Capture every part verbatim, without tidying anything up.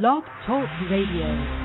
Blog Talk Radio.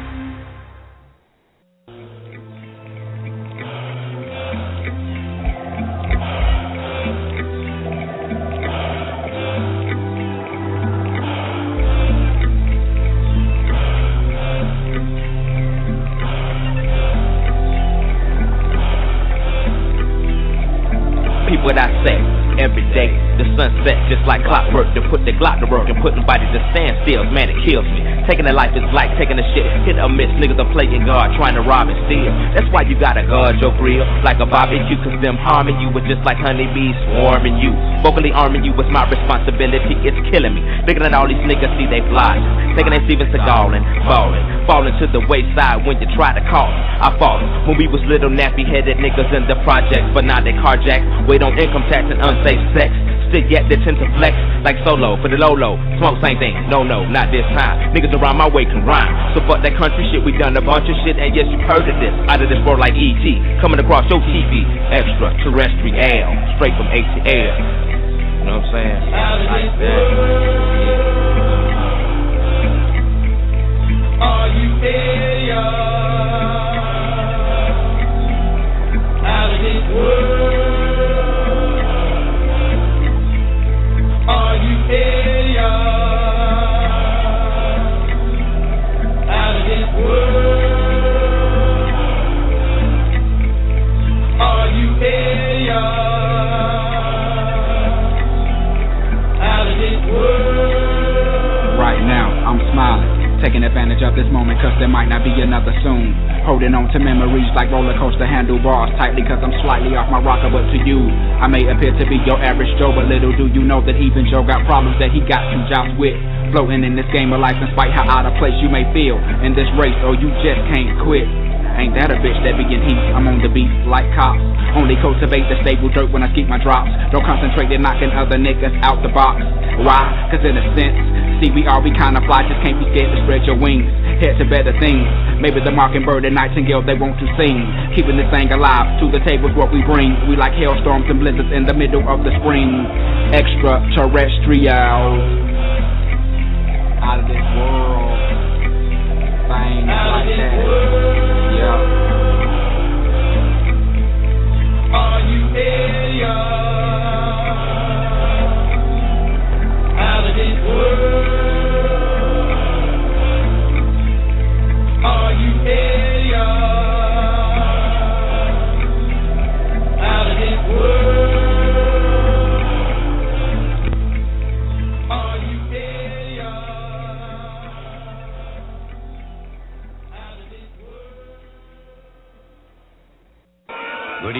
Sunset, just like clockwork, to put the Glock to work and put nobody to stand still. Man, it kills me. Taking a life is like taking a shit. Hit or miss, niggas are playing God, trying to rob and steal. That's why you gotta guard your grill like a barbecue, cause them harming you was just like honeybees swarming you. Vocally arming you was my responsibility. It's killing me. Thinking that all these niggas see they fly, taking their Steven Seagal and falling, falling to the wayside when you try to call me. I fall when we was little nappy-headed niggas in the projects, but now they carjacked. Wait on income tax and unsafe sex. Still yet they tend to flex like solo for the Lolo. Smoke same thing, no no, not this time. Niggas around my way can rhyme, so fuck that country shit. We done a bunch of shit, and yes you heard of this. Out of this world like E T coming across your T V. Extraterrestrial, straight from A T L. You know what I'm saying? Out of this world, are you there? Out of this world. Taking advantage of this moment, cause there might not be another soon. Holding on to memories like roller coaster handlebars tightly, cause I'm slightly off my rocker, but to you I may appear to be your average Joe, but little do you know that even Joe got problems that he got two jobs with. Floating in this game of life, despite how out of place you may feel in this race, or you just can't quit. Ain't that a bitch that be in heat? I'm on the beat like cops. Only cultivate the stable dirt when I keep my drops. Don't concentrate in knocking other niggas out the box. Why? Cause in a sense, see we all be kinda fly, just can't be scared to spread your wings. Head to better things. Maybe the mockingbird and nightingale they want to sing. Keeping this thing alive, to the table's what we bring. We like hailstorms and blizzards in the middle of the spring. Extraterrestrials, out of this world, things like that. Yeah. Are you there, y'all? Out of this world.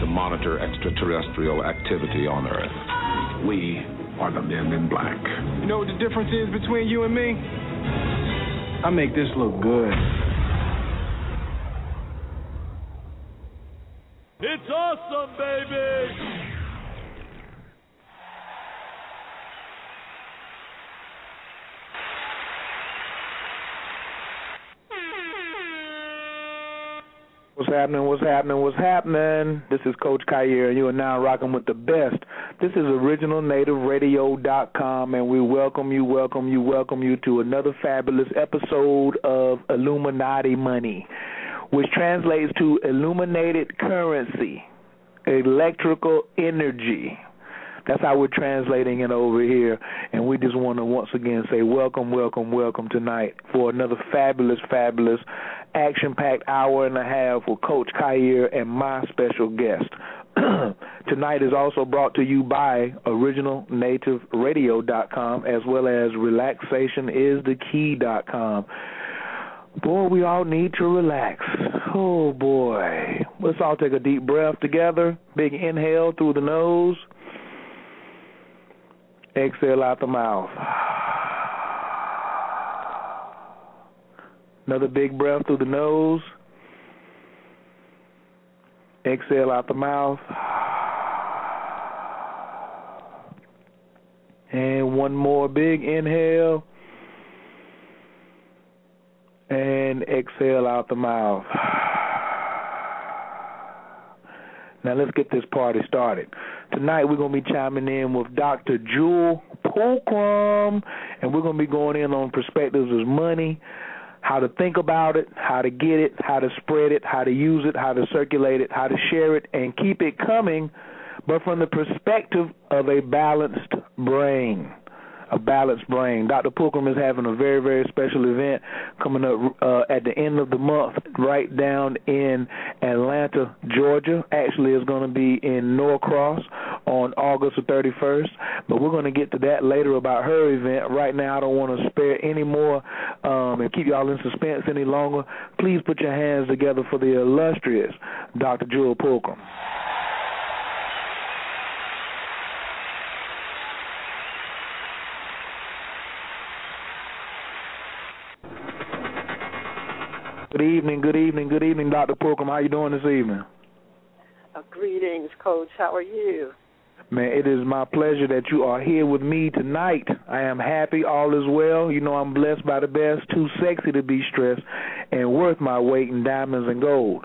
To monitor extraterrestrial activity on Earth. We are the men in black. You know what the difference is between you and me? I make this look good. It's awesome, baby! What's happening, what's happening, what's happening? This is Coach Khayr, and you are now rocking with the best. This is Original Native Radio dot com, and we welcome you, welcome you, welcome you to another fabulous episode of Illuminati Money, which translates to illuminated currency, electrical energy. That's how we're translating it over here, and we just want to once again say welcome, welcome, welcome tonight for another fabulous, fabulous, action-packed hour and a half with Coach Khayr and my special guest. Tonight is also brought to you by Original Native Radio dot com as well as Relaxation Is The Key dot com. Boy, we all need to relax. Oh, boy. Let's all take a deep breath together. Big inhale through the nose. Exhale out the mouth. Another big breath through the nose. Exhale out the mouth. And one more big inhale. And exhale out the mouth. Now let's get this party started. Tonight we're going to be chiming in with Doctor Jewel Pookrum, and we're going to be going in on perspectives of money, how to think about it, how to get it, how to spread it, how to use it, how to circulate it, how to share it, and keep it coming, but from the perspective of a balanced brain. A balanced brain. Doctor Pookrum is having a very, very special event coming up uh, at the end of the month right down in Atlanta, Georgia. Actually, it's going to be in Norcross on August the thirty-first, but we're going to get to that later about her event. Right now, I don't want to spare any more um, and keep y'all in suspense any longer. Please put your hands together for the illustrious Doctor Jewel Pookrum. Good evening, good evening, good evening, Doctor Pookrum. How you doing this evening? Uh, greetings, Coach. How are you? Man, it is my pleasure that you are here with me tonight. I am happy. All is well. You know I'm blessed by the best, too sexy to be stressed, and worth my weight in diamonds and gold.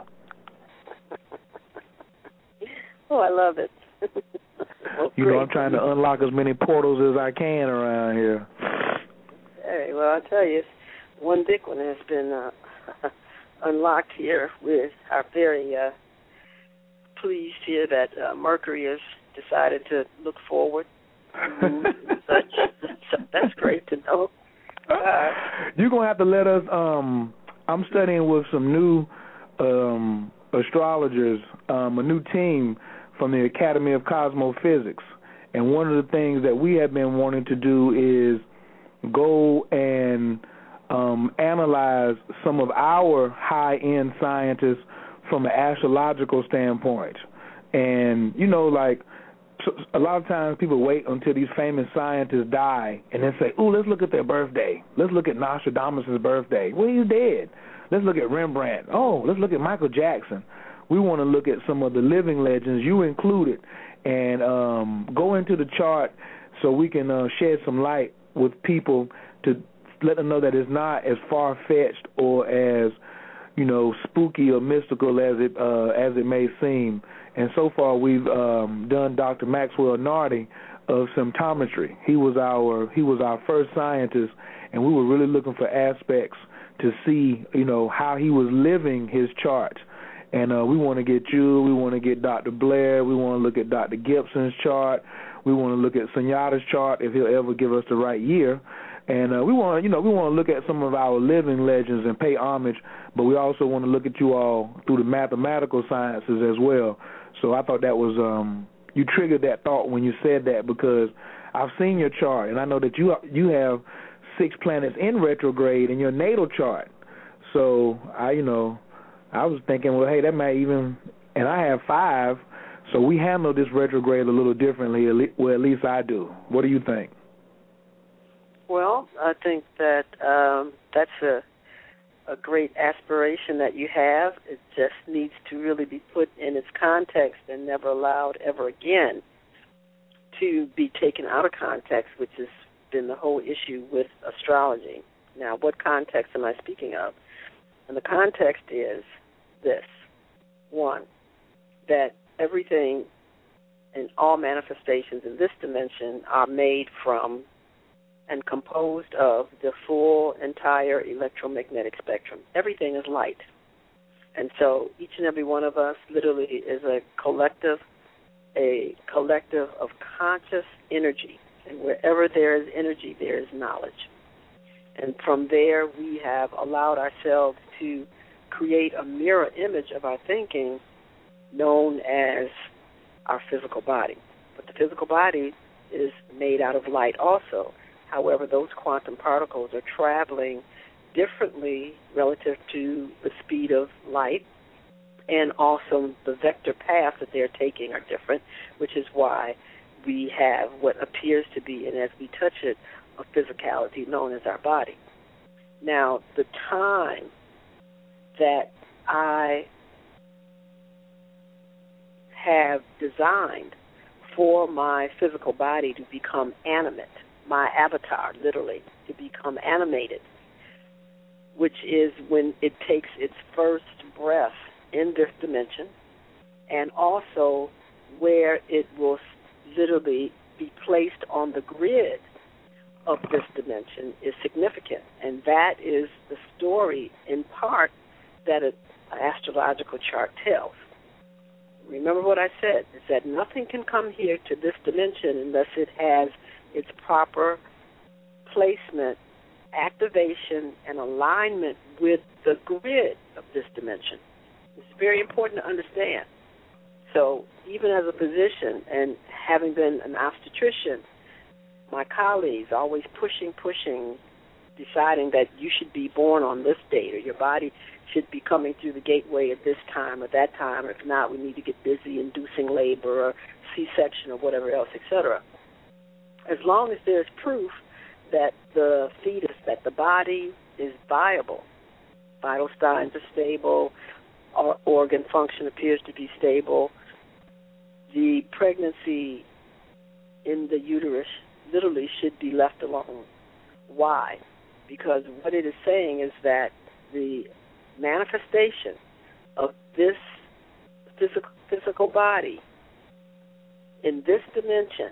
Oh, I love it. Well, you know I'm trying to unlock as many portals as I can around here. Hey, well, I'll tell you, one big one has been... Uh, unlocked here. We are very uh, pleased here that uh, Mercury has decided to look forward and such. So that's great to know. Uh, You're going to have to let us, um, I'm studying with some new um, astrologers, um, a new team from the Academy of Cosmophysics, and one of the things that we have been wanting to do is go and Um, analyze some of our high-end scientists from an astrological standpoint. And, you know, like, a lot of times people wait until these famous scientists die and then say, ooh, let's look at their birthday. Let's look at Nostradamus' birthday. Well, he's dead. Let's look at Rembrandt. Oh, let's look at Michael Jackson. We want to look at some of the living legends, you included, and um, go into the chart so we can uh, shed some light with people to let them know that it's not as far-fetched or as, you know, spooky or mystical as it uh, as it may seem. And so far we've um, done Doctor Maxwell Nardi of symptometry. He was our he was our first scientist, and we were really looking for aspects to see, you know, how he was living his chart. And uh, we want to get you, we want to get Doctor Blair, we want to look at Doctor Gibson's chart, we want to look at Sunyata's chart if he'll ever give us the right year. And uh, we want, you know, we want to look at some of our living legends and pay homage, but we also want to look at you all through the mathematical sciences as well. So I thought that was, um, you triggered that thought when you said that, because I've seen your chart, and I know that you you have six planets in retrograde in your natal chart. So I, you know, I was thinking, well, hey, that might even, and I have five, so we handle this retrograde a little differently. Well, at least I do. What do you think? Well, I think that um, that's a a great aspiration that you have. It just needs to really be put in its context and never allowed ever again to be taken out of context, which has been the whole issue with astrology. Now, what context am I speaking of? And the context is this. One, that everything and all manifestations in this dimension are made from and composed of the full, entire electromagnetic spectrum. Everything is light. And so each and every one of us literally is a collective, a collective of conscious energy. And wherever there is energy, there is knowledge. And from there, we have allowed ourselves to create a mirror image of our thinking known as our physical body. But the physical body is made out of light also. However, those quantum particles are traveling differently relative to the speed of light, and also the vector paths that they're taking are different, which is why we have what appears to be, and as we touch it, a physicality known as our body. Now, the time that I have designed for my physical body to become animate, my avatar, literally, to become animated, which is when it takes its first breath in this dimension, and also where it will literally be placed on the grid of this dimension, is significant. And that is the story, in part, that an astrological chart tells. Remember what I said, is that nothing can come here to this dimension unless it has its proper placement, activation, and alignment with the grid of this dimension. It's very important to understand. So even as a physician, and having been an obstetrician, my colleagues always pushing, pushing, deciding that you should be born on this date, or your body should be coming through the gateway at this time or that time. If not, we need to get busy inducing labor or C-section or whatever else, et cetera. As long as there's proof that the fetus, that the body is viable, vital signs are stable, our organ function appears to be stable, the pregnancy in the uterus literally should be left alone. Why? Because what it is saying is that the manifestation of this physical, physical body in this dimension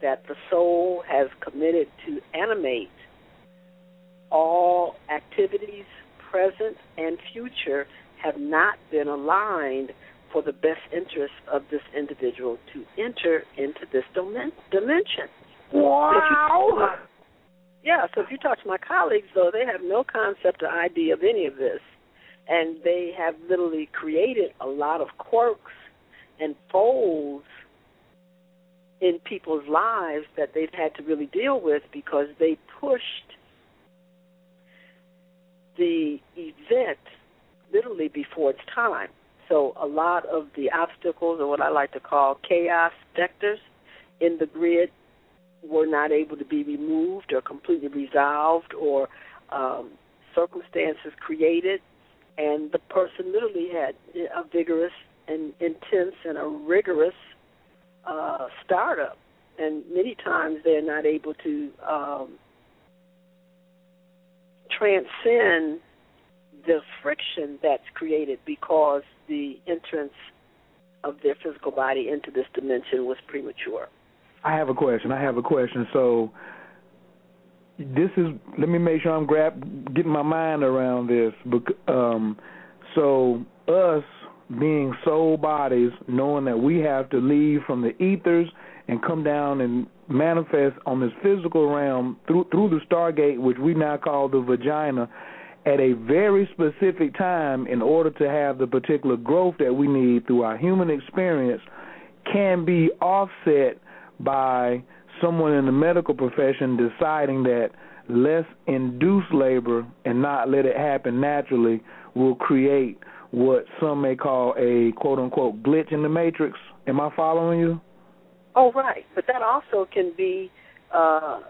that the soul has committed to animate all activities, present and future, have not been aligned for the best interest of this individual to enter into this domen- dimension. Wow! Yeah, so if you talk to my colleagues, though, they have no concept or idea of any of this, and they have literally created a lot of quirks and folds in people's lives that they've had to really deal with, because they pushed the event literally before its time. So a lot of the obstacles, or what I like to call chaos vectors in the grid, were not able to be removed or completely resolved, or um, circumstances created, and the person literally had a vigorous and intense and a rigorous uh, startup, and many times they're not able to um, transcend the friction that's created because the entrance of their physical body into this dimension was premature. I have a question. I have a question. So this is, let me make sure I'm grab, getting my mind around this. Um, so us being soul bodies, knowing that we have to leave from the ethers and come down and manifest on this physical realm through, through the Stargate, which we now call the vagina, at a very specific time in order to have the particular growth that we need through our human experience, can be offset by someone in the medical profession deciding that less induced labor and not let it happen naturally will create what some may call a quote-unquote glitch in the matrix. Am I following you? Oh, right. But that also can be uh,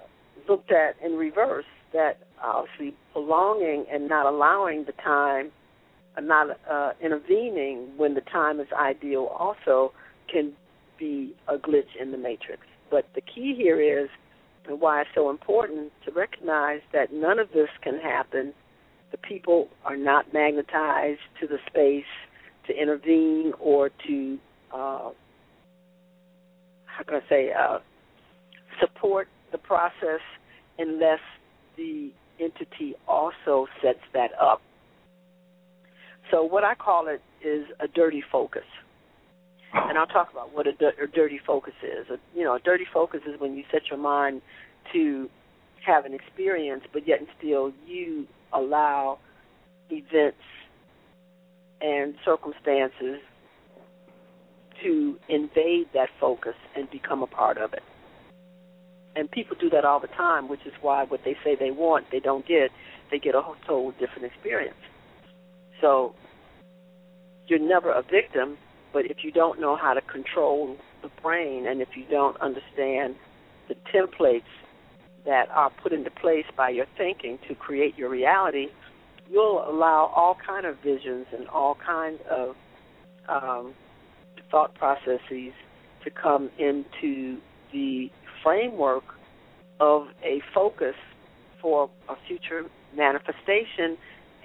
looked at in reverse, that obviously belonging and not allowing the time, uh, not uh, intervening when the time is ideal, also can be a glitch in the matrix. But the key here is, and why it's so important, to recognize that none of this can happen. The people are not magnetized to the space to intervene or to, uh, how can I say, uh, support the process unless the entity also sets that up. So what I call it is a dirty focus. And I'll talk about what a, d- a dirty focus is. A, you know, a dirty focus is when you set your mind to have an experience, but yet and still you allow events and circumstances to invade that focus and become a part of it. And people do that all the time, which is why what they say they want, they don't get. They get a whole total different experience. So you're never a victim. But if you don't know how to control the brain, and if you don't understand the templates that are put into place by your thinking to create your reality, you'll allow all kind of visions and all kinds of um, thought processes to come into the framework of a focus for a future manifestation,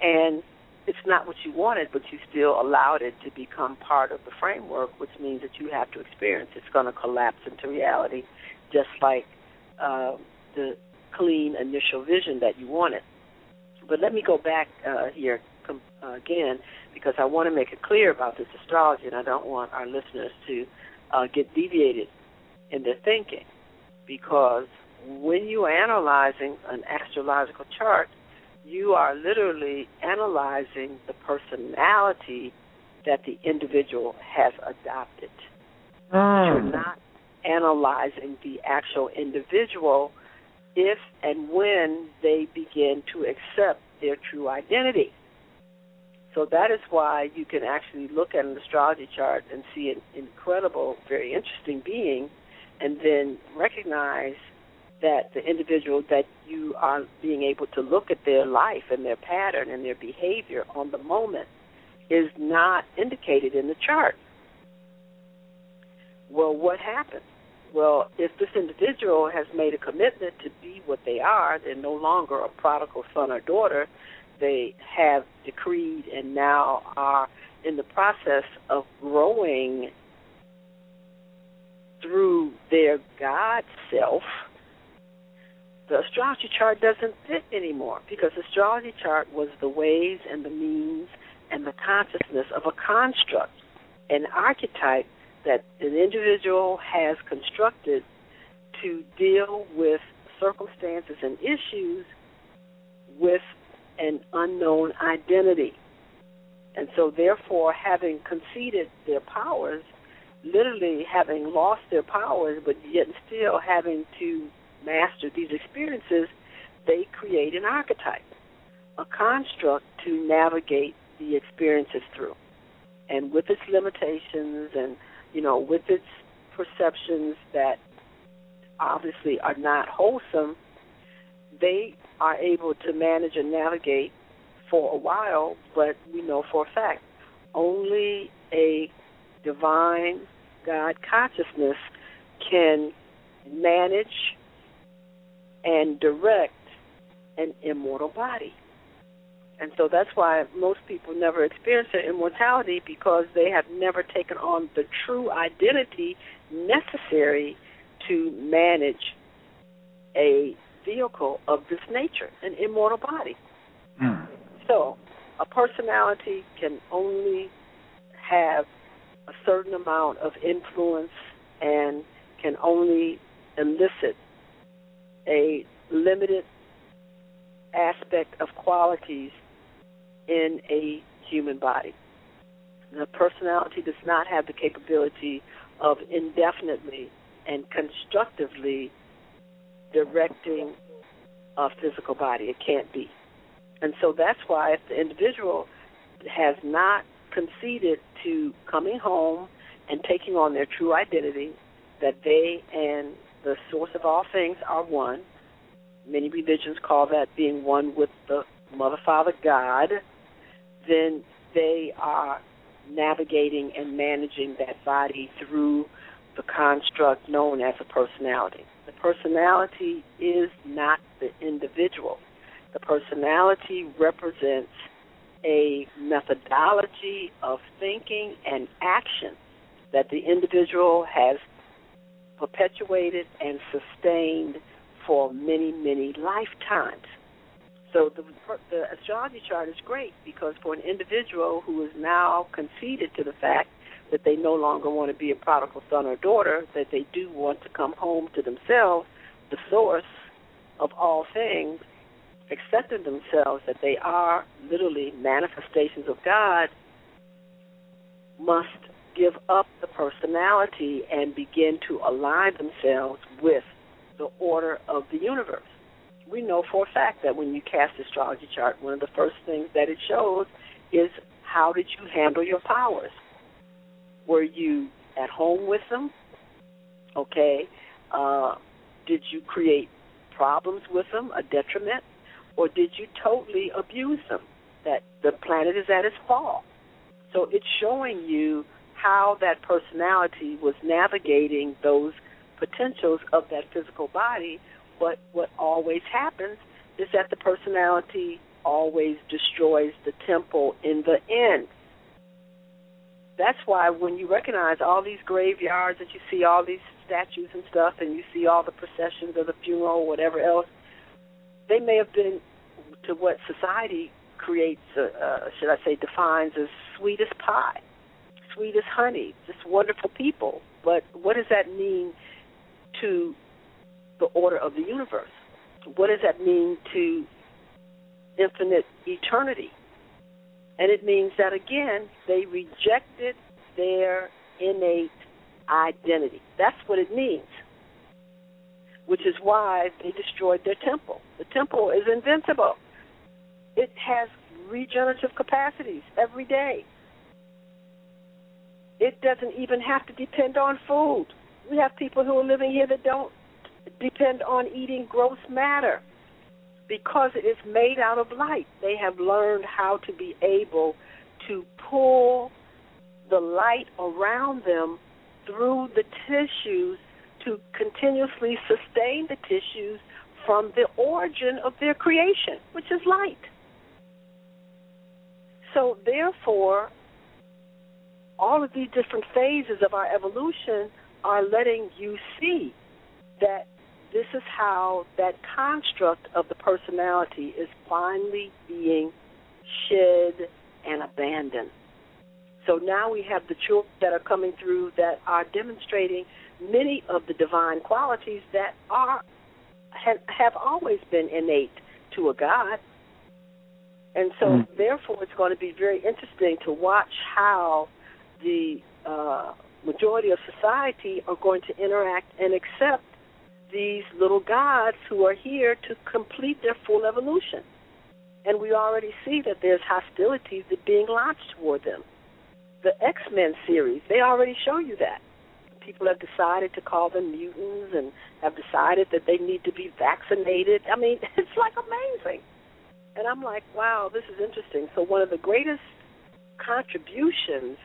and it's not what you wanted, but you still allowed it to become part of the framework, which means that you have to experience. It's going to collapse into reality, just like uh, the clean initial vision that you wanted. But let me go back uh, here com- uh, again, because I want to make it clear about this astrology, and I don't want our listeners to uh, get deviated in their thinking, because when you are analyzing an astrological chart, you are literally analyzing the personality that the individual has adopted. Mm. You're not analyzing the actual individual if and when they begin to accept their true identity. So that is why you can actually look at an astrology chart and see an incredible, very interesting being, and then recognize that the individual that you are being able to look at their life and their pattern and their behavior on the moment is not indicated in the chart. Well, what happens? Well, if this individual has made a commitment to be what they are, they're no longer a prodigal son or daughter, they have decreed and now are in the process of growing through their God self, the astrology chart doesn't fit anymore, because the astrology chart was the ways and the means and the consciousness of a construct, an archetype that an individual has constructed to deal with circumstances and issues with an unknown identity. And so therefore, having conceded their powers, literally having lost their powers, but yet still having to mastered these experiences, they create an archetype, a construct to navigate the experiences through. And with its limitations and, you know, with its perceptions that obviously are not wholesome, they are able to manage and navigate for a while, but we know for a fact only a divine God consciousness can manage and direct an immortal body. And so that's why most people never experience their immortality, because they have never taken on the true identity necessary to manage a vehicle of this nature, an immortal body. Mm. So a personality can only have a certain amount of influence and can only elicit a limited aspect of qualities in a human body. The personality does not have the capability of indefinitely and constructively directing a physical body. It can't be. And so that's why if the individual has not conceded to coming home and taking on their true identity, that they and the source of all things are one. Many religions call that being one with the Mother, Father, God. Then they are navigating and managing that body through the construct known as a personality. The personality is not the individual. The personality represents a methodology of thinking and action that the individual has perpetuated and sustained for many, many lifetimes. So the, the astrology chart is great, because for an individual who is now conceded to the fact that they no longer want to be a prodigal son or daughter, that they do want to come home to themselves, the source of all things, accepting themselves that they are literally manifestations of God, must give up the personality and begin to align themselves with the order of the universe. We know for a fact that when you cast the astrology chart, one of the first things that it shows is how did you handle your powers? Were you at home with them? Okay. Uh, did you create problems with them, a detriment, or did you totally abuse them? That the planet is at its fall. So it's showing you how that personality was navigating those potentials of that physical body. But what always happens is that the personality always destroys the temple in the end. That's why when you recognize all these graveyards that you see, all these statues and stuff, and you see all the processions or the funeral or whatever else, they may have been to what society creates, uh, uh, should I say, defines as sweet as pie, sweet as honey, just wonderful people. But what does that mean to the order of the universe? What does that mean to infinite eternity? And it means that, again, they rejected their innate identity. That's what it means, which is why they destroyed their temple. The temple is invincible. It has regenerative capacities every day. It doesn't even have to depend on food. We have people who are living here that don't depend on eating gross matter, because it is made out of light. They have learned how to be able to pull the light around them through the tissues to continuously sustain the tissues from the origin of their creation, which is light. So therefore, all of these different phases of our evolution are letting you see that this is how that construct of the personality is finally being shed and abandoned. So now we have the children that are coming through that are demonstrating many of the divine qualities that are have, have always been innate to a God. And so, mm-hmm. therefore, it's going to be very interesting to watch how the uh, majority of society are going to interact and accept these little gods who are here to complete their full evolution. And we already see that there's hostilities that being launched toward them. The X-Men series, they already show you that. People have decided to call them mutants and have decided that they need to be vaccinated. I mean, it's like amazing. And I'm like, wow, this is interesting. So one of the greatest contributions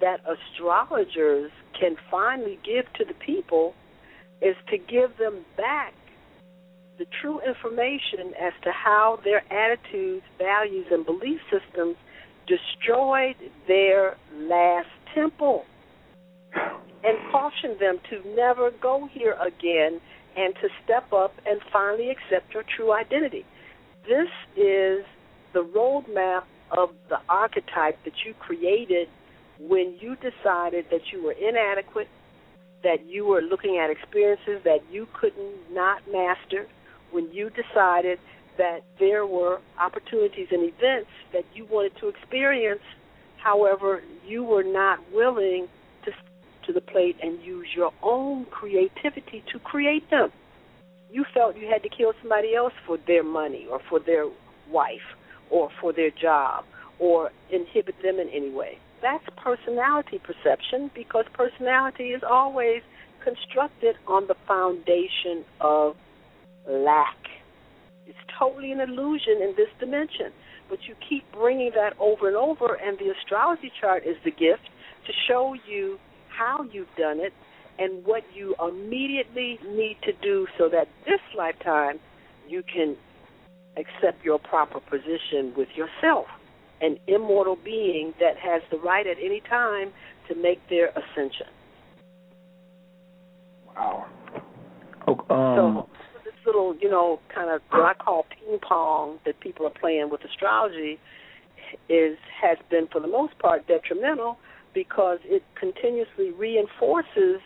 that astrologers can finally give to the people is to give them back the true information as to how their attitudes, values, and belief systems destroyed their last temple and cautioned them to never go here again and to step up and finally accept your true identity. This is the roadmap of the archetype that you created when you decided that you were inadequate, that you were looking at experiences that you couldn't not master, when you decided that there were opportunities and events that you wanted to experience, however, you were not willing to step to the plate and use your own creativity to create them. You felt you had to kill somebody else for their money or for their wife or for their job or inhibit them in any way. That's personality perception, because personality is always constructed on the foundation of lack. It's totally an illusion in this dimension, but you keep bringing that over and over, and the astrology chart is the gift to show you how you've done it and what you immediately need to do so that this lifetime you can accept your proper position with yourself, an immortal being that has the right at any time to make their ascension. Wow. Oh, um, so this little, you know, kind of what I call ping pong that people are playing with astrology is has been, for the most part, detrimental, because it continuously reinforces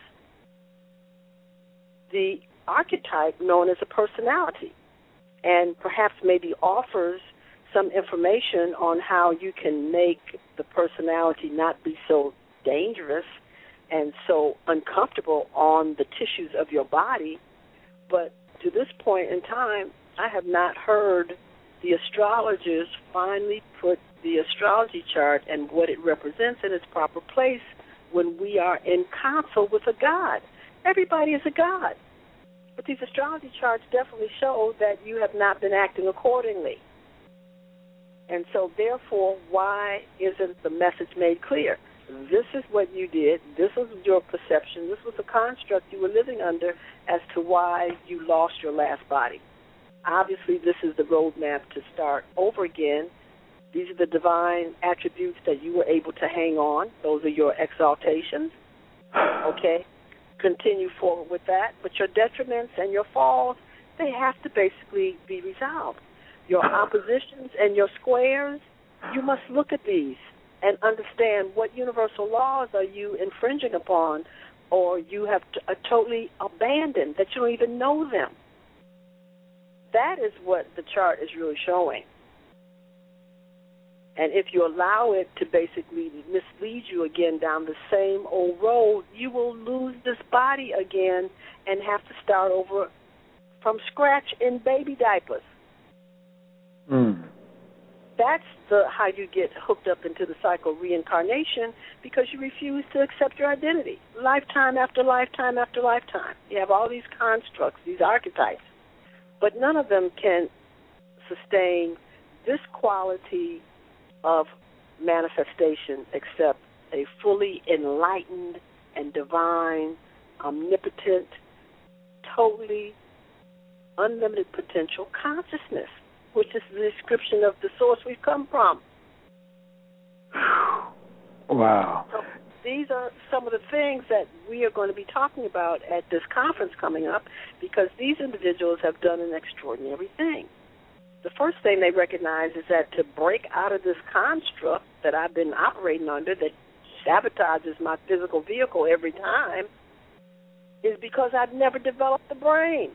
the archetype known as a personality and perhaps maybe offers some information on how you can make the personality not be so dangerous and so uncomfortable on the tissues of your body. But to this point in time, I have not heard the astrologers finally put the astrology chart and what it represents in its proper place when we are in consult with a god. Everybody is a god. But these astrology charts definitely show that you have not been acting accordingly. And so, therefore, why isn't the message made clear? This is what you did. This was your perception. This was the construct you were living under as to why you lost your last body. Obviously, this is the roadmap to start over again. These are the divine attributes that you were able to hang on. Those are your exaltations. Okay? Continue forward with that. But your detriments and your falls, they have to basically be resolved. Your oppositions and your squares, you must look at these and understand what universal laws are you infringing upon or you have t- uh, totally abandoned that you don't even know them. That is what the chart is really showing. And if you allow it to basically mislead you again down the same old road, you will lose this body again and have to start over from scratch in baby diapers. Mm. That's the how you get hooked up into the cycle of reincarnation, because you refuse to accept your identity. Lifetime after lifetime after lifetime. You have all these constructs, these archetypes, but none of them can sustain this quality of manifestation except a fully enlightened and divine, omnipotent, totally unlimited potential consciousness, which is the description of the source we've come from. Wow. So these are some of the things that we are going to be talking about at this conference coming up, because these individuals have done an extraordinary thing. The first thing they recognize is that to break out of this construct that I've been operating under that sabotages my physical vehicle every time is because I've never developed the brain.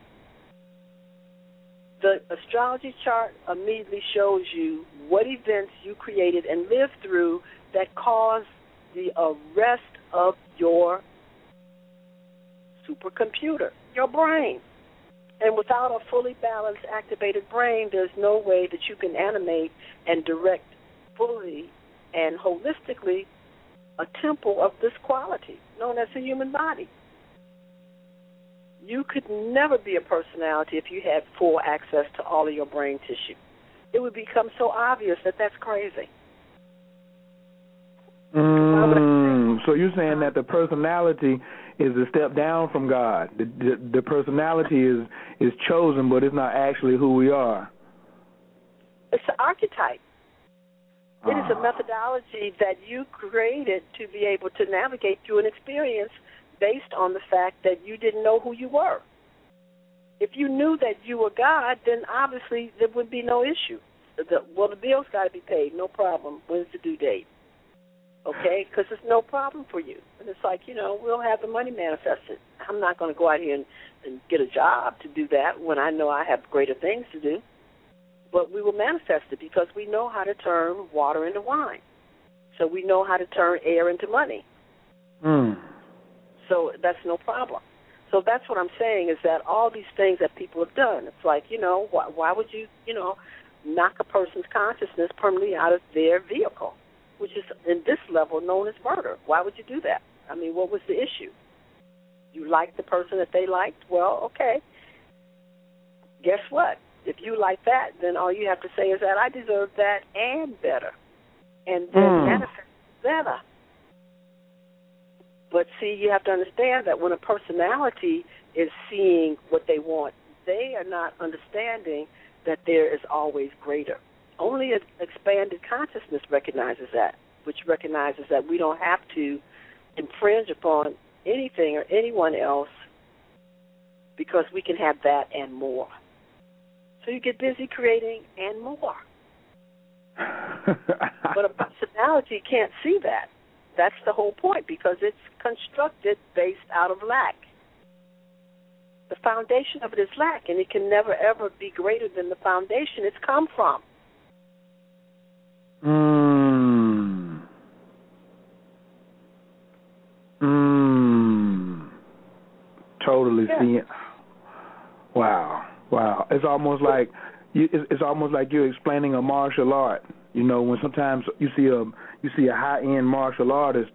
The astrology chart immediately shows you what events you created and lived through that caused the arrest of your supercomputer, your brain. And without a fully balanced, activated brain, there's no way that you can animate and direct fully and holistically a temple of this quality known as the human body. You could never be a personality if you had full access to all of your brain tissue. It would become so obvious that that's crazy. Mm, so you're saying that the personality is a step down from God. The, the, the personality is, is chosen, but it's not actually who we are. It's an archetype. It uh. is a methodology that you created to be able to navigate through an experience based on the fact that you didn't know who you were. If you knew that you were God, then obviously there would be no issue. The, well, the bill's got to be paid, no problem. When's the due date? Okay, because it's no problem for you. And it's like, you know, we'll have the money manifested. I'm not going to go out here and, and get a job to do that when I know I have greater things to do. But we will manifest it because we know how to turn water into wine. So we know how to turn air into money. Hmm. So that's no problem. So that's what I'm saying is that all these things that people have done, it's like, you know, why, why would you, you know, knock a person's consciousness permanently out of their vehicle, which is in this level known as murder? Why would you do that? I mean, what was the issue? You liked the person that they liked? Well, okay. Guess what? If you like that, then all you have to say is that I deserve that and better. And then mm. manifest better. But, see, you have to understand that when a personality is seeing what they want, they are not understanding that there is always greater. Only an expanded consciousness recognizes that, which recognizes that we don't have to infringe upon anything or anyone else because we can have that and more. So you get busy creating and more. But a personality can't see that. That's the whole point, because it's constructed based out of lack. The foundation of it is lack, and it can never, ever be greater than the foundation it's come from. Mm. Mm. Totally yeah. seeing. Wow, wow. It's almost like you, it's almost like you're explaining a martial art. You know, when sometimes you see a you see a high end martial artist,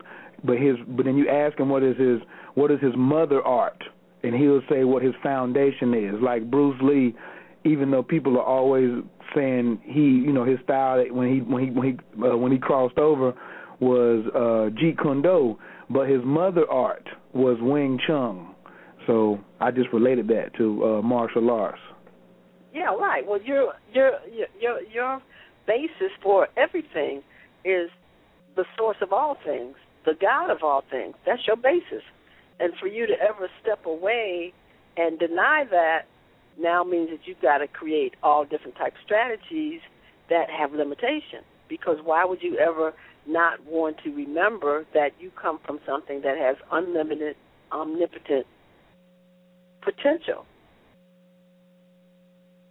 but his but then you ask him what is his what is his mother art, and he'll say what his foundation is. Like Bruce Lee, even though people are always saying he, you know, his style when he when he when he, uh, when he crossed over was uh, Jeet Kune Do, but his mother art was Wing Chun. So I just related that to uh, martial arts. Yeah, right. Well, your your your your basis for everything is the source of all things, the God of all things. That's your basis. And for you to ever step away and deny that now means that you've got to create all different type strategies that have limitation. Because why would you ever not want to remember that you come from something that has unlimited, omnipotent potential?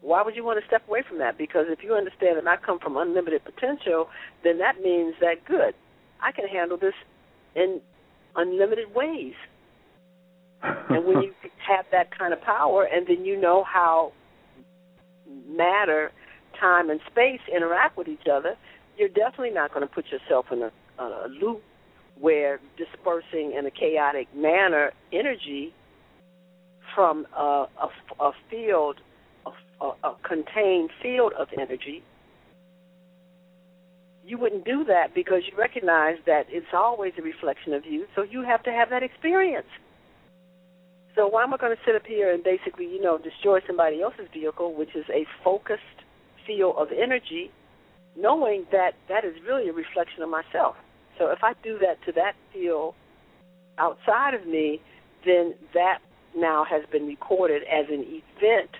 Why would you want to step away from that? Because if you understand that I come from unlimited potential, then that means that, good, I can handle this in unlimited ways. And when you have that kind of power, and then you know how matter, time, and space interact with each other, you're definitely not going to put yourself in a, a loop where dispersing in a chaotic manner energy from a, a, a field, a, a contained field of energy. You wouldn't do that because you recognize that it's always a reflection of you, so you have to have that experience. So why am I going to sit up here and basically, you know, destroy somebody else's vehicle, which is a focused field of energy, knowing that that is really a reflection of myself? So if I do that to that field outside of me, then that now has been recorded as an event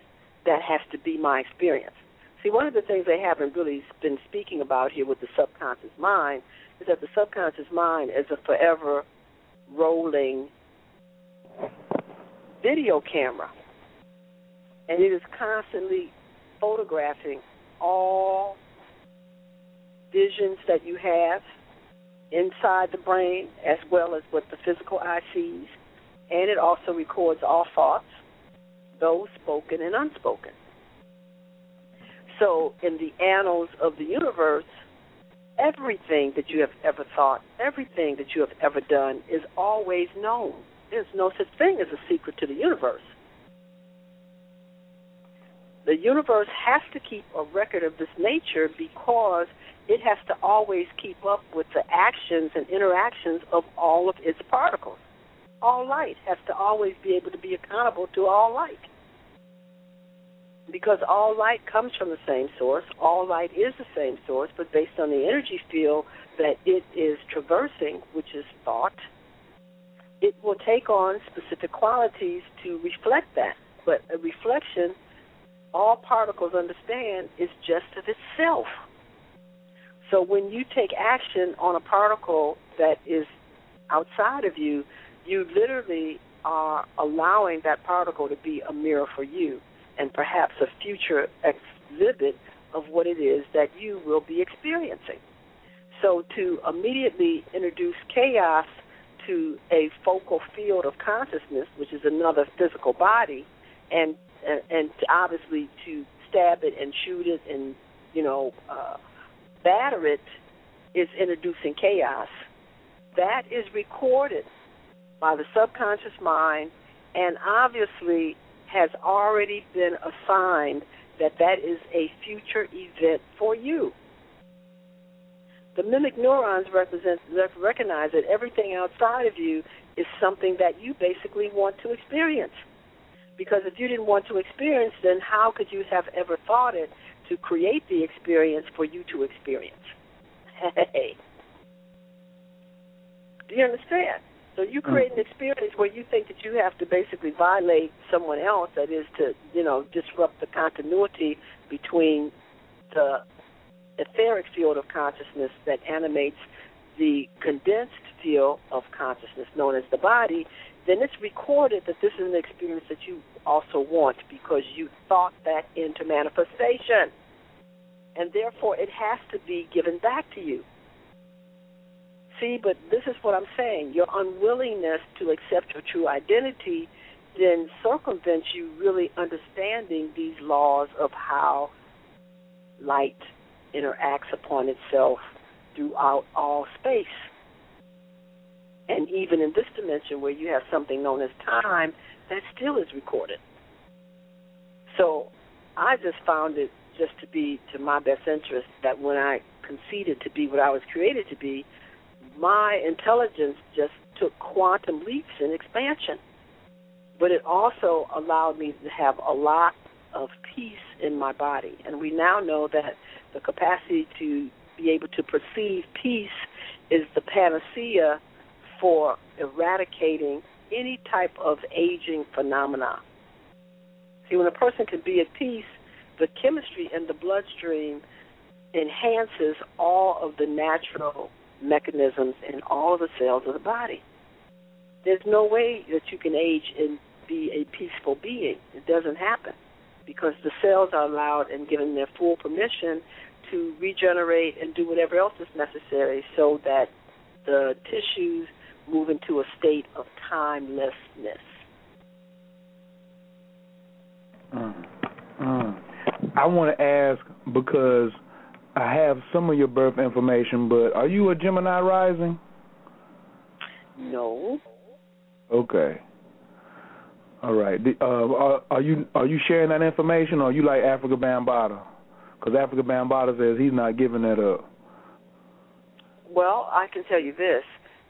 that has to be my experience. See, one of the things they haven't really been speaking about here with the subconscious mind is that the subconscious mind is a forever rolling video camera, and it is constantly photographing all visions that you have inside the brain as well as what the physical eye sees, and it also records all thoughts, those spoken and unspoken. So in the annals of the universe, everything that you have ever thought, everything that you have ever done is always known. There's no such thing as a secret to the universe. The universe has to keep a record of this nature because it has to always keep up with the actions and interactions of all of its particles. All light has to always be able to be accountable to all light. Because all light comes from the same source, all light is the same source, but based on the energy field that it is traversing, which is thought, it will take on specific qualities to reflect that. But a reflection, all particles understand, is just of itself. So when you take action on a particle that is outside of you, you literally are allowing that particle to be a mirror for you and perhaps a future exhibit of what it is that you will be experiencing. So to immediately introduce chaos to a focal field of consciousness, which is another physical body, and and, and to obviously to stab it and shoot it and, you know, uh, batter it is introducing chaos. That is recorded by the subconscious mind and obviously has already been assigned that that is a future event for you. The mimic neurons represent, recognize that everything outside of you is something that you basically want to experience. Because if you didn't want to experience, then how could you have ever thought it to create the experience for you to experience? Hey. Do you understand? So you create an experience where you think that you have to basically violate someone else, that is to, you know, disrupt the continuity between the etheric field of consciousness that animates the condensed field of consciousness known as the body, then it's recorded that this is an experience that you also want because you thought that into manifestation. And therefore, it has to be given back to you. See, but this is what I'm saying. Your unwillingness to accept your true identity then circumvents you really understanding these laws of how light interacts upon itself throughout all space. And even in this dimension where you have something known as time that still is recorded. So I just found it just to be to my best interest that when I conceded to be what I was created to be, my intelligence just took quantum leaps in expansion. But it also allowed me to have a lot of peace in my body. And we now know that the capacity to be able to perceive peace is the panacea for eradicating any type of aging phenomena. See, when a person can be at peace, the chemistry in the bloodstream enhances all of the natural mechanisms in all of the cells of the body. There's no way that you can age and be a peaceful being. It doesn't happen because the cells are allowed and given their full permission to regenerate and do whatever else is necessary so that the tissues move into a state of timelessness. Mm. Mm. I want to ask, because I have some of your birth information, but are you a Gemini rising? No. Okay. All right. The, uh, are, are you are you sharing that information, or are you like Africa Bambaataa? Because Africa Bambaataa says he's not giving that up. Well, I can tell you this.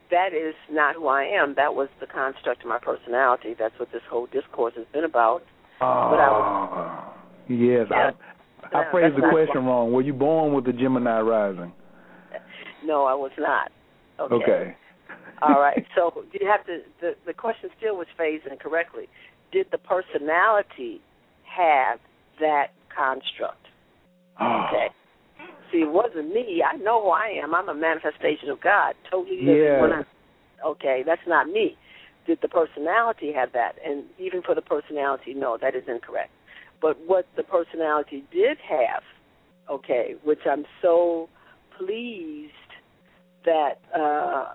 That is not who I am. That was the construct of my personality. That's what this whole discourse has been about. Oh, but I was, yes. Yeah, I, I no, phrased the question why. wrong. Were you born with the Gemini rising? No, I was not. Okay. okay. All right. So did you have to? The, the question still was phrased incorrectly. Did the personality have that construct? Oh. Okay. See, it wasn't me. I know who I am. I'm a manifestation of God. Totally. Yeah. When I, okay, that's not me. Did the personality have that? And even for the personality, no, that is incorrect. But what the personality did have, okay, which I'm so pleased that uh,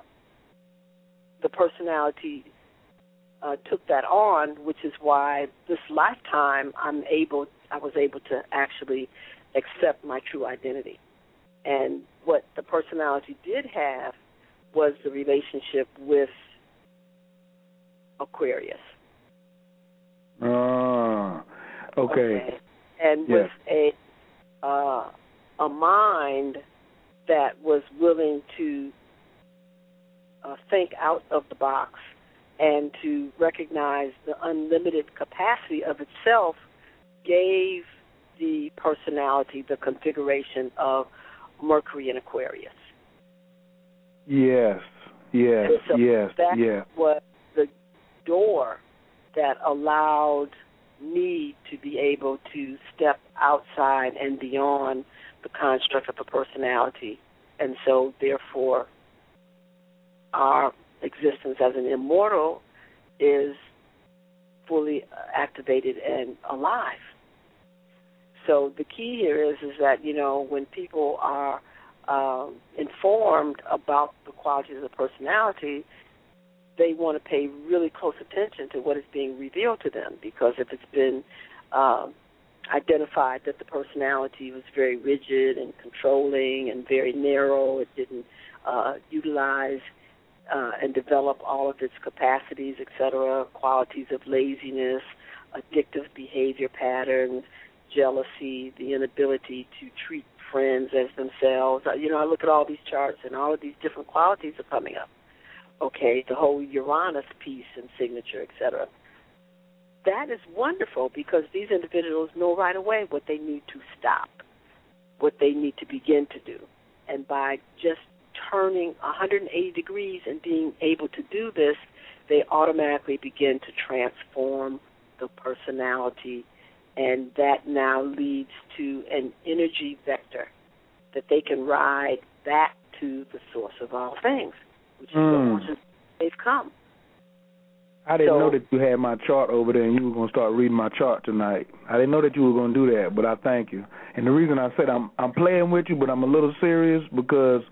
the personality uh, took that on, which is why this lifetime I'm able, I was able to actually accept my true identity. And what the personality did have was the relationship with Aquarius. Ah, uh, okay. okay. And yeah. with a uh, a mind that was willing to uh, think out of the box and to recognize the unlimited capacity of itself gave the personality the configuration of Mercury in Aquarius. Yes, yes, so yes, that yes. was the door that allowed me to be able to step outside and beyond the construct of a personality. And so, therefore, our existence as an immortal is fully activated and alive. So the key here is is that, you know, when people are um, informed about the qualities of the personality, they want to pay really close attention to what is being revealed to them, because if it's been um, identified that the personality was very rigid and controlling and very narrow, it didn't uh, utilize uh, and develop all of its capacities, et cetera, qualities of laziness, addictive behavior patterns, jealousy, the inability to treat friends as themselves. You know, I look at all these charts and all of these different qualities are coming up. Okay, the whole Uranus piece and signature, et cetera. That is wonderful, because these individuals know right away what they need to stop, what they need to begin to do. And by just turning one hundred eighty degrees and being able to do this, they automatically begin to transform the personality. And that now leads to an energy vector that they can ride back to the source of all things, which is mm. the source they've come. I didn't so, know that you had my chart over there and you were going to start reading my chart tonight. I didn't know that you were going to do that, but I thank you. And the reason I said I'm, I'm playing with you, but I'm a little serious, because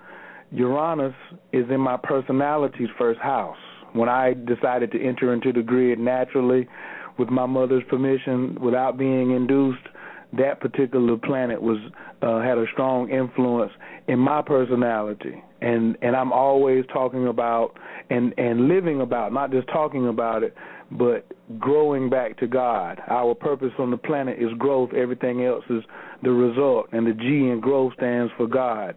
Uranus is in my personality's first house. When I decided to enter into the grid naturally, with my mother's permission, without being induced, that particular planet was uh, had a strong influence in my personality. And, and I'm always talking about and, and living about, not just talking about it, but growing back to God. Our purpose on the planet is growth. Everything else is the result. And the G in growth stands for God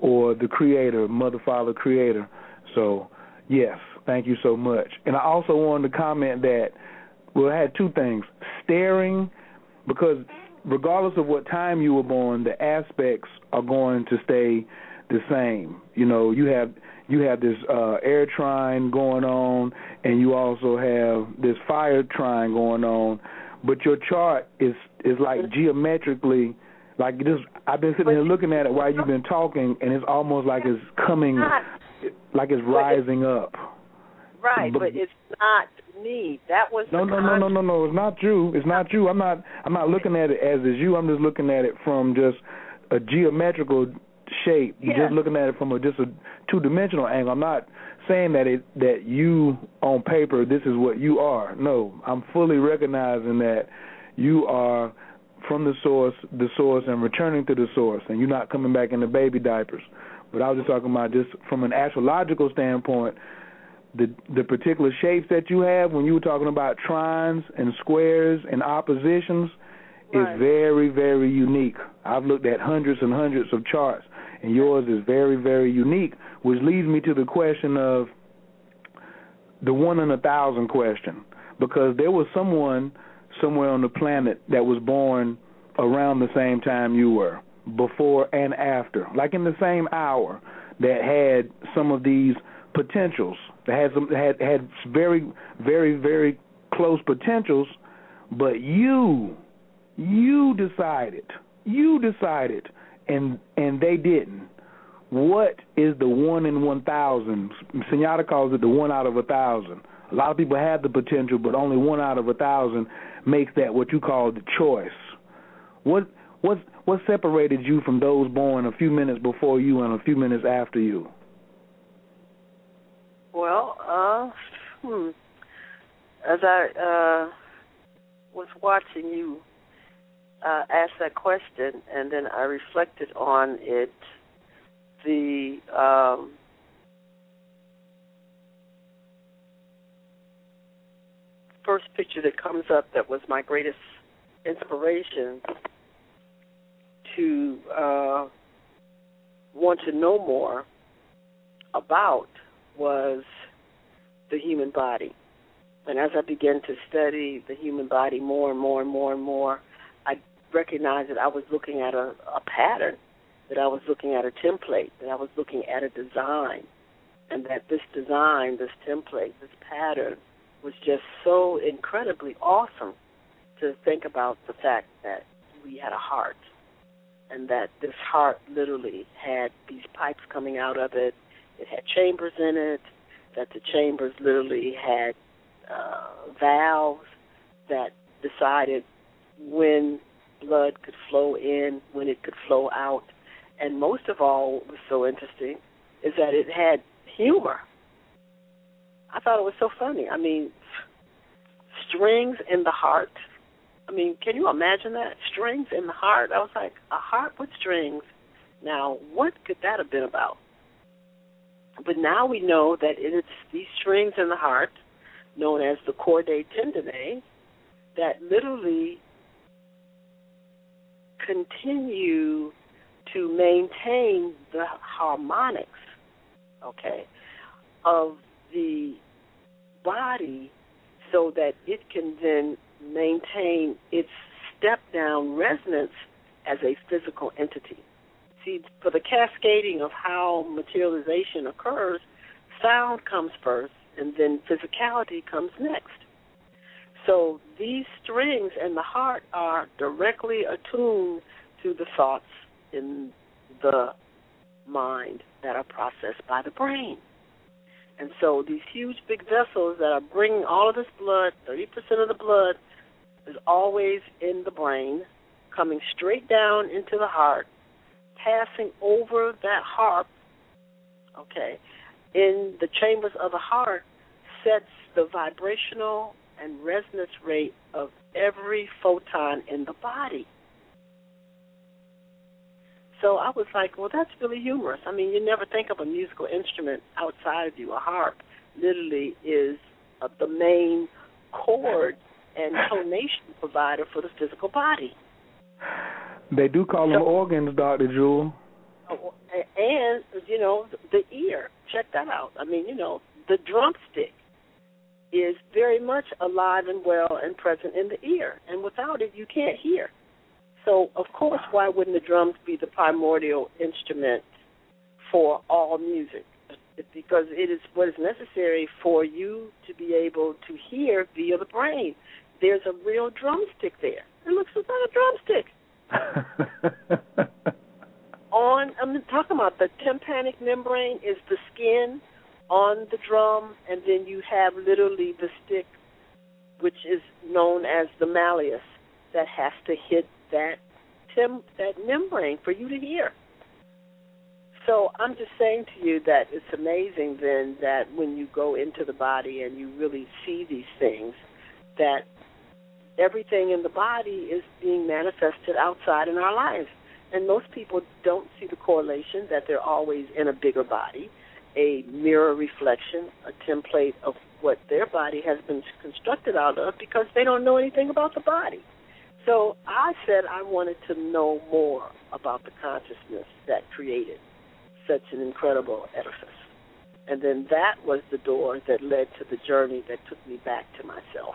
or the Creator, Mother, Father, Creator. So, yes, thank you so much. And I also wanted to comment that, well, I had two things. Staring, because regardless of what time you were born, the aspects are going to stay the same. You know, you have you have this uh, air trine going on, and you also have this fire trine going on, but your chart is, is like geometrically, like just, I've been sitting here looking at it while you've been talking, and it's almost like it's coming, like it's rising up. Right, but, but it's not me. That was no, no, no, no, no, no. It's not you. It's not you. I'm not. I'm not looking at it as is you. I'm just looking at it from just a geometrical shape. Yes. Just looking at it from a, just a two-dimensional angle. I'm not saying that it that you on paper this is what you are. No, I'm fully recognizing that you are from the source, the source, and returning to the source, and you're not coming back in the baby diapers. But I was just talking about just from an astrological standpoint. The, the particular shapes that you have when you were talking about trines and squares and oppositions right. is very, very unique. I've looked at hundreds and hundreds of charts, and yours is very, very unique, which leads me to the question of the one in a thousand question, because there was someone somewhere on the planet that was born around the same time you were, before and after, like in the same hour, that had some of these potentials. That had some had had very very very close potentials, but you you decided you decided and and they didn't. What is the one in one thousand? Sunyata calls it the one out of a thousand. A lot of people have the potential, but only one out of a thousand makes that what you call the choice. What what what separated you from those born a few minutes before you and a few minutes after you? Well, uh, hmm. as I uh, was watching you uh, ask that question, and then I reflected on it, the um, first picture that comes up that was my greatest inspiration to uh, want to know more about was the human body. And as I began to study the human body more and more and more and more, I recognized that I was looking at a, a pattern, that I was looking at a template, that I was looking at a design, and that this design, this template, this pattern was just so incredibly awesome to think about the fact that we had a heart and that this heart literally had these pipes coming out of it. It had chambers in it, that the chambers literally had uh, valves that decided when blood could flow in, when it could flow out. And most of all, what was so interesting is that it had humor. I thought it was so funny. I mean, strings in the heart. I mean, can you imagine that? Strings in the heart. I was like, a heart with strings. Now, what could that have been about? But now we know that it's these strings in the heart, known as the chordae tendineae, that literally continue to maintain the harmonics, okay, of the body so that it can then maintain its step-down resonance as a physical entity. See, for the cascading of how materialization occurs, sound comes first, and then physicality comes next. So these strings in the heart are directly attuned to the thoughts in the mind that are processed by the brain. And so these huge big vessels that are bringing all of this blood, thirty percent of the blood, is always in the brain, coming straight down into the heart, passing over that harp, okay, in the chambers of the heart sets the vibrational and resonance rate of every photon in the body. so I was like, well, that's really humorous. I mean, you never think of a musical instrument outside of you. A harp literally is uh, the main chord and tonation provider for the physical body. They do call them so, organs, Doctor Jewel. And, you know, the ear. Check that out. I mean, you know, the drumstick is very much alive and well and present in the ear. And without it, you can't hear. So, of course, why wouldn't the drums be the primordial instrument for all music? Because it is what is necessary for you to be able to hear via the brain. There's a real drumstick there. It looks like a drumstick. on, I'm talking about the tympanic membrane is the skin on the drum, and then you have literally the stick, which is known as the malleus, that has to hit that tim, that membrane for you to hear. So I'm just saying to you that it's amazing then that when you go into the body and you really see these things, that everything in the body is being manifested outside in our lives. And most people don't see the correlation that they're always in a bigger body, a mirror reflection, a template of what their body has been constructed out of, because they don't know anything about the body. So I said I wanted to know more about the consciousness that created such an incredible edifice. And then that was the door that led to the journey that took me back to myself.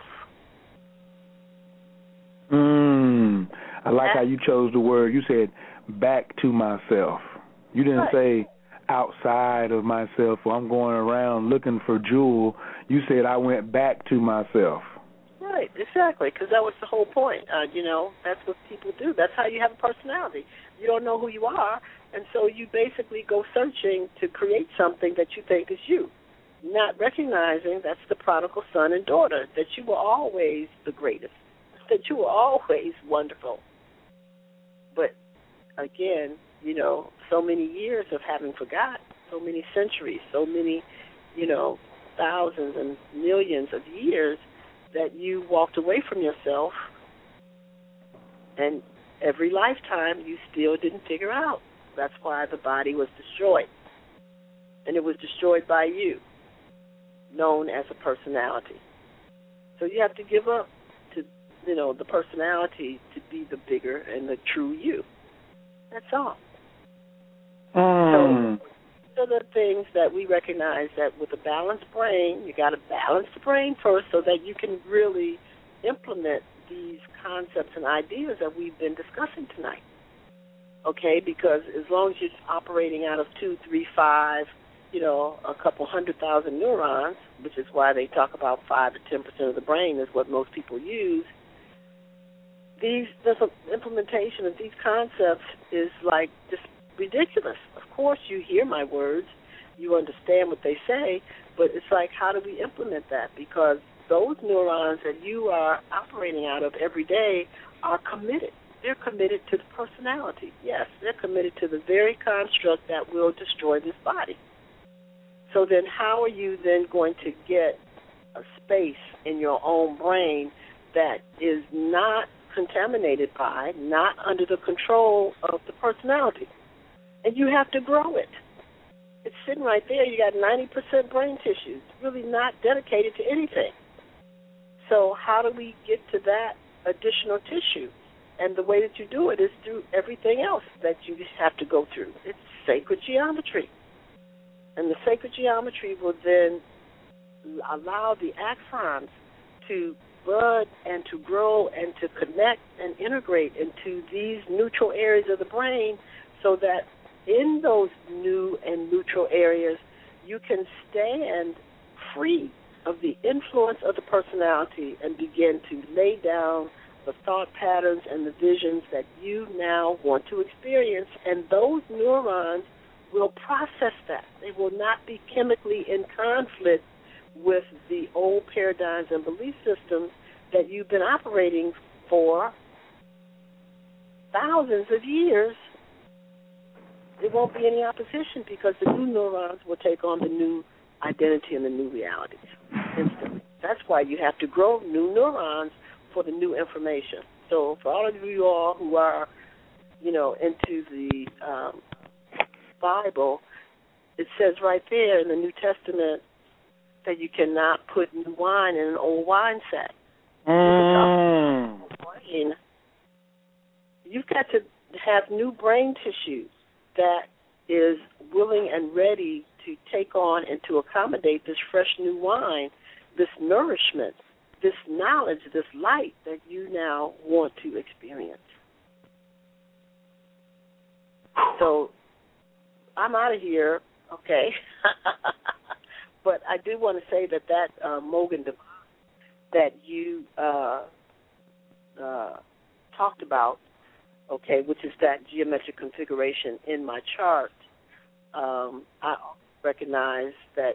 Mm, I like how you chose the word. You said back to myself. You didn't say outside of myself or I'm going around looking for Jewel. You said I went back to myself. Right, exactly, because that was the whole point. Uh, you know, that's what people do. That's how you have a personality. You don't know who you are, and so you basically go searching to create something that you think is you, not recognizing that's the prodigal son and daughter, that you were always the greatest, that you were always wonderful. But, again, you know, so many years of having forgotten, so many centuries, so many, you know, thousands and millions of years that you walked away from yourself, and every lifetime you still didn't figure out. That's why the body was destroyed, and it was destroyed by you, known as a personality. So you have to give up to, you know, the personality to be the bigger and the true you. That's all. Mm. So, are the things that we recognize that with a balanced brain, you got to balance the brain first so that you can really implement these concepts and ideas that we've been discussing tonight. Okay, because as long as you're operating out of two, three, five, you know, a couple hundred thousand neurons, which is why they talk about five to ten percent of the brain is what most people use. These this implementation of these concepts is like just ridiculous. Of course, you hear my words, you understand what they say, but it's like, how do we implement that? Because those neurons that you are operating out of every day are committed. They're committed to the personality. Yes, they're committed to the very construct that will destroy this body. So then how are you then going to get a space in your own brain that is not contaminated by, not under the control of the personality? And you have to grow it. It's sitting right there. You got ninety percent brain tissue. It's really not dedicated to anything. So how do we get to that additional tissue? And the way that you do it is through everything else that you have to go through. It's sacred geometry. And the sacred geometry will then allow the axons to bud and to grow and to connect and integrate into these neutral areas of the brain, so that in those new and neutral areas, you can stand free of the influence of the personality and begin to lay down the thought patterns and the visions that you now want to experience. And those neurons will process that. They will not be chemically in conflict with the old paradigms and belief systems that you've been operating for thousands of years. There won't be any opposition because the new neurons will take on the new identity and the new realities instantly. That's why you have to grow new neurons for the new information. So for all of you all who are you know, into the um, Bible, it says right there in the New Testament that you cannot put new wine in an old wine sack. Mm. You've got to have new brain tissue that is willing and ready to take on and to accommodate this fresh new wine, this nourishment, this knowledge, this light that you now want to experience. So I'm out of here, okay? But I do want to say that that uh, Mogan device that you uh, uh, talked about, okay, which is that geometric configuration in my chart, um, I recognize that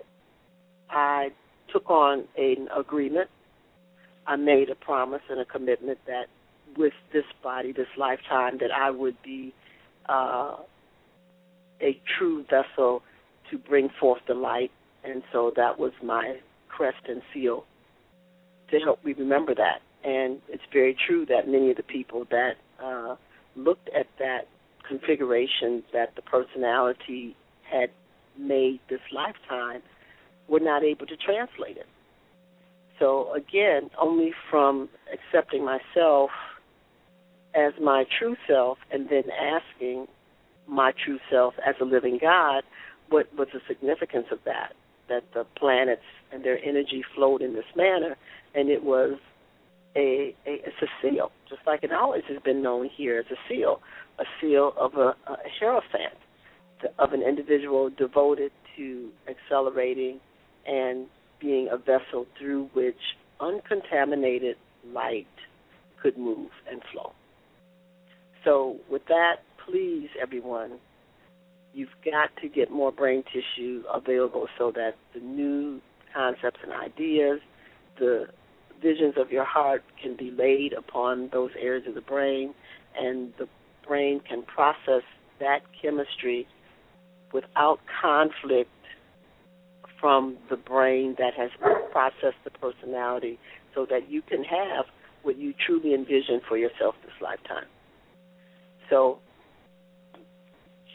I took on an agreement. I made a promise and a commitment that with this body, this lifetime, that I would be uh, a true vessel to bring forth the light. And so that was my crest and seal to help me remember that. And it's very true that many of the people that uh, looked at that configuration that the personality had made this lifetime were not able to translate it. So, again, only from accepting myself as my true self and then asking my true self as a living God what was the significance of that, that the planets and their energy flowed in this manner, and it was a, a, it's a seal, just like it always has been known here as a seal, a seal of a, a hierophant, of an individual devoted to accelerating and being a vessel through which uncontaminated light could move and flow. So with that, please, everyone, you've got to get more brain tissue available so that the new concepts and ideas, the visions of your heart can be laid upon those areas of the brain, and the brain can process that chemistry without conflict from the brain that has processed the personality, so that you can have what you truly envision for yourself this lifetime. So,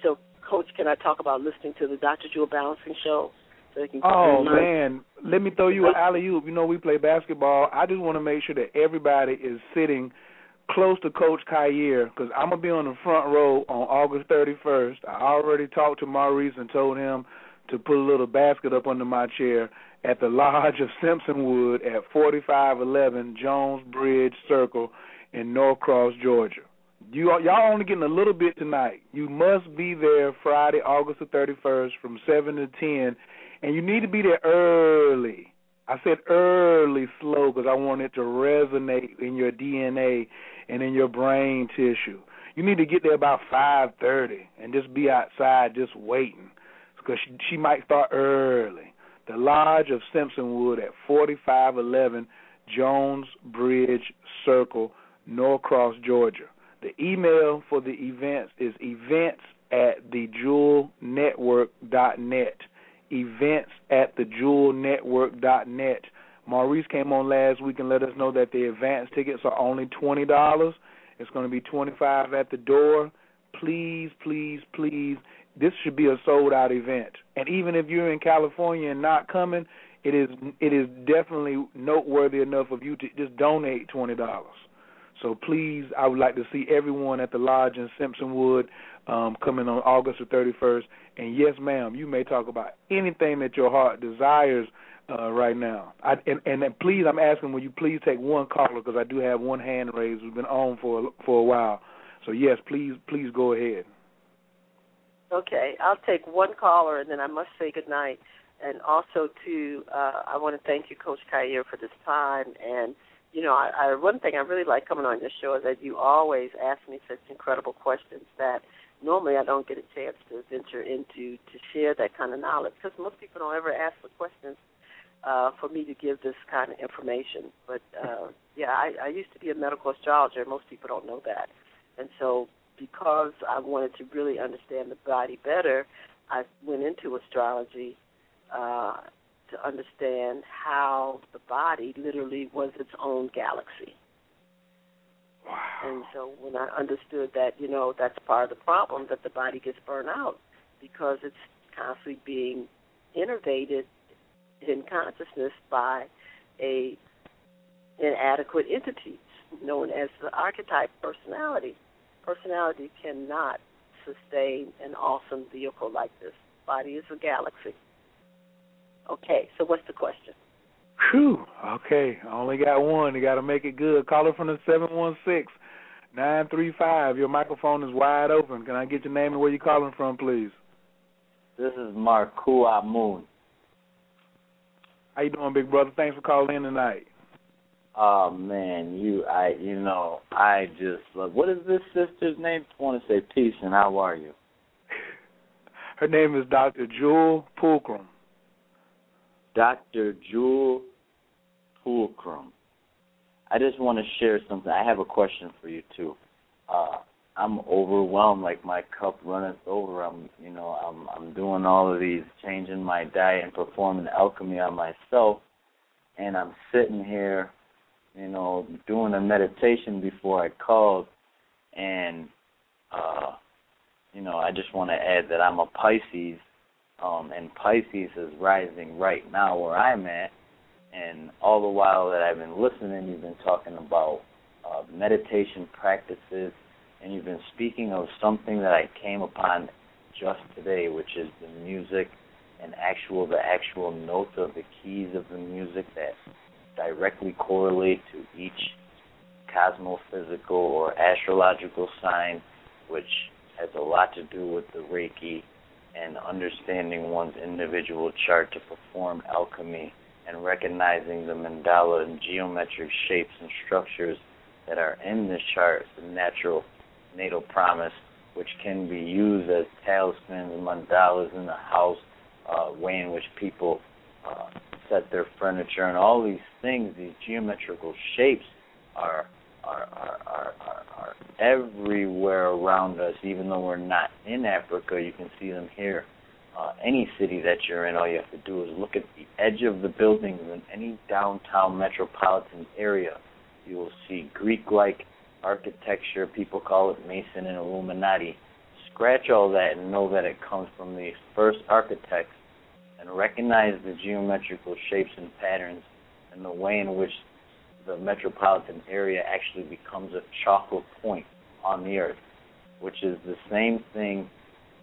so Coach, can I talk about listening to the Doctor Jewel Balancing Show? So they can oh, man, let me throw you an alley-oop. You know, we play basketball. I just want to make sure that everybody is sitting close to Coach Khayr, because I'm going to be on the front row on August thirty-first. I already talked to Maurice and told him to put a little basket up under my chair at the Lodge of Simpsonwood at forty-five eleven Jones Bridge Circle in Norcross, Georgia. You are, y'all only getting a little bit tonight. You must be there Friday, August the thirty-first from seven to ten, and you need to be there early. I said early slow because I want it to resonate in your D N A and in your brain tissue. You need to get there about five thirty and just be outside just waiting, because she, she might start early. The Lodge of Simpsonwood at forty-five eleven Jones Bridge Circle, Norcross, Georgia. The email for the events is events at the jewel network dot net, events at the jewel network dot net. Maurice came on last week and let us know that the advance tickets are only twenty dollars. It's going to be twenty-five dollars at the door. Please, please, please. This should be a sold-out event. And even if you're in California and not coming, it is it is definitely noteworthy enough of you to just donate twenty dollars. So please, I would like to see everyone at the Lodge in Simpsonwood um, coming on August the thirty-first. And yes, ma'am, you may talk about anything that your heart desires uh, right now. I, and, and then please, I'm asking, will you please take one caller, because I do have one hand raised who's been on for, for a while. So yes, please, please go ahead. Okay, I'll take one caller, and then I must say goodnight. And also, too, uh, I want to thank you, Coach Khayr, for this time. And, you know, I, I, one thing I really like coming on your show is that you always ask me such incredible questions that normally I don't get a chance to venture into to share that kind of knowledge, because most people don't ever ask for questions uh, for me to give this kind of information. But, uh, yeah, I, I used to be a medical astrologer. Most people don't know that. And so, because I wanted to really understand the body better, I went into astrology uh, to understand how the body literally was its own galaxy. Wow. And so when I understood that, you know, that's part of the problem, that the body gets burnt out because it's constantly being innervated in consciousness by a inadequate entity known as the archetype personality. Personality cannot sustain an awesome vehicle like this. Body is a galaxy. Okay, so what's the question? Whew, okay, I only got one. You got to make it good. Call it from the seven one six, nine three five. Your microphone is wide open. Can I get your name and where you're calling from, please? This is Marku Amun. How you doing, big brother? Thanks for calling in tonight. Oh, man, you I, you know, I just love, what is this sister's name? I want to say peace, and how are you? Her name is Doctor Jewel Pookrum. Doctor Jewel Pookrum. I just want to share something. I have a question for you, too. Uh, I'm overwhelmed, like my cup runneth over. I'm, you know, I'm, I'm doing all of these, changing my diet and performing alchemy on myself, and I'm sitting here, you know, doing a meditation before I called, and, uh, you know, I just want to add that I'm a Pisces, um, and Pisces is rising right now where I'm at, and all the while that I've been listening, you've been talking about uh, meditation practices, and you've been speaking of something that I came upon just today, which is the music and actual, the actual notes of the keys of the music that directly correlate to each cosmophysical or astrological sign, which has a lot to do with the Reiki and understanding one's individual chart to perform alchemy and recognizing the mandala and geometric shapes and structures that are in this chart, the natural natal promise, which can be used as talismans, mandalas in the house, uh, way in which people uh, set their furniture, and all these things, these geometrical shapes are are, are, are, are are everywhere around us. Even though we're not in Africa, you can see them here. Uh, any city that you're in, all you have to do is look at the edge of the buildings in any downtown metropolitan area. You will see Greek-like architecture. People call it Mason and Illuminati. Scratch all that and know that it comes from the first architects, and recognize the geometrical shapes and patterns and the way in which the metropolitan area actually becomes a chakra point on the earth, which is the same thing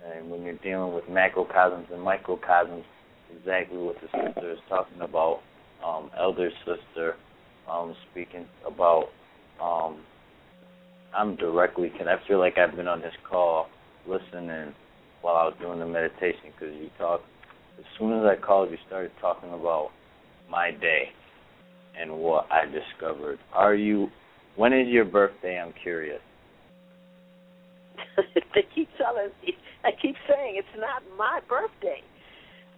uh, when you're dealing with macrocosms and microcosms, exactly what the sister is talking about, um, elder sister um, speaking about. Um, I'm directly, can I feel like I've been on this call listening while I was doing the meditation, because you talked, as soon as I called, you started talking about my day and what I discovered. Are you, when is your birthday? I'm curious. They keep telling me, I keep saying it's not my birthday.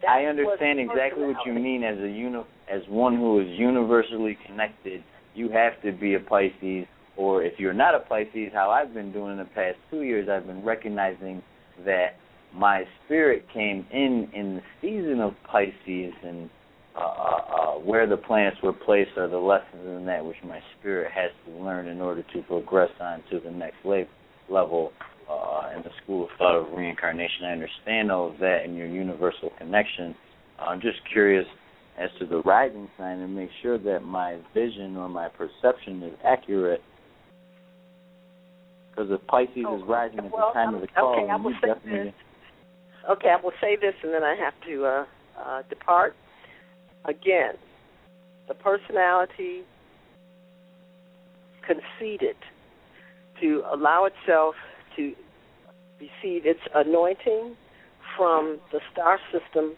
That I understand exactly what you mean as a uni, as one who is universally connected. You have to be a Pisces, or if you're not a Pisces, how I've been doing in the past two years, I've been recognizing that my spirit came in in the season of Pisces, and uh, uh, where the planets were placed are the lessons in that which my spirit has to learn in order to progress on to the next le- level uh, in the school of thought of reincarnation. I understand all of that and your universal connection. I'm just curious as to the rising sign and make sure that my vision or my perception is accurate. Because if Pisces oh, is rising at well, the time I'm, of the call, okay, I will say definitely... this. Okay, I will say this, and then I have to uh, uh, depart. Again, the personality conceded to allow itself to receive its anointing from the star system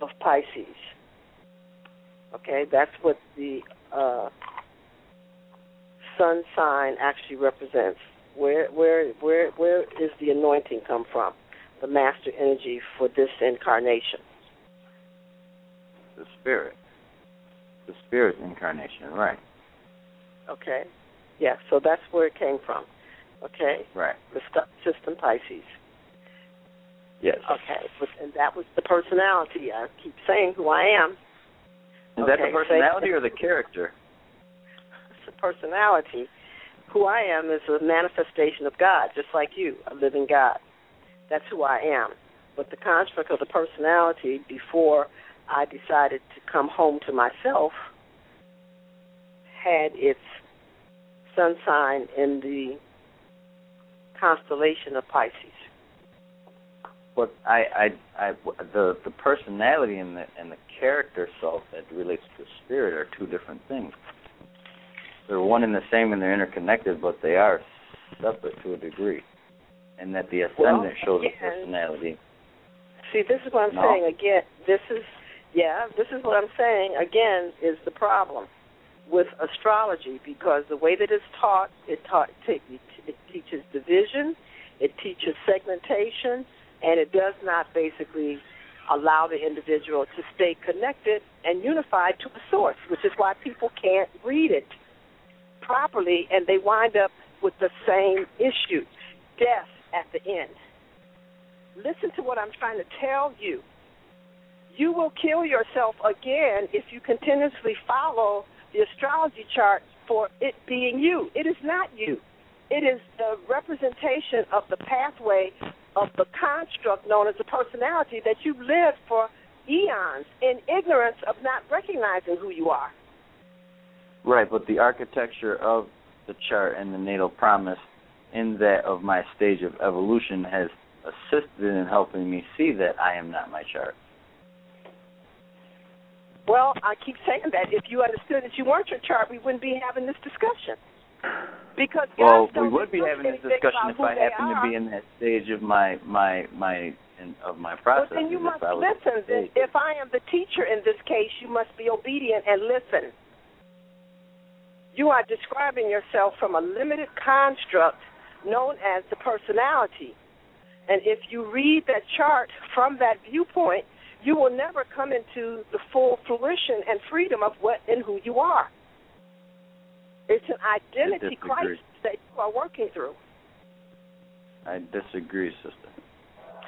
of Pisces. Okay, that's what the uh, sun sign actually represents. Where where where where does the anointing come from? The master energy for this incarnation. The spirit. The spirit incarnation, right? Okay. Yeah. So that's where it came from. Okay. Right. The st- system Pisces. Yes. Okay. And that was the personality. I keep saying who I am. Is okay, that the personality so, or the character? It's the personality. Who I am is a manifestation of God, just like you, a living God. That's who I am. But the construct of the personality, before I decided to come home to myself, had its sun sign in the constellation of Pisces. Well, I, I, I, the the personality and the and the character self that relates to spirit are two different things. They're one and the same, and they're interconnected, but they are separate to a degree. And that the ascendant well, shows again, the personality. See, this is what I'm no. saying again. This is yeah, this is what I'm saying again is the problem with astrology, because the way that it's taught, it taught it, it teaches division, it teaches segmentation. And it does not basically allow the individual to stay connected and unified to a source, which is why people can't read it properly, and they wind up with the same issue, death at the end. Listen to what I'm trying to tell you. You will kill yourself again if you continuously follow the astrology chart for it being you. It is not you. It is the representation of the pathway of the construct known as the personality that you've lived for eons in ignorance of not recognizing who you are. Right, but the architecture of the chart and the natal promise in that of my stage of evolution has assisted in helping me see that I am not my chart. Well, I keep saying that. If you understood that you weren't your chart, we wouldn't be having this discussion. Because well, we would be having this discussion if I happened to be in that stage of my my my in, of my process. Well, then you must listen. Then if I am the teacher in this case, you must be obedient and listen. You are describing yourself from a limited construct known as the personality, and if you read that chart from that viewpoint, you will never come into the full fruition and freedom of what and who you are. It's an identity crisis that you are working through. I disagree, sister.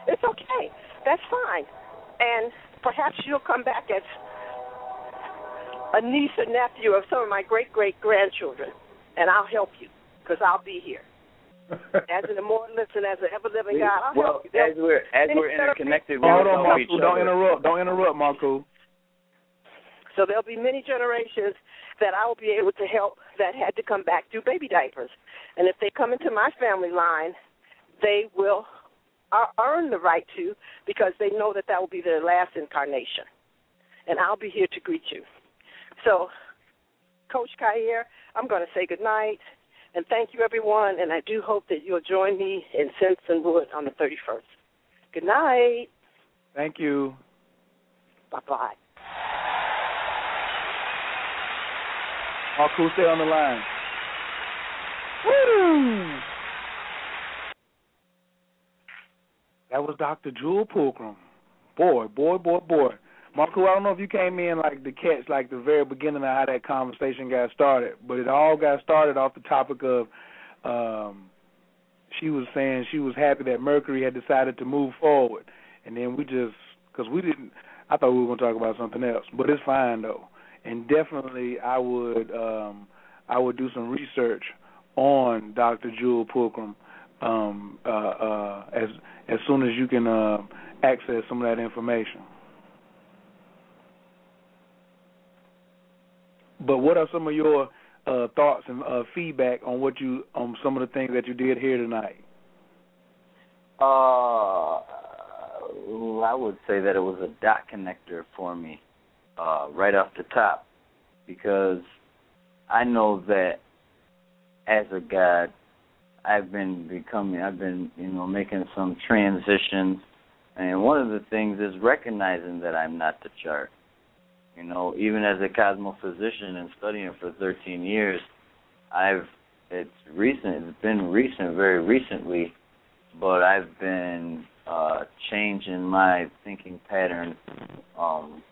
It's okay. That's fine. And perhaps you'll come back as a niece or nephew of some of my great-great-grandchildren, and I'll help you because I'll be here. As an immortal, listen, as an ever-living God, I'll well, help you. Well, as we're, as we're interconnected, we Hold on, Marku, don't interrupt. Don't interrupt, Marku. So there'll be many generations that I will be able to help that had to come back through baby diapers. And if they come into my family line, they will earn the right to, because they know that that will be their last incarnation. And I'll be here to greet you. So, Coach Khayr, I'm going to say good night, and thank you, everyone, and I do hope that you'll join me in Sense and Wood on the thirty-first. Good night. Thank you. Bye-bye. Marku, stay on the line. Woo! That was Doctor Jewel Pookrum. Boy, boy, boy, boy. Marku, I don't know if you came in like the catch, like the very beginning of how that conversation got started, but it all got started off the topic of um, she was saying she was happy that Mercury had decided to move forward. And then we just, because we didn't, I thought we were going to talk about something else, but it's fine, though. And definitely, I would um, I would do some research on Doctor Jewel Pookrum um, uh, uh, as as soon as you can uh, access some of that information. But what are some of your uh, thoughts and uh, feedback on what you on some of the things that you did here tonight? Uh, I would say that it was a dot connector for me. Uh, right off the top, because I know that as a God, I've been becoming, I've been, you know, making some transitions, and one of the things is recognizing that I'm not the chart. You know, even as a cosmophysician and studying for thirteen years, I've, it's recent, it's been recent, very recently, but I've been uh, changing my thinking pattern, um,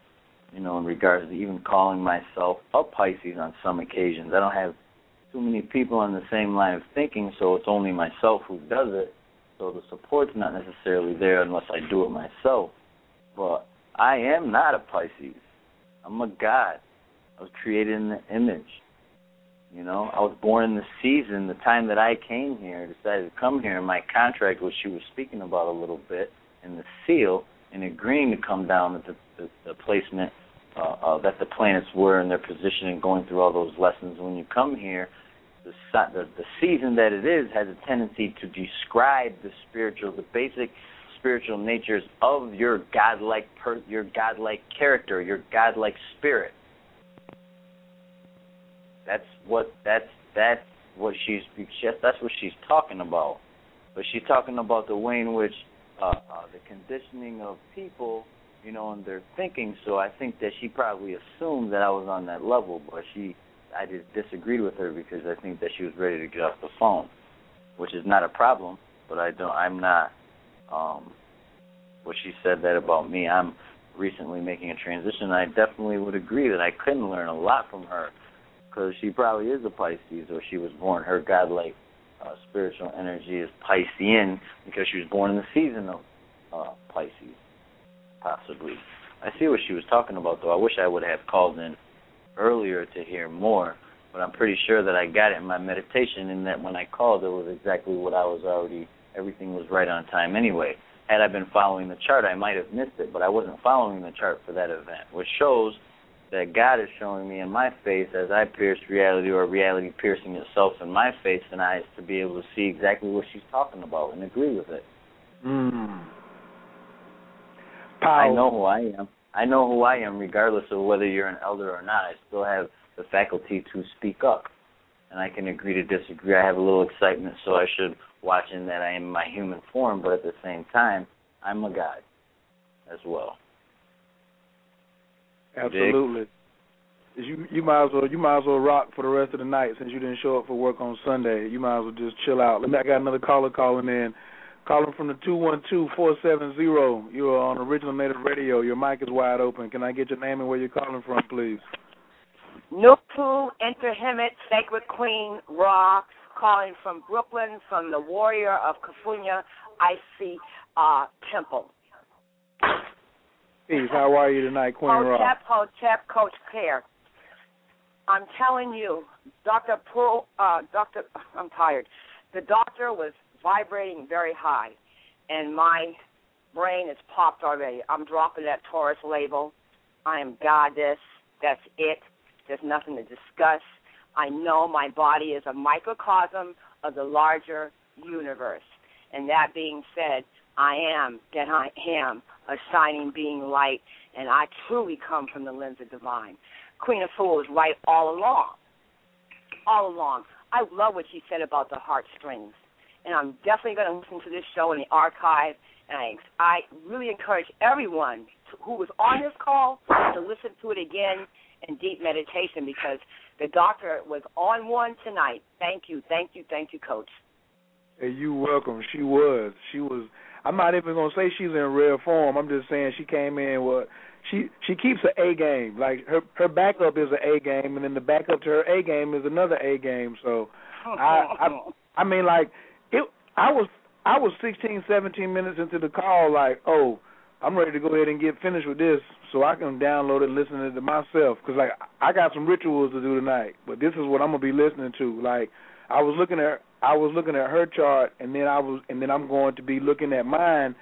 you know, in regards to even calling myself a Pisces on some occasions. I don't have too many people on the same line of thinking, so it's only myself who does it. So the support's not necessarily there unless I do it myself. But I am not a Pisces. I'm a God. I was created in the image. You know, I was born in the season, the time that I came here, decided to come here, and my contract, which she was speaking about a little bit, and the seal, and agreeing to come down at the, the, the placement uh, uh, that the planets were in their position and going through all those lessons. When you come here, the, the, the season that it is has a tendency to describe the spiritual, the basic spiritual natures of your godlike, per, your godlike character, your godlike spirit. That's what that's that's what she's that's what she's talking about, but she's talking about the way in which uh, uh, the conditioning of people, you know, and their thinking. So I think that she probably assumed that I was on that level, but she I just disagreed with her because I think that she was ready to get off the phone, which is not a problem. But I don't I'm not um, what she said that about me. I'm recently making a transition. I definitely would agree that I couldn't learn a lot from her, because she probably is a Pisces, or she was born, her godlike uh, spiritual energy is Piscean, because she was born in the season of uh, Pisces, possibly. I see what she was talking about, though. I wish I would have called in earlier to hear more, but I'm pretty sure that I got it in my meditation, and that when I called, it was exactly what I was already, everything was right on time anyway. Had I been following the chart, I might have missed it, but I wasn't following the chart for that event, which shows that God is showing me in my face as I pierce reality, or reality piercing itself in my face and eyes, to be able to see exactly what she's talking about and agree with it. Mm. I know who I am. I know who I am regardless of whether you're an elder or not. I still have the faculty to speak up, and I can agree to disagree. I have a little excitement, so I should watch in that I am my human form, but at the same time, I'm a God as well. Absolutely. You you might as well you might as well rock for the rest of the night, since you didn't show up for work on Sunday. You might as well just chill out. Let me. I got another caller calling in, calling from the two one two four seven zero. You are on Original Native Radio. Your mic is wide open. Can I get your name and where you're calling from, please? Nupu Interhemet, Sacred Queen Ra, calling from Brooklyn, from the Warrior of Kofunya Ife uh, Temple. Peace. How are you tonight, Queen Ra? Hotep, Hotep, Coach Khayr. I'm telling you, Doctor Pearl, uh, Doctor, I'm tired. The doctor was vibrating very high, and my brain is popped already. I'm dropping that Taurus label. I am goddess. That's it. There's nothing to discuss. I know my body is a microcosm of the larger universe, and that being said, I am that I am, a shining being light, and I truly come from the lens of divine. Queen of Fool is right all along, all along. I love what she said about the heartstrings, and I'm definitely going to listen to this show in the archive, and I, I really encourage everyone to, who was on this call to listen to it again in deep meditation, because the doctor was on one tonight. Thank you, thank you, thank you, Coach. Hey, you're welcome. She was. She was. I'm not even going to say she's in rare form. I'm just saying she came in with, she she keeps an A game. Like, her her backup is an A game, and then the backup to her A game is another A game. So, I I, I mean, like, it. I was I was sixteen, seventeen minutes into the call, like, oh, I'm ready to go ahead and get finished with this so I can download it and listen to it myself. Because, like, I got some rituals to do tonight, but this is what I'm going to be listening to. Like, I was looking at I was looking at her chart, and then I was, and then I'm going to be looking at mine,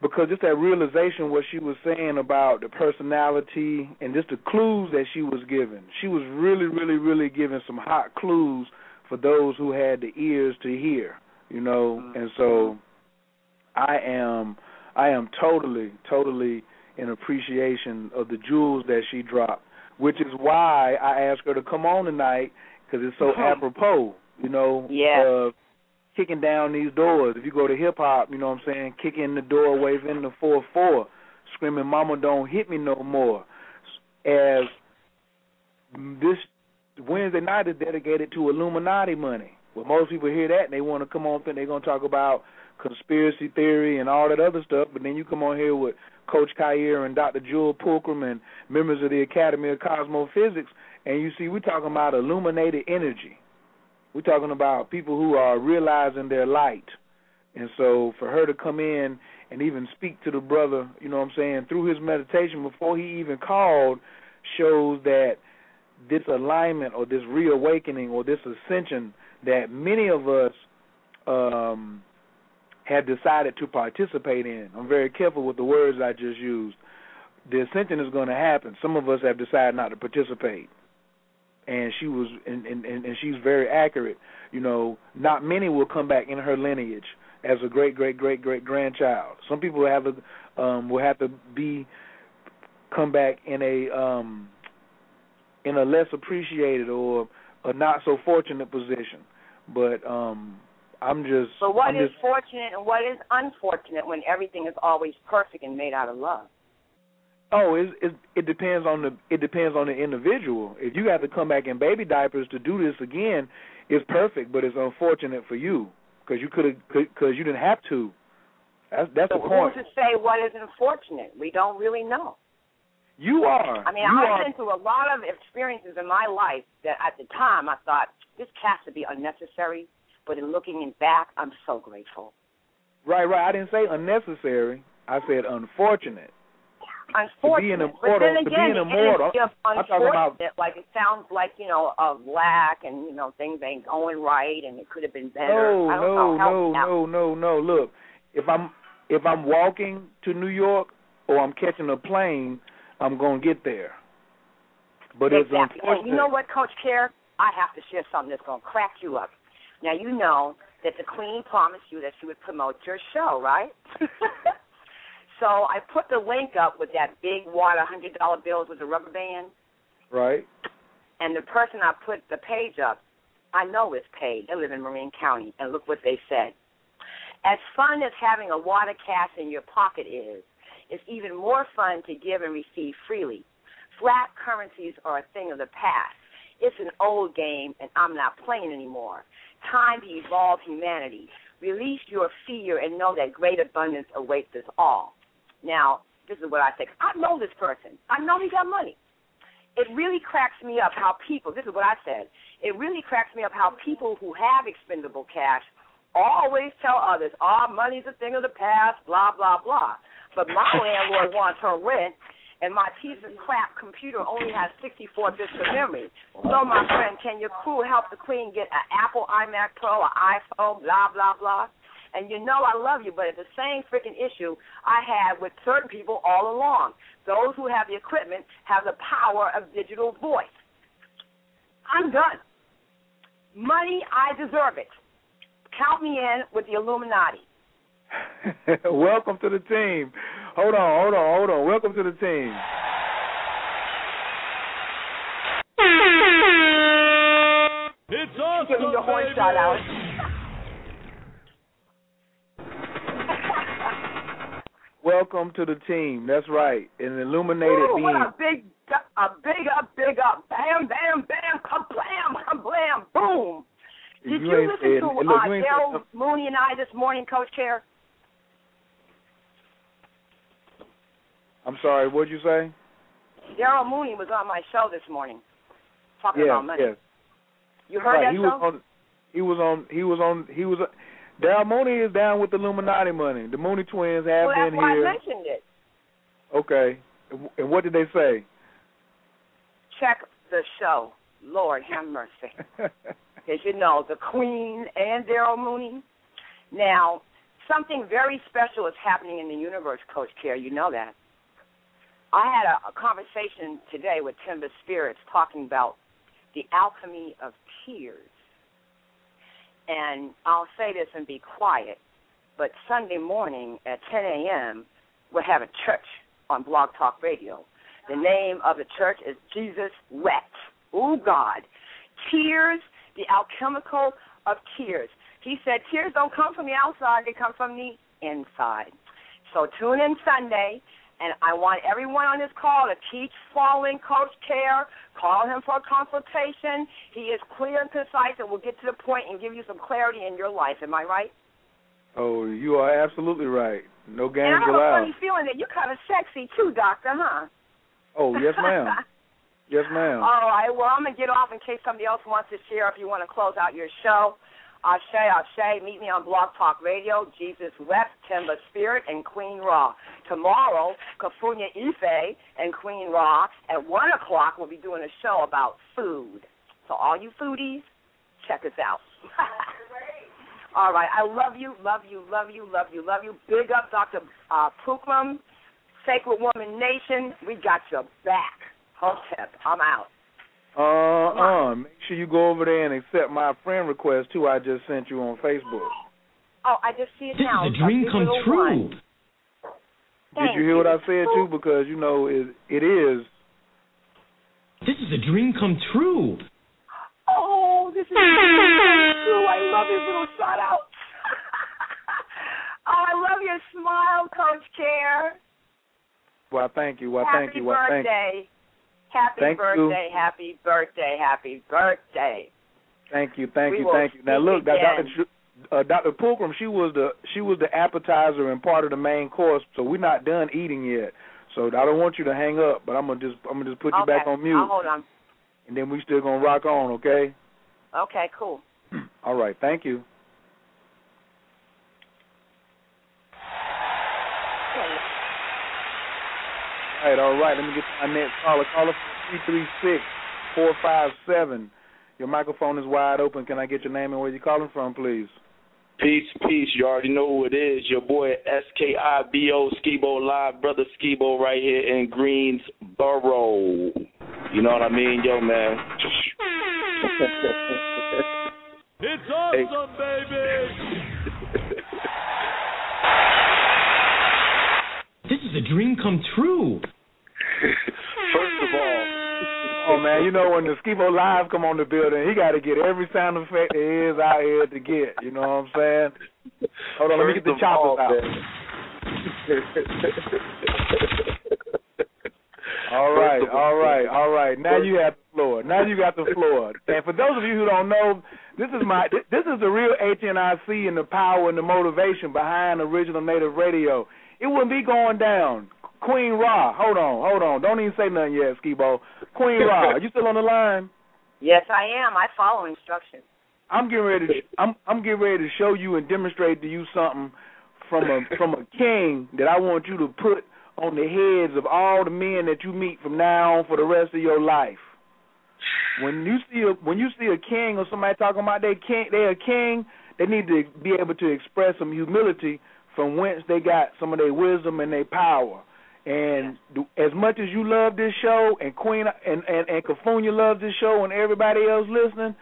because just that realization what she was saying about the personality and just the clues that she was giving. She was really, really, really giving some hot clues for those who had the ears to hear, you know. Mm-hmm. And so, I am, I am totally, totally in appreciation of the jewels that she dropped, which is why I asked her to come on tonight, because it's so mm-hmm. apropos. You know, yeah. uh, kicking down these doors. If you go to hip-hop, you know what I'm saying, kicking the door, waving the four four, screaming, "Mama, don't hit me no more." As this Wednesday night is dedicated to Illuminati money. Well, most people hear that, and they want to come on and they're going to talk about conspiracy theory and all that other stuff, but then you come on here with Coach Khayr and Doctor Jewel Pookrum and members of the Academy of Cosmophysics, and you see we're talking about illuminated energy. We're talking about people who are realizing their light. And so for her to come in and even speak to the brother, you know what I'm saying, through his meditation before he even called, shows that this alignment or this reawakening or this ascension that many of us um, have decided to participate in. I'm very careful with the words I just used. The ascension is going to happen. Some of us have decided not to participate. And she was, and, and, and she's very accurate. You know, not many will come back in her lineage as a great, great, great, great grandchild. Some people have a, um, will have to be come back in a um, in a less appreciated or a not so fortunate position. But um, I'm just. So what I'm is just, fortunate and what is unfortunate when everything is always perfect and made out of love? Oh, it, it, it depends on the it depends on the individual. If you have to come back in baby diapers to do this again, it's perfect, but it's unfortunate for you because you could because you didn't have to. That's that's so the point. Who's to say what is unfortunate? We don't really know. You are. I mean, you I've are. been through a lot of experiences in my life that at the time I thought this has to be unnecessary, but in looking back, I'm so grateful. Right, right. I didn't say unnecessary. I said unfortunate. Unfortunate, to but then again, it's just unfortunate. Like it sounds like you know a lack, and you know things ain't going right, and it could have been better. No, I don't no, know. no, no, no, no. Look, if I'm if I'm walking to New York or I'm catching a plane, I'm gonna get there. But exactly. it's unfortunate. And you know what, Coach Khayr? I have to share something that's gonna crack you up. Now you know that the Queen promised you that she would promote your show, right? So I put the link up with that big wad of one hundred dollar bills with the rubber band. Right. And the person I put the page up, I know it's paid. They live in Marin County, and look what they said. As fun as having a wad of cash in your pocket is, it's even more fun to give and receive freely. Flat currencies are a thing of the past. It's an old game, and I'm not playing anymore. Time to evolve humanity. Release your fear and know that great abundance awaits us all. Now, this is what I think. I know this person. I know he got money. It really cracks me up how people, this is what I said, it really cracks me up how people who have expendable cash always tell others, oh, money's a thing of the past, blah, blah, blah. But my landlord wants her rent, and my piece of crap computer only has sixty-four bits of memory. So, my friend, can your crew help the Queen get an Apple iMac Pro, an iPhone, blah, blah, blah? And you know I love you, but it's the same freaking issue I had with certain people all along. Those who have the equipment have the power of digital voice. I'm done. Money, I deserve it. Count me in with the Illuminati. Welcome to the team. Hold on, hold on, hold on. Welcome to the team. It's awesome, give me your horn shot out. Welcome to the team. That's right. An illuminated Ooh, being. What a big, a big up, big up. Bam, bam, bam, kablam, kablam, boom. Did you, you listen to uh, look, Daryl Mooney and I this morning, Coach Khayr? I'm sorry, what did you say? Daryl Mooney was on my show this morning, talking yes, about money. Yes. You heard right. that he show? Was on, he was on, he was on, he was on. Daryl Mooney is down with the Illuminati money. The Mooney twins have well, been here. Well, that's why I mentioned it. Okay. And what did they say? Check the show. Lord have mercy. Because, you know, the Queen and Daryl Mooney. Now, something very special is happening in the universe, Coach Khayr. You know that. I had a, a conversation today with Timber Spirits talking about the alchemy of tears. And I'll say this and be quiet, but Sunday morning at ten a.m., we're having church on Blog Talk Radio. The name of the church is Jesus Wept. Ooh, God. Tears, the alchemical of tears. He said tears don't come from the outside, they come from the inside. So tune in Sunday, and I want everyone on this call to keep following Coach Khayr. Call him for a consultation. He is clear and concise and will get to the point and give you some clarity in your life. Am I right? Oh, you are absolutely right. No games allowed. And I have allowed. a funny feeling that you're kind of sexy too, doctor, huh? Oh, yes, ma'am. Yes, ma'am. All right. Well, I'm going to get off in case somebody else wants to share if you want to close out your show. Ashe, Ashe, meet me on Blog Talk Radio, Jesus Wept, Timber Spirit, and Queen Ra. Tomorrow, Kofunya Ife and Queen Ra at one o'clock will be doing a show about food. So all you foodies, check us out. All right. I love you, love you, love you, love you, love you. Big up, Doctor Uh, Pookrum, Sacred Woman Nation. We got your back. Hotep, I'm out. Uh uh. Make sure you go over there and accept my friend request, too, I just sent you on Facebook. Oh, I just see it this now. This is a dream come true. Did you hear what I said, too? Because, you know, it, it is. This is a dream come true. Oh, this is a dream come true. I love his little shout out. Oh, I love your smile, Coach Khayr. Well, thank you. Well, Happy thank you. Well, birthday. Thank you. Happy Thank birthday, you. happy birthday, happy birthday. Thank you, thank we you, thank you. Now look, Doctor Uh, Doctor Pookrum, she was the she was the appetizer and part of the main course, so we're not done eating yet. So I don't want you to hang up, but I'm gonna just I'm gonna just put okay. you back on mute. I'll hold on. And then we still gonna rock on, okay? Okay, cool. All right, thank you. All right, all right. Let me get to my next caller. Caller three three six, four five seven. Your microphone is wide open. Can I get your name and where you're calling from, please? Peace, peace. You already know who it is. Your boy S K I B O, Skibo Live, Brother Skibo right here in Greensboro. You know what I mean? Yo, man. It's awesome, hey. Baby. This is a dream come true. First of all, oh, man, you know, when the Skibo Live come on the building, he got to get every sound effect there is out here to get. You know what I'm saying? Hold on, First let me get the choppers all, out. all right, all right, all right. Now you have the floor. Now you got the floor. And for those of you who don't know, this is my this is the real H N I C and the power and the motivation behind Original Native Radio. It wouldn't be going down. Queen Ra, hold on, hold on. Don't even say nothing yet, Skibo. Queen Ra, are you still on the line? Yes, I am. I follow instructions. I'm getting ready. To, I'm I'm getting ready to show you and demonstrate to you something from a from a king that I want you to put on the heads of all the men that you meet from now on for the rest of your life. When you see a, when you see a king or somebody talking about they king, they a king, they need to be able to express some humility. From whence they got some of their wisdom and their power. And do, as much as you love this show, and Queen and, and, and Kofunya loves this show, and everybody else listening,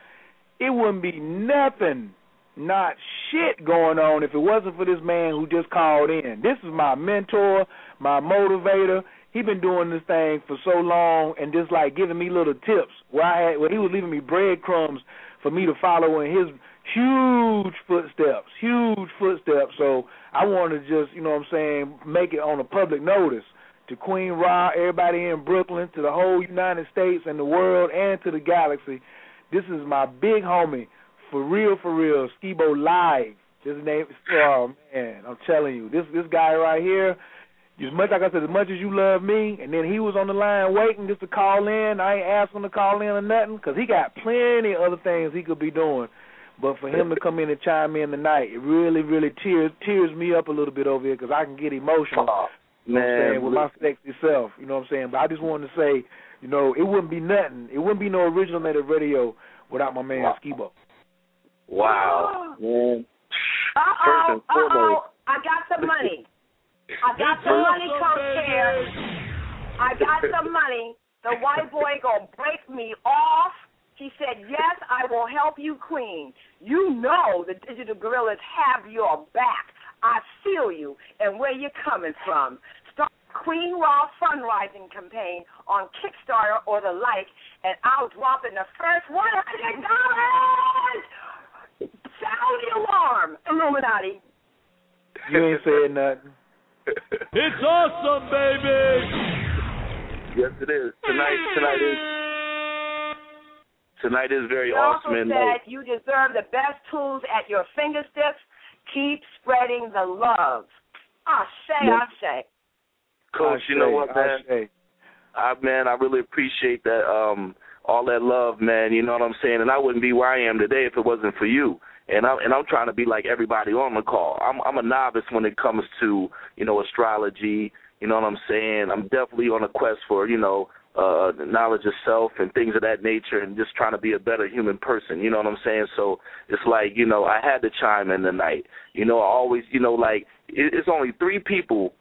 it wouldn't be nothing, not shit going on if it wasn't for this man who just called in. This is my mentor, my motivator. He's been doing this thing for so long and just like giving me little tips where, I had, where he was leaving me breadcrumbs for me to follow in his huge footsteps, huge footsteps. So I want to just, you know what I'm saying, make it on a public notice to Queen Ra, everybody in Brooklyn, to the whole United States and the world and to the galaxy. This is my big homie, for real, for real, Skibo Live. His name is, oh, man, I'm telling you, this this guy right here, as much like I said, as much as you love me, and then he was on the line waiting just to call in. I ain't asked him to call in or nothing because he got plenty of other things he could be doing. But for him to come in and chime in tonight, it really, really tears tears me up a little bit over here because I can get emotional, oh, you know man, what I'm saying, with my sexy self, you know what I'm saying? But I just wanted to say, you know, it wouldn't be nothing. It wouldn't be no Original Native Radio without my man, wow. Skibo. Wow. Man. Uh-oh, uh-oh, I got some money. I got some money, Coach Khayr. I got some money. The white boy going to break me off. He said, yes, I will help you, Queen. You know the digital gorillas have your back. I feel you and where you're coming from. Start Queen Raw Fundraising campaign on Kickstarter or the like, and I'll drop in the first one hundred dollars. Sound the alarm, Illuminati. You ain't saying nothing. It's awesome, baby. Yes, it is. Tonight, tonight is. Tonight is very awesome. Also said you deserve the best tools at your fingertips. Keep spreading the love. Ashe, ashe. Coach, you know what, man? I, man, I really appreciate that, um, all that love, man. You know what I'm saying? And I wouldn't be where I am today if it wasn't for you. And I'm and I'm trying to be like everybody on the call. I'm I'm a novice when it comes to, you know, astrology. You know what I'm saying? I'm definitely on a quest for, you know, uh, knowledge of self and things of that nature, and just trying to be a better human person. You know what I'm saying? So it's like, you know, I had to chime in tonight. You know, I always, you know, like it, it's only three people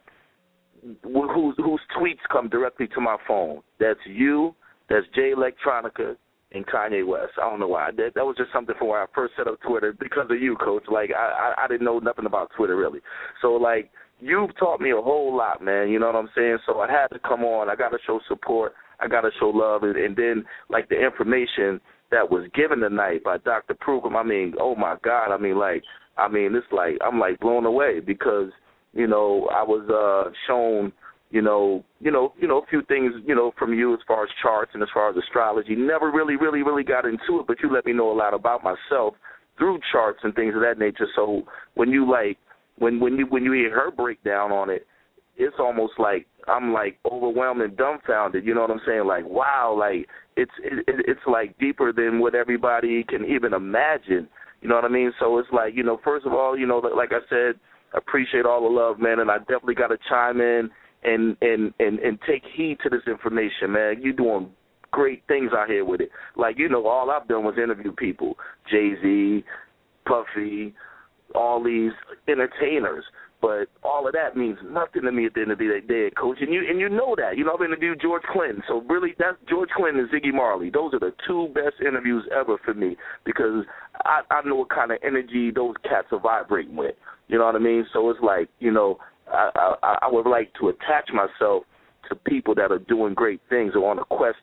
whose whose tweets come directly to my phone. That's you. That's Jay Electronica. And Kanye West. I don't know why. That, that was just something from where I first set up Twitter because of you, Coach. Like, I, I, I didn't know nothing about Twitter, really. So, like, you've taught me a whole lot, man. You know what I'm saying? So I had to come on. I got to show support. I got to show love. And, and then, like, the information that was given tonight by Doctor Pookrum, I mean, oh, my God. I mean, like, I mean, it's like I'm, like, blown away because, you know, I was uh, shown – You know, you know, you know, a few things, you know, from you as far as charts and as far as astrology. Never really, really, really got into it, but you let me know a lot about myself through charts and things of that nature. So when you like, when when you when you hear her breakdown on it, it's almost like I'm like overwhelmed and dumbfounded. You know what I'm saying? Like, wow, like it's it, it's like deeper than what everybody can even imagine. You know what I mean? So it's like, you know, first of all, you know, like I said, appreciate all the love, man, and I definitely got to chime in. And, and, and, and take heed to this information, man. You're doing great things out here with it. Like, you know, all I've done was interview people, Jay-Z, Puffy, all these entertainers. But all of that means nothing to me at the end of the day, Coach. And you and you know that. You know, I've interviewed George Clinton. So, really, that's George Clinton and Ziggy Marley. Those are the two best interviews ever for me because I, I know what kind of energy those cats are vibrating with. You know what I mean? So, it's like, you know, I, I, I would like to attach myself to people that are doing great things or on a quest,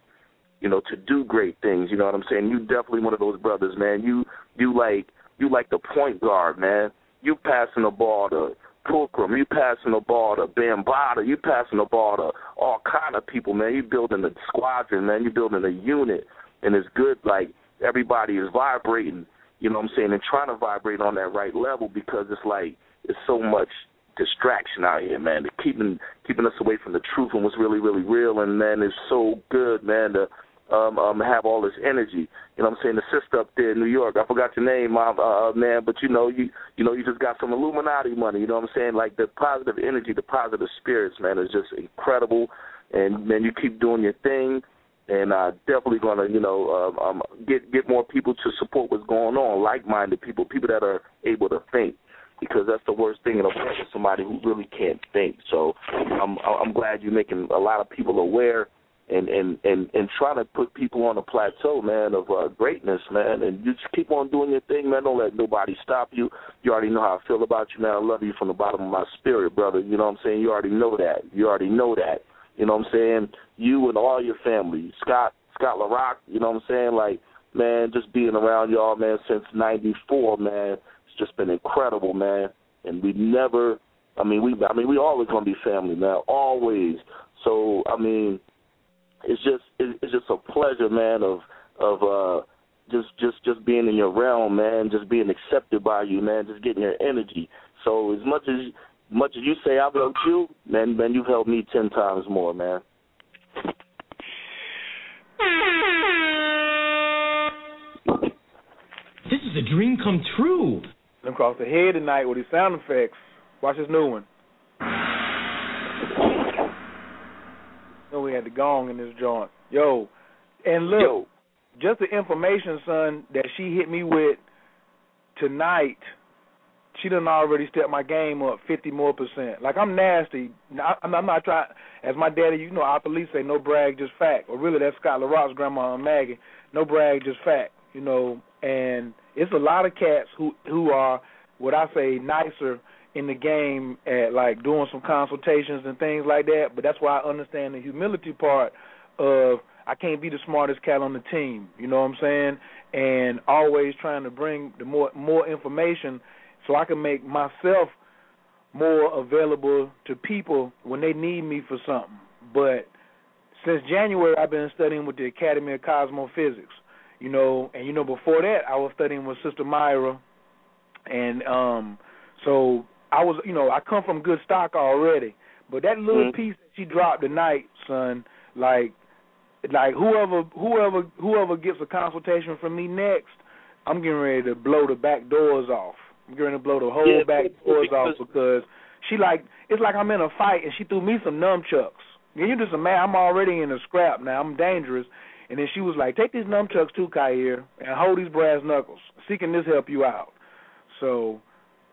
you know, to do great things. You know what I'm saying? You definitely one of those brothers, man. You you like you like the point guard, man. You passing the ball to Pookrum. You passing the ball to Bambaataa. You passing the ball to all kind of people, man. You building a squadron, man. You building a unit, and it's good. Like everybody is vibrating, you know what I'm saying, and trying to vibrate on that right level because it's like it's so much distraction out here, man. They're keeping keeping us away from the truth and what's really, really real. And man, it's so good, man, to um, um have all this energy. You know what I'm saying? The sister up there in New York, I forgot your name, mom, uh, man, but you know, you you know, you just got some Illuminati money. You know what I'm saying? Like the positive energy, the positive spirits, man, is just incredible. And man, you keep doing your thing. And uh, definitely gonna, you know, uh, um get get more people to support what's going on, like-minded people, people that are able to think. Because that's the worst thing in the world, is somebody who really can't think. So I'm I'm glad you're making a lot of people aware and, and, and, and trying to put people on a plateau, man, of uh, greatness, man. And you just keep on doing your thing, man. Don't let nobody stop you. You already know how I feel about you, man. I love you from the bottom of my spirit, brother. You know what I'm saying? You already know that. You already know that. You know what I'm saying? You and all your family. Scott, Scott LaRock, you know what I'm saying? Like, man, just being around y'all, man, since ninety-four, man. Just been incredible, man, and we never. I mean, we. I mean, we always gonna be family, man. Always. So, I mean, it's just, it's just a pleasure, man. Of, of, uh, just, just, just being in your realm, man. Just being accepted by you, man. Just getting your energy. So, as much as, much as you say I've helped you, man, man, you've helped me ten times more, man. This is a dream come true. Them cross the head tonight with his sound effects. Watch this new one. So we had the gong in this joint. Yo. And look, Yo. Just the information, son, that she hit me with tonight, she done already stepped my game up fifty more percent. Like, I'm nasty. I'm not, not trying, as my daddy, you know, our police say, no brag, just fact. Or really, that's Scott LaRock's grandma and Maggie. No brag, just fact. You know, and it's a lot of cats who who are what I say nicer in the game at like doing some consultations and things like that. But that's why I understand the humility part of I can't be the smartest cat on the team. You know what I'm saying? And always trying to bring the more more information so I can make myself more available to people when they need me for something. But since January, I've been studying with the Academy of Cosmophysics. You know, and, you know, before that, I was studying with Sister Myra. And um, so I was, you know, I come from good stock already. But that little mm-hmm. piece that she dropped tonight, son, like like whoever whoever whoever gets a consultation from me next, I'm getting ready to blow the back doors off. I'm getting ready to blow the whole yeah, back doors because off because she like, it's like I'm in a fight and she threw me some nunchucks. You just a man, I'm already in a scrap now. I'm dangerous. And then she was like, take these nunchucks too, Khayr, and hold these brass knuckles. See, can this help you out? So,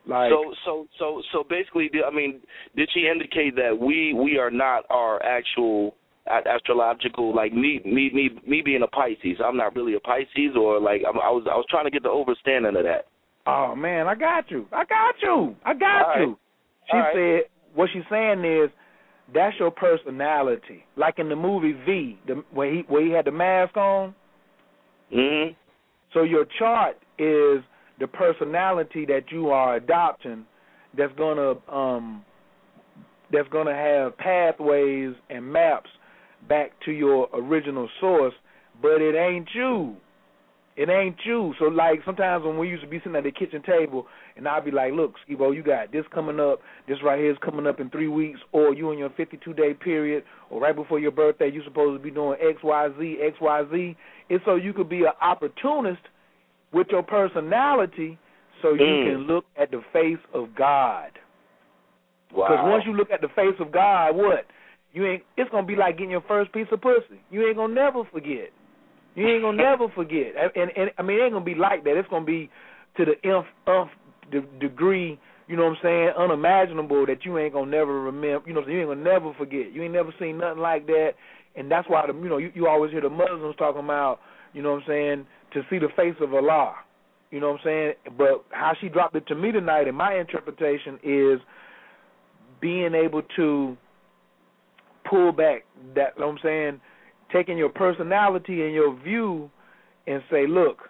like, so, so, so, so basically, I mean, did she indicate that we, we are not our actual astrological, like me, me, me, me being a Pisces? I'm not really a Pisces, or like I, I was, I was trying to get the overstanding of that. Oh man, I got you, I got you, I got All you. Right. She All said, right. what she's saying is, that's your personality. Like in the movie V, the, where he where he had the mask on. Mm-hmm. So your chart is the personality that you are adopting. That's gonna um, that's gonna have pathways and maps back to your original source. But it ain't you. It ain't you. So like sometimes when we used to be sitting at the kitchen table, and I'd be like, "Look, Skibo, you got this coming up. This right here is coming up in three weeks, or you in your fifty-two day period, or right before your birthday, you're supposed to be doing X, Y, Z, X, Y, Z." And so you could be an opportunist with your personality, so you mm. can look at the face of God. Wow. Because once you look at the face of God, what you ain't, it's gonna be like getting your first piece of pussy. You ain't gonna never forget. You ain't going to never forget. And, and I mean, it ain't going to be like that. It's going to be to the nth, nth de- degree, you know what I'm saying, unimaginable that you ain't going to never remember. You know what I'm saying? You ain't going to never forget. You ain't never seen nothing like that. And that's why, the, you know, you, you always hear the Muslims talking about, you know what I'm saying, to see the face of Allah. You know what I'm saying? But how she dropped it to me tonight, in my interpretation, is being able to pull back that, you know what I'm saying, taking your personality and your view and say, look,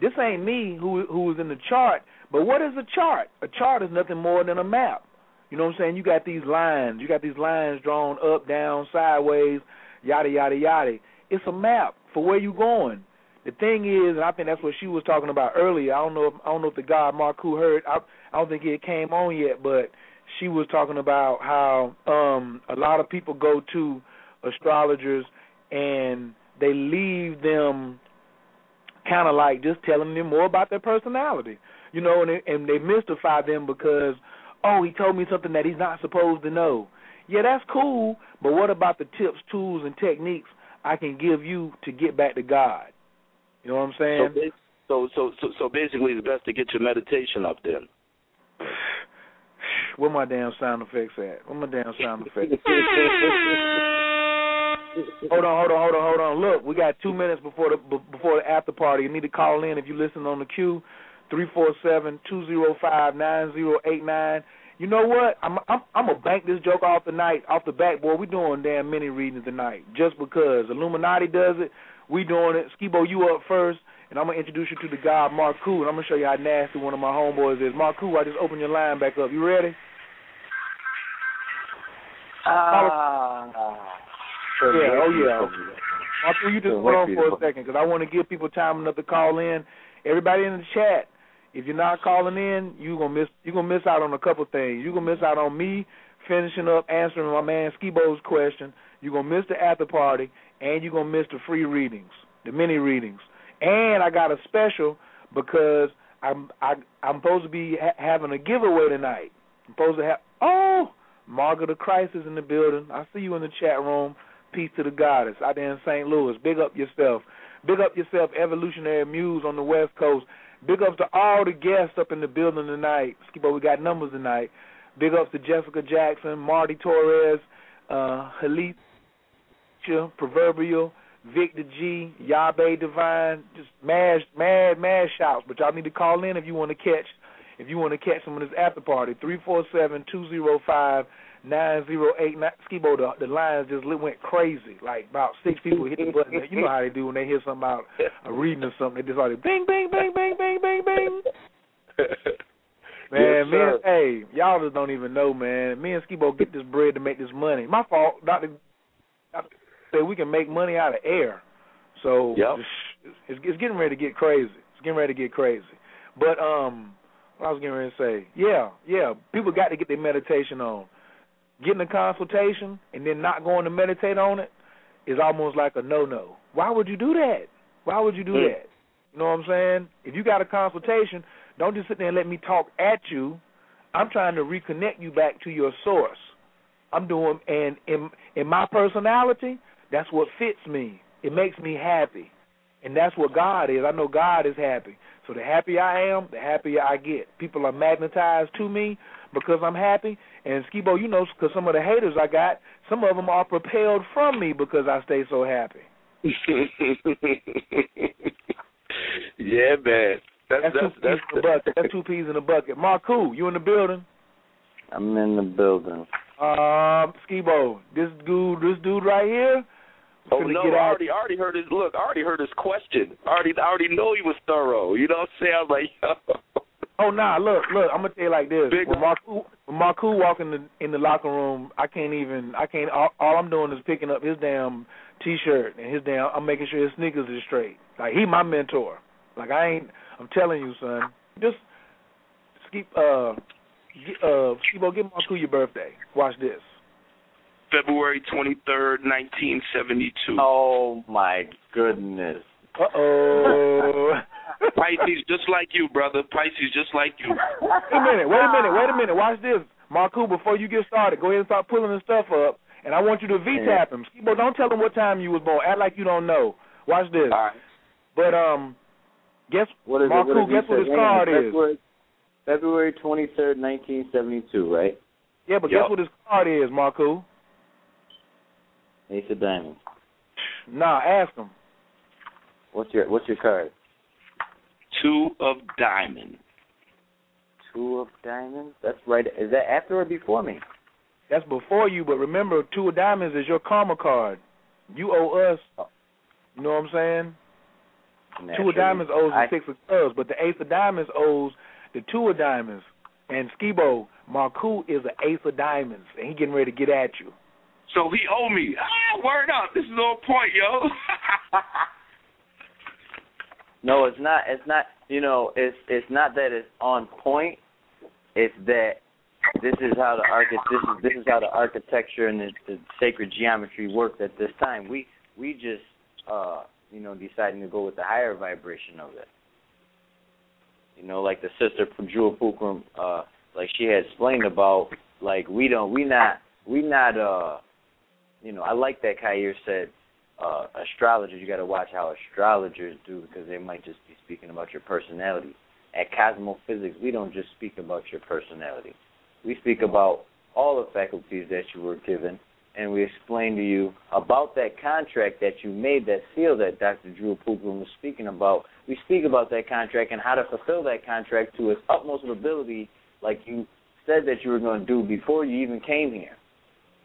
this ain't me who who was in the chart, but what is a chart? A chart is nothing more than a map. You know what I'm saying? You got these lines. You got these lines drawn up, down, sideways, yada, yada, yada. It's a map for where you going. The thing is, and I think that's what she was talking about earlier. I don't know if, I don't know if the guy Marku heard. I, I don't think it came on yet, but she was talking about how um, a lot of people go to astrologers and they leave them kind of like just telling them more about their personality, you know, and they, and they mystify them because, oh, he told me something that he's not supposed to know. Yeah, that's cool, but what about the tips, tools, and techniques I can give you to get back to God? You know what I'm saying? So, so, so, so basically it's best to get your meditation up then. Where my damn sound effects at? Where my damn sound effects Hold on, hold on, hold on, hold on. Look, we got two minutes before the before the after party. You need to call in if you listen on the queue, three four seven, two oh five, nine oh eight nine. You know what? I'm I'm I'm gonna bank this joke off the night, off the backboard. We doing damn many readings tonight, just because Illuminati does it. We doing it. Skibo, you up first, and I'm gonna introduce you to the guy Marku, and I'm gonna show you how nasty one of my homeboys is. Marku, I just opened your line back up. You ready? Ah. Uh... Yeah, oh, yeah. Marku, you just hold on for a second because I want to give people time enough to call in. Everybody in the chat, if you're not calling in, you're going to miss you're gonna miss out on a couple things. You're going to miss out on me finishing up answering my man Skibo's question. You're going to miss the after party, and you're going to miss the free readings, the mini readings. And I got a special because I'm, I, I'm supposed to be ha- having a giveaway tonight. I'm supposed to have, oh, Margaret of Christ is in the building. I see you in the chat room. Peace to the goddess out there in Saint Louis. Big up yourself. Big up yourself, Evolutionary Muse on the West Coast. Big ups to all the guests up in the building tonight. Skibo, we got numbers tonight. Big ups to Jessica Jackson, Marty Torres, uh, Halicia, Proverbial, Victor G, Yabe Divine. Just mad, mad, mad shouts. But y'all need to call in if you want to catch if you want to catch some of this after party. three four seven, two oh five Nine zero eight nine. Skibo, the, the lines just went crazy. Like about six people hit the button. You know how they do when they hear something about a reading or something. They just like bing, bing, bing, bing, bing, bing, bing. Man, yes, me and, hey, y'all just don't even know, man. Me and Skibo get this bread to make this money. My fault. Doctor said we can make money out of air. So yep. it's, it's, it's getting ready to get crazy. It's getting ready to get crazy. But um, what I was getting ready to say, yeah, yeah, people got to get their meditation on. Getting a consultation and then not going to meditate on it is almost like a no-no. Why would you do that? Why would you do mm. that? You know what I'm saying? If you got a consultation, don't just sit there and let me talk at you. I'm trying to reconnect you back to your source. I'm doing, and in, in my personality, that's what fits me. It makes me happy. And that's what God is. I know God is happy. So the happier I am, the happier I get. People are magnetized to me because I'm happy. And, Skibo, you know, because some of the haters I got, some of them are propelled from me because I stay so happy. Yeah, man. That's, that's, that's, two that's, the, bucket. that's two peas in a bucket. Marku, you in the building? I'm in the building. Um, Skibo, this dude, this dude right here. Oh no! I already, I already heard his look. I already heard his question. I already, I already know he was thorough. You know what I'm saying? I was like, yo. Oh nah, look, look. I'm gonna tell you like this. Big when Marku, when Marku walk in the in the locker room, I can't even. I can't. All, all I'm doing is picking up his damn T-shirt and his damn. I'm making sure his sneakers is straight. Like he, my mentor. Like I ain't. I'm telling you, son. Just keep. Uh, Uh, Skibo, give Marku your birthday. Watch this. February twenty-third, nineteen seventy-two. Oh, my goodness. Uh-oh. Pisces, just like you, brother. Pisces, just like you. Wait a minute, wait a minute, wait a minute. Watch this. Marku, before you get started, go ahead and start pulling his stuff up, and I want you to V-tap him. Skibo, don't tell him what time you was born. Act like you don't know. Watch this. All right. But, um, guess, what is Marku, guess what his card is. What? February twenty-third, nineteen seventy-two, right? Yeah, but yep. Guess what his card is, Marku? Ace of Diamonds. Nah, ask him. What's your What's your card? Two of Diamonds. Two of Diamonds? That's right. Is that after or before me? That's before you, but remember, Two of Diamonds is your karma card. You owe us. Oh. You know what I'm saying? Naturally. Two of Diamonds owes I... the Six of Clubs, but the Ace of Diamonds owes the Two of Diamonds. And Skibo, Marku is an Ace of Diamonds, and he getting ready to get at you. So he owe me. Ah, word up. This is on point, yo. No, it's not. It's not. You know, it's it's not that it's on point. It's that this is how the archi- this is this is how the architecture and the, the sacred geometry worked at this time. We we just uh, you know deciding to go with the higher vibration of it. You know, like the sister Jewel Pookrum, uh, like she had explained about, like we don't, we not, we not, uh, you know, I like that Khayr said, uh, astrologers, you got to watch how astrologers do because they might just be speaking about your personality. At Cosmophysics, we don't just speak about your personality. We speak about all the faculties that you were given, and we explain to you about that contract that you made, that seal that Doctor Jewel Pookrum was speaking about. We speak about that contract and how to fulfill that contract to its utmost ability, like you said that you were going to do before you even came here.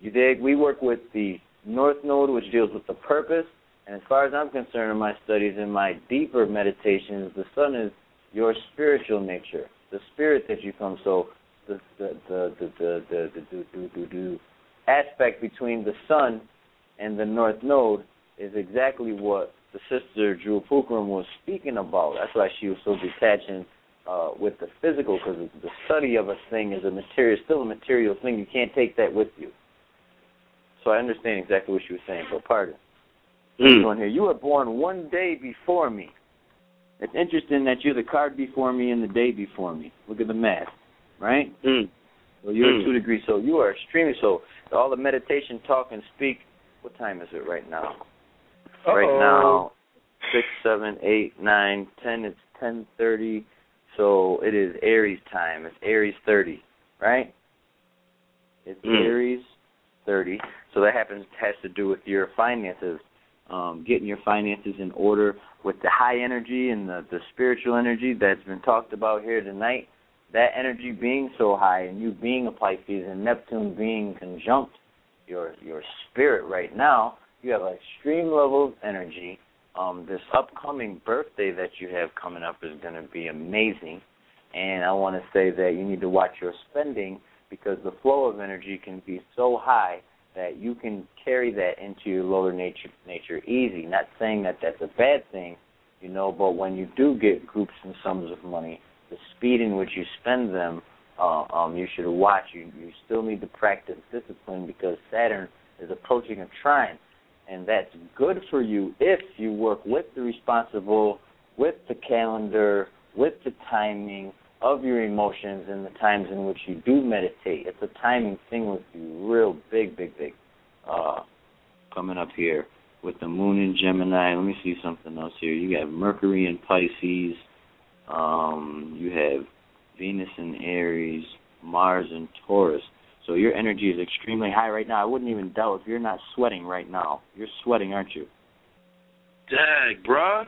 You dig? We work with the North Node, which deals with the purpose. And as far as I'm concerned in my studies and my deeper meditations, the sun is your spiritual nature, the spirit that you come. So the the the the the the, the, the, the, the, the, the aspect between the sun and the North Node is exactly what the sister Jewel Pookrum was speaking about. That's why she was so detaching uh, with the physical, because the study of a thing is a material, still a material thing. You can't take that with you. So I understand exactly what she was saying, but pardon. Mm. Here. You were born one day before me. It's interesting that you're the card before me and the day before me. Look at the math, right? Mm. Well, you're mm. two degrees, so you are extremely so. All the meditation, talk, and speak. What time is it right now? Uh-oh. Right now, six, seven, eight, nine, ten. It's ten thirty, so it is Aries time. It's Aries thirty, right? It's mm. Aries thirty. So that happens has to do with your finances, um, getting your finances in order with the high energy and the, the spiritual energy that's been talked about here tonight. That energy being so high and you being a Pisces and Neptune being conjunct your your spirit right now, you have an extreme level of energy. Um, this upcoming birthday that you have coming up is going to be amazing. And I want to say that you need to watch your spending because the flow of energy can be so high that you can carry that into your lower nature, nature easy. Not saying that that's a bad thing, you know, but when you do get groups and sums of money, the speed in which you spend them, uh, um, you should watch. You, you still need to practice discipline because Saturn is approaching a trine, and that's good for you if you work with the responsible with the calendar, with the timing of your emotions and the times in which you do meditate. It's a timing thing with you, real big, big, big. Uh, coming up here with the moon in Gemini. Let me see something else here. You have Mercury in Pisces. Um, you have Venus in Aries, Mars in Taurus. So your energy is extremely high right now. I wouldn't even doubt if you're not sweating right now. You're sweating, aren't you? Dang, bruh.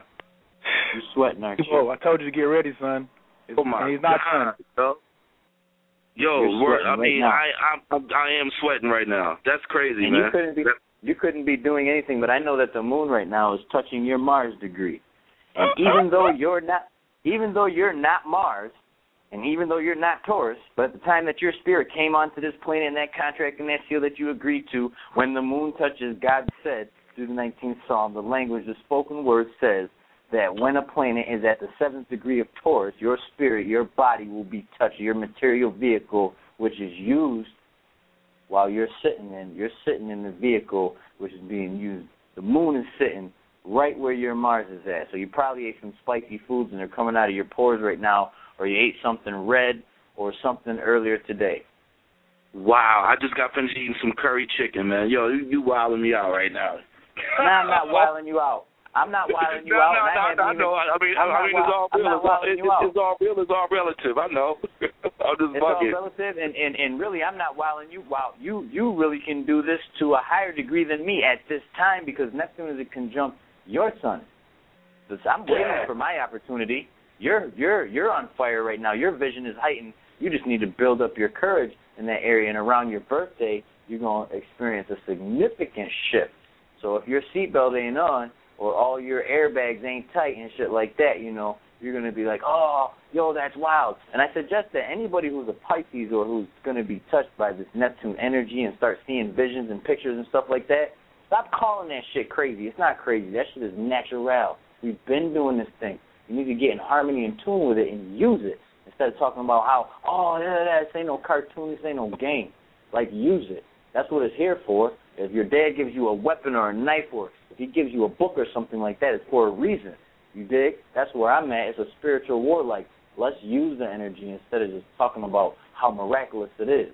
You're sweating, aren't you? Oh, I told you to get ready, son. It's, oh my he's not God, bro. Yo, word, I mean, right I, I, I am sweating right now. That's crazy, and man. You couldn't, be, you couldn't be doing anything, but I know that the moon right now is touching your Mars degree. And even though you're not, even though you're not Mars, and even though you're not Taurus, but at the time that your spirit came onto this planet and that contract and that seal that you agreed to, when the moon touches, God said, through the nineteenth Psalm, the language, the spoken word says that when a planet is at the seventh degree of Taurus, your spirit, your body will be touched, your material vehicle, which is used while you're sitting in. You're sitting in the vehicle which is being used. The moon is sitting right where your Mars is at. So you probably ate some spicy foods and they're coming out of your pores right now, or you ate something red or something earlier today. Wow, I just got finished eating some curry chicken, man. Yo, you, you wilding me out right now. No, I'm not wilding you out. I'm not wilding you no, out. No, no, I, no, even, I know. I mean, I mean it's, all real. It's, all, it, it's all real. It's all relative. I know. I'm just it's bugging. All relative, and, and, and really, I'm not wilding you out. You, you really can do this to a higher degree than me at this time because Neptune is a conjunct your sun. I'm waiting yeah. for my opportunity. You're you're you're on fire right now. Your vision is heightened. You just need to build up your courage in that area. And around your birthday, you're gonna experience a significant shift. So if your seatbelt ain't on, or all your airbags ain't tight and shit like that, you know, you're gonna be like, oh, yo, that's wild. And I suggest that anybody who's a Pisces or who's gonna be touched by this Neptune energy and start seeing visions and pictures and stuff like that, stop calling that shit crazy. It's not crazy. That shit is natural. We've been doing this thing. You need to get in harmony and tune with it and use it instead of talking about how, oh, yeah, this ain't no cartoon, this ain't no game. Like, use it. That's what it's here for. If your dad gives you a weapon or a knife or if he gives you a book or something like that, it's for a reason. You dig? That's where I'm at. It's a spiritual war. Like, let's use the energy instead of just talking about how miraculous it is.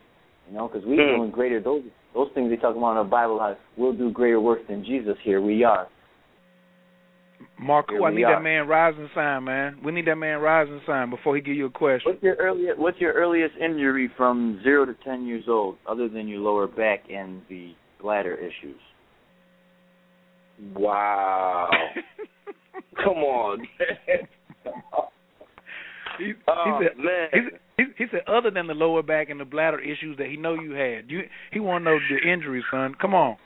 You know, because we're doing greater. Those those things they talk about in the Bible, how we'll do greater works than Jesus. Here we are. Marku, I need are. that man rising sign, man. We need that man rising sign before he give you a question. What's your earliest, what's your earliest injury from zero to ten years old, other than your lower back and the bladder issues? Wow. Come on. he, oh, he said, man. He, he said other than the lower back and the bladder issues that he know you had. You, he want to know the injuries, son. Come on.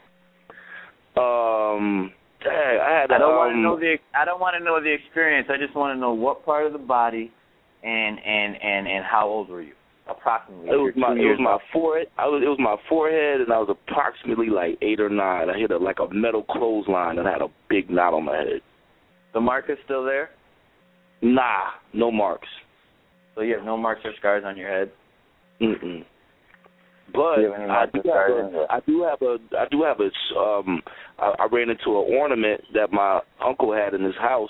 Um... Dang, I, had, I don't um, want to know the I don't want to know the experience. I just want to know what part of the body, and and, and, and how old were you? Approximately. It was my it was my forehead. I was it was my forehead, and I was approximately like eight or nine. I hit a like a metal clothesline, and I had a big knot on my head. The mark is still there? Nah, no marks. So you have no marks or scars on your head? Mm-mm. But I do, have a, I do have a, I do have a, um, I, I ran into an ornament that my uncle had in his house,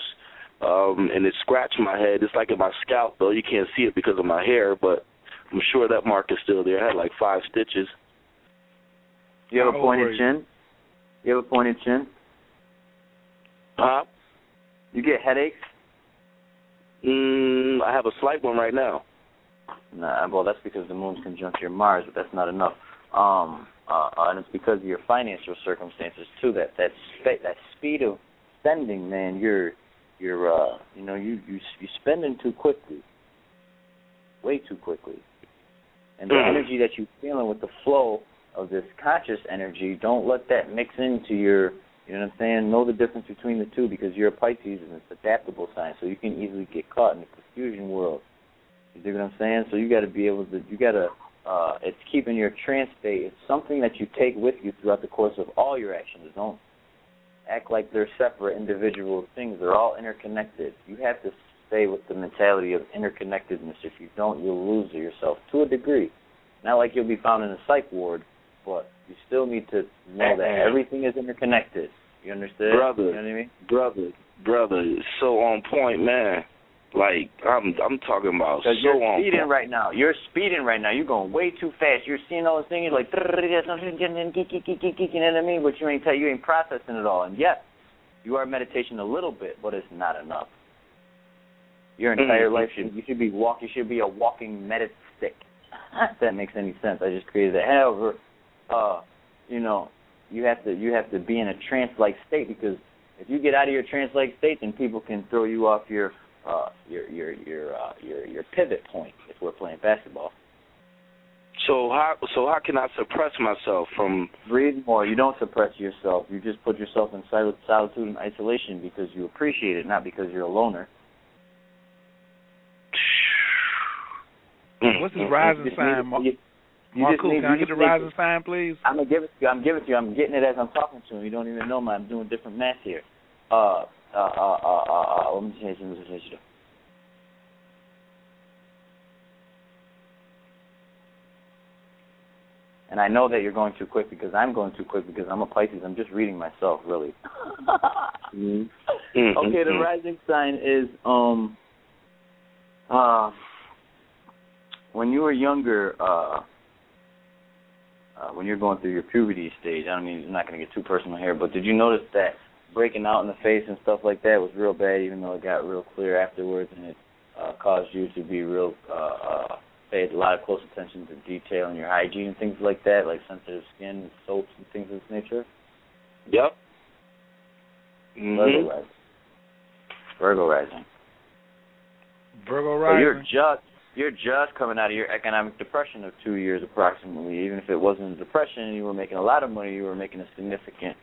um, and it scratched my head. It's like in my scalp, though. You can't see it because of my hair, but I'm sure that mark is still there. I had like five stitches. You have a pointed chin? You have a pointed chin? Huh? You get headaches? Mm, I have a slight one right now. Nah, well, that's because the moon's conjunct your Mars, but that's not enough. Um, uh, and it's because of your financial circumstances too. That that spe- that speed of spending, man, you're you're uh, you know you you you're spending too quickly, way too quickly. And the energy that you're feeling with the flow of this conscious energy, don't let that mix into your. You know what I'm saying? Know the difference between the two because you're a Pisces and it's adaptable sign, so you can easily get caught in the confusion world. You dig what I'm saying? So you got to be able to, you got to, uh, it's keeping your trance state. It's something that you take with you throughout the course of all your actions. Don't act like they're separate individual things. They're all interconnected. You have to stay with the mentality of interconnectedness. If you don't, you'll lose yourself to a degree. Not like you'll be found in a psych ward, but you still need to know that everything is interconnected. You understand? Brother. You know what I mean? Brother. brother, so on point, man. Like, I'm I'm talking about so you're on speeding point. right now. You're speeding right now. You're going way too fast. You're seeing all this thing. You're like, you know what I mean? But you ain't, tell, you ain't processing it all. And yes, you are meditating a little bit, but it's not enough. Your entire mm-hmm. life, should, you should be walking. You should be a walking medit stick. If that makes any sense. I just created that. However, uh, you know, you have to you have to be in a trance-like state, because if you get out of your trance-like state, then people can throw you off your uh, your your your, uh, your your pivot point if we're playing basketball. So how so how can I suppress myself from? Breathe more. You don't suppress yourself. You just put yourself in sil- solitude and isolation because you appreciate it, not because you're a loner. What's his rising you sign, Marku? You, you Marku, need, can I get the rising it. sign, please? I'm gonna give it to you. I'm giving it to you. I'm getting it as I'm talking to him. You don't even know me. I'm doing different math here. Uh, uh, uh, uh, uh, uh. Let me change this. And I know that you're going too quick because I'm going too quick because I'm a Pisces. I'm just reading myself, really. mm-hmm. Okay, the rising sign is um. Uh, When you were younger, uh, uh, when you're going through your puberty stage, I don't mean, I'm not going to get too personal here, but did you notice that breaking out in the face and stuff like that was real bad, even though it got real clear afterwards, and it uh, caused you to be real, uh, uh, pay a lot of close attention to detail and your hygiene and things like that, like sensitive skin and soaps and things of this nature? Yep. Mm-hmm. Virgo rising. Virgo rising. Virgo rising. So you're just... You're just coming out of your economic depression of two years approximately. Even if it wasn't a depression, you were making a lot of money, you were making a significant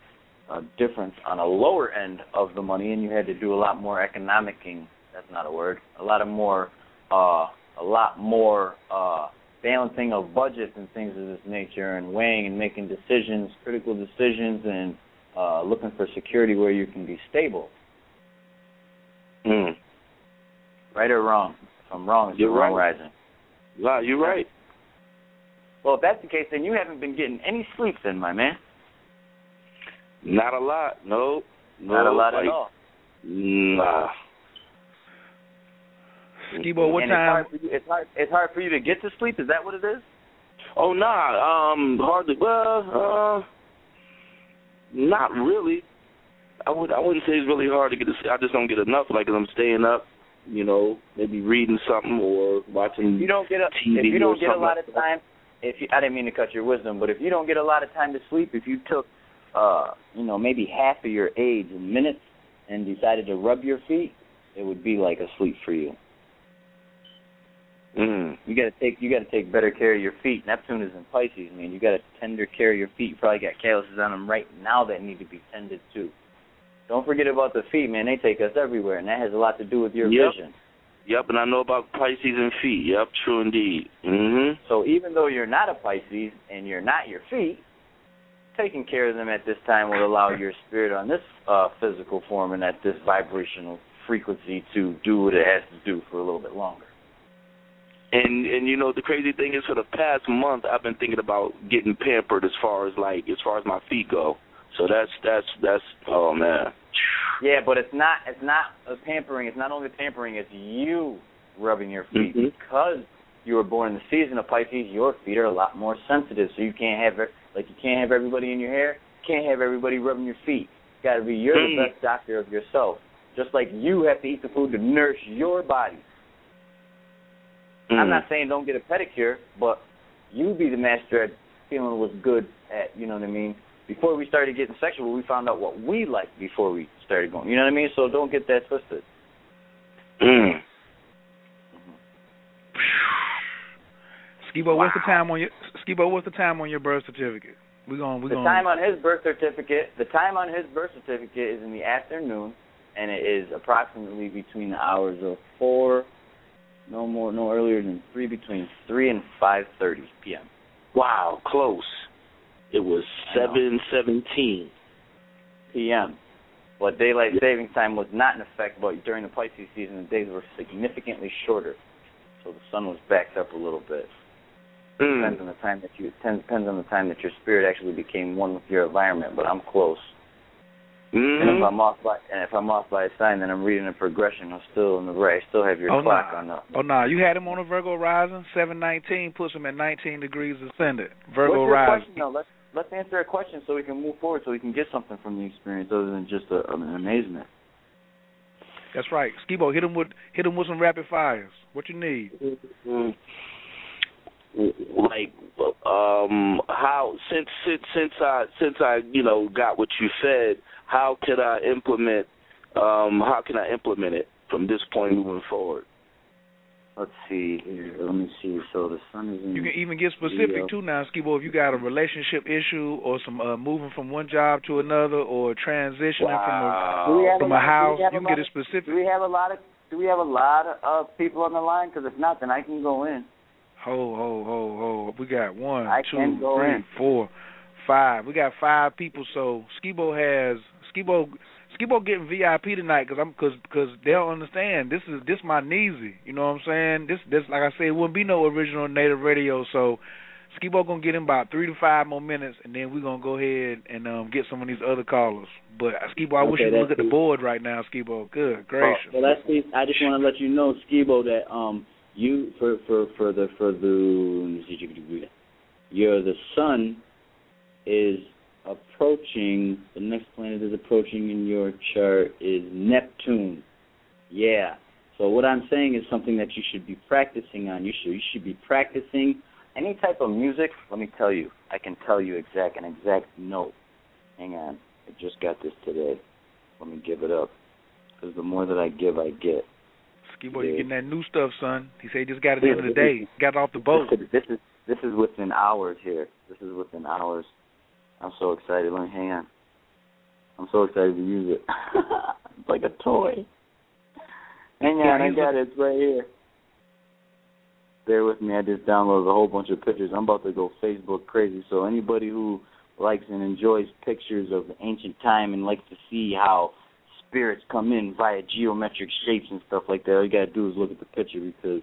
uh, difference on a lower end of the money, and you had to do a lot more economicing. That's not a word. A lot of more, uh, a lot more uh, balancing of budgets and things of this nature, and weighing and making decisions, critical decisions, and uh, looking for security where you can be stable. Mm. Right or wrong? If I'm wrong, it's you're the wrong right. rising. Wow, you're right. Well, if that's the case, then you haven't been getting any sleep then, my man. Not a lot, no. no Not a lot like, at all. Nah. Skibo, what and time? It's hard, you, it's, hard, it's hard for you to get to sleep? Is that what it is? Oh, nah. Um, hardly. Well, uh, not really. I, would, I wouldn't say it's really hard to get to sleep. I just don't get enough, like, 'cause I'm staying up. You know, maybe reading something or watching. If you don't get a, T V if you don't get a lot of time. If you, I didn't mean to cut your wisdom, but if you don't get a lot of time to sleep, if you took, uh, you know, maybe half of your age in minutes and decided to rub your feet, it would be like a sleep for you. Mm. You gotta take you gotta take better care of your feet. Neptune is in Pisces, man. You gotta tender care of your feet. You probably got calluses on them right now that need to be tended to. Don't forget about the feet, man. They take us everywhere, and that has a lot to do with your yep. vision. Yep, and I know about Pisces and feet. Yep, true indeed. Mm-hmm. So even though you're not a Pisces and you're not your feet, taking care of them at this time will allow your spirit on this uh, physical form and at this vibrational frequency to do what it has to do for a little bit longer. And, and you know, the crazy thing is for the past month I've been thinking about getting pampered as far as, like, as far as my feet go. So that's that's that's oh man. Yeah, but it's not it's not a pampering. It's not only pampering. It's you rubbing your feet mm-hmm. because you were born in the season of Pisces. Your feet are a lot more sensitive, so you can't have like you can't have everybody in your hair. Can't have everybody rubbing your feet. It's got to be you're mm. the best doctor of yourself. Just like you have to eat the food to nourish your body. Mm. I'm not saying don't get a pedicure, but you be the master at feeling what's good at. You know what I mean. Before we started getting sexual, we found out what we liked before we started going. You know what I mean? So don't get that twisted. Mm. Mm-hmm. Skibo, wow. what's the time on your Skibo? What's the time on your birth certificate? We're going. We're the going. time on his birth certificate. The time on his birth certificate is in the afternoon, and it is approximately between the hours of four, no more, no earlier than three, between three and five thirty p m. Wow, close. It was seven seventeen p m But daylight saving time was not in effect, but during the Pisces season, the days were significantly shorter. So the sun was backed up a little bit. Mm. Depends on the time that you depends on the time that your spirit actually became one with your environment, but I'm close. Mm. And if I'm off by and if I'm off by a sign, then I'm reading a progression. I'm still in the right. I still have your oh, clock nah. on up. Oh no, nah. You had him on a Virgo rising, seven nineteen, puts him at nineteen degrees ascendant. Virgo What's rising. No, let's let's answer a question so we can move forward, so we can get something from the experience other than just a, an amazement. That's right, Skibo. Hit him with hit him with some rapid fires. What you need? Mm-hmm. Like, um, how since since since I since I you know got what you said, how can I implement? Um, how can I implement it from this point moving forward? Let's see here. Let me see. So the sun is in. You can even get specific video. too now, Skibo. If you got a relationship issue or some uh, moving from one job to another or transitioning wow. from a from a, a house, you can get it specific. Do we have a lot of Do we have a lot of uh, people on the line? Because if not, then I can go in. Ho, ho, ho, ho. We got one, I two, three, in. four, five. We got five people, so Skibo has Skibo Skibo getting V I P tonight because I'm cause, cause they'll understand this is this my neezy. You know what I'm saying? This this like I said, it wouldn't be no original native radio, so Skibo gonna get in about three to five more minutes and then we're gonna go ahead and um, get some of these other callers. But Skibo, I okay, wish you would look at the board right now, Skibo. Good gracious. Well, that's the, I just wanna let you know, Skibo, that um You for for for the for the your the sun is approaching, the next planet is approaching in your chart is Neptune. Yeah. So what I'm saying is something that you should be practicing on. You should you should be practicing any type of music. Let me tell you, I can tell you exact an exact note. Hang on, I just got this today. Let me give it up because the more that I give, I get. Skibo, you're getting that new stuff, son. He said he just got it at the end of the day. Got it off the boat. This is, this is this is within hours here. This is within hours. I'm so excited. Let me hang on. I'm so excited to use it. It's like a toy. Hang on, I got it. It's right here. Bear with me. I just downloaded a whole bunch of pictures. I'm about to go Facebook crazy. So anybody who likes and enjoys pictures of ancient time and likes to see how spirits come in via geometric shapes and stuff like that. All you gotta do is look at the picture because.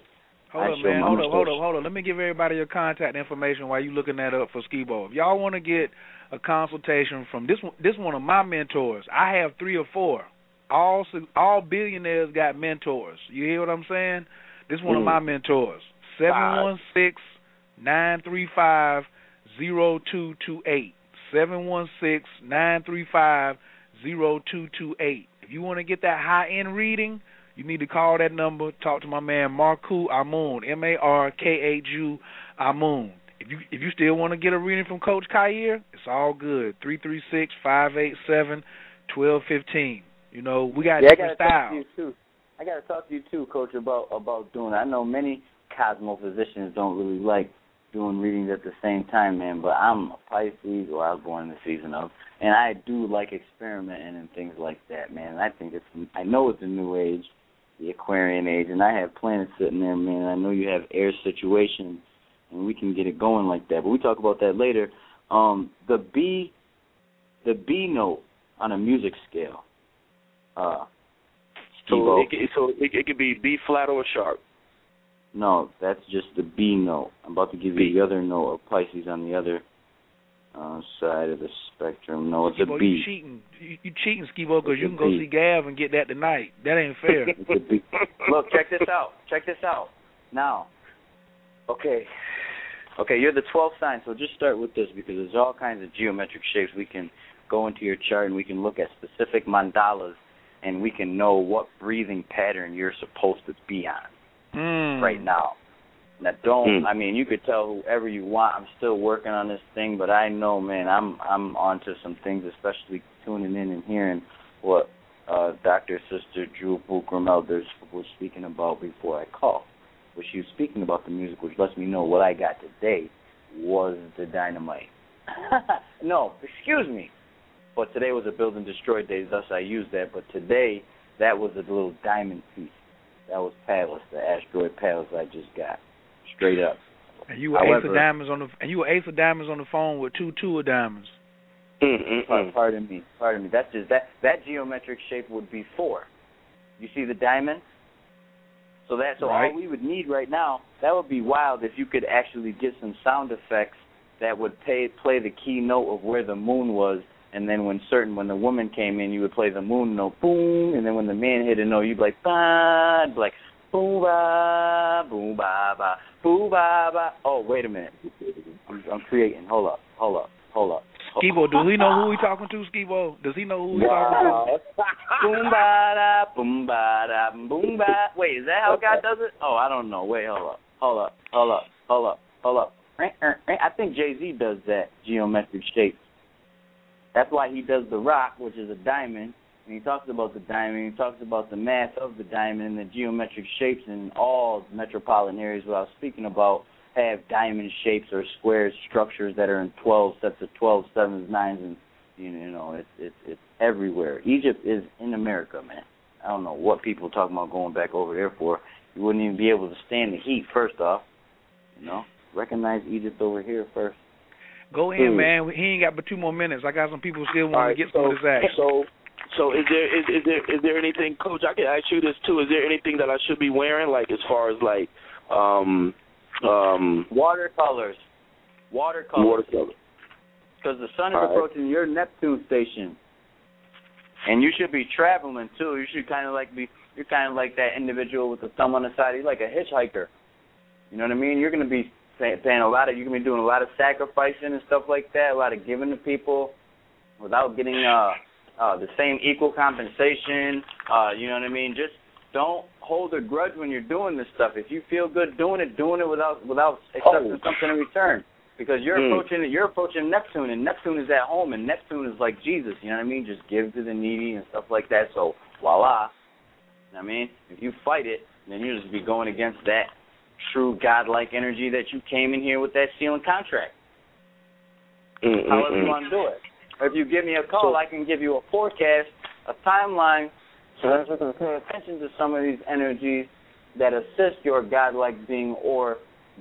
Hold I up, man. Hold up, hold up, hold up. Let me give everybody your contact information while you looking that up for Skibo. If y'all want to get a consultation from this one, this one of my mentors, I have three or four. All all billionaires got mentors. You hear what I'm saying? This one mm. of my mentors. seven one six, nine three five, zero two two eight. seven one six, nine three five, zero two two eight. zero two two eight. If you want to get that high-end reading, you need to call that number, talk to my man Marku Amun, M A R K H U Amun. If you if you still want to get a reading from Coach Khayr, it's all good. three three six, five eight seven, one two one five. You know, we got yeah, different I styles. To you I got to talk to you, too, Coach, about, about doing it. I know many cosmophysicians don't really like doing readings at the same time, man, but I'm a Pisces, or I was born in the season of, and I do like experimenting and things like that, man. And I think it's, I know it's the new age, the Aquarian age, and I have planets sitting there, man. And I know you have air situations, and we can get it going like that. But we talk about that later. Um, the B, the B note on a music scale. Uh, so it, it, so it, it could be B flat or sharp. No, that's just the B note. I'm about to give you the other note of Pisces on the other uh, side of the spectrum. No, it's Skibo, a B. You cheating, you, you cheating, Skibo, because you can go B. see Gav and get that tonight. That ain't fair. Look, check this out. Check this out. Now, okay, okay, you're the twelfth sign, so just start with this because there's all kinds of geometric shapes. We can go into your chart and we can look at specific mandalas and we can know what breathing pattern you're supposed to be on. Mm. Right now. Now don't mm. I mean you could tell whoever you want. I'm still working on this thing, but I know, man, I'm I'm onto some things, especially tuning in and hearing what uh, Doctor Sister Jewel Pookrum Elders was speaking about before I called. What she was speaking about the music, which lets me know what I got today was the dynamite. No, excuse me. But today was a build and destroy day, thus I used that. But today that was a little diamond piece. That was Pallas, the asteroid Pallas I just got, straight up. And you were However, ace of diamonds on the and you were ace of diamonds on the phone with two two of diamonds. Mm-mm-mm. Pardon me, pardon me. That's just that that geometric shape would be four. You see the diamond? So that so right. all we would need right now, that would be wild if you could actually get some sound effects that would pay, play the key note of where the moon was And then when certain, when the woman came in, you would play the moon note, boom. And then when the man hit a note, you'd be like, bah, like, boom, bah, boom, bah, bah, boom, bah, bah. Oh, wait a minute. I'm, I'm creating. Hold up, hold up, hold up. Skibo, does he know who we talking to, Skibo? Does he know who we wow. talking to? Boom, bah, da, boom, bah, da, boom, bah. Wait, is that how God does it? Oh, I don't know. Wait, hold up, hold up, hold up, hold up, hold up. I think Jay-Z does that geometric shape. That's why he does the rock, which is a diamond, and he talks about the diamond, he talks about the mass of the diamond and the geometric shapes, and all metropolitan areas what I was speaking about have diamond shapes or square structures that are in twelve sets of twelve, sevens, nines, and, you know, it's, it's, it's everywhere. Egypt is in America, man. I don't know what people are talking about going back over there for. You wouldn't even be able to stand the heat, first off, you know. Recognize Egypt over here first. Go in, Ooh. man. He ain't got but two more minutes. I got some people still want right, to get so, some of this act. So, so is there is, is there is there anything, Coach? I can ask you this too. Is there anything that I should be wearing, like as far as like um um watercolors, watercolors, watercolors? Because the sun is All approaching right. your Neptune station, and you should be traveling too. You should kind of like be you're kind of like that individual with the thumb on the side. You're like a hitchhiker. You know what I mean? You're gonna be Saying a lot of you can be doing a lot of sacrificing and stuff like that, a lot of giving to people without getting uh, uh, the same equal compensation. Uh, you know what I mean? Just don't hold a grudge when you're doing this stuff. If you feel good doing it, doing it without without accepting oh. something in return, because you're mm. approaching you're approaching Neptune, and Neptune is at home, and Neptune is like Jesus. You know what I mean? Just give to the needy and stuff like that. So voila. You know what I mean, if you fight it, then you just be going against that true godlike energy that you came in here with that sealing contract. Mm-mm-mm. However you want to do it. Or if you give me a call, so, I can give you a forecast, a timeline, so that you can pay attention to some of these energies that assist your godlike being or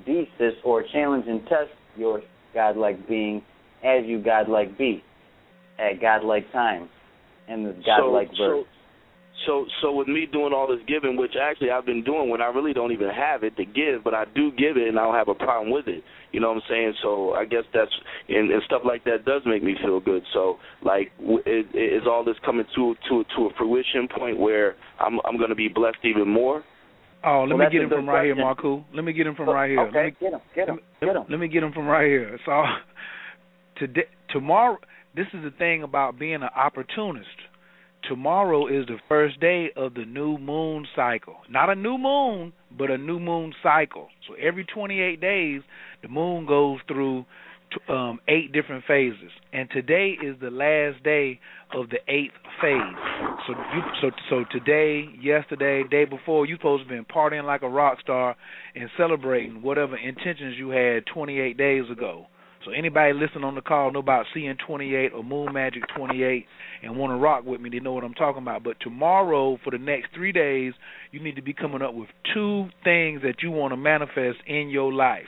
desist or challenge and test your godlike being as you godlike be at godlike times in this godlike so, verse. So, So so with me doing all this giving, which actually I've been doing when I really don't even have it to give, but I do give it and I don't have a problem with it. You know what I'm saying? So I guess that's, and, and stuff like that does make me feel good. So, like, is, is all this coming to to to a fruition point where I'm I'm going to be blessed even more? Oh, let well, me get him from right question. here, Marku. Let me get him from oh, right here. Okay, me, get him, get him, let, get him. Let me get him from right here. So today, tomorrow, this is the thing about being an opportunist. Tomorrow is the first day of the new moon cycle. Not a new moon, but a new moon cycle. So every twenty-eight days, the moon goes through um, eight different phases. And today is the last day of the eighth phase. So you, so, so today, yesterday, day before, you're supposed to have been partying like a rock star and celebrating whatever intentions you had twenty-eight days ago. So anybody listening on the call know about C N twenty-eight or Moon Magic twenty-eight and want to rock with me, they know what I'm talking about. But tomorrow, for the next three days, you need to be coming up with two things that you want to manifest in your life,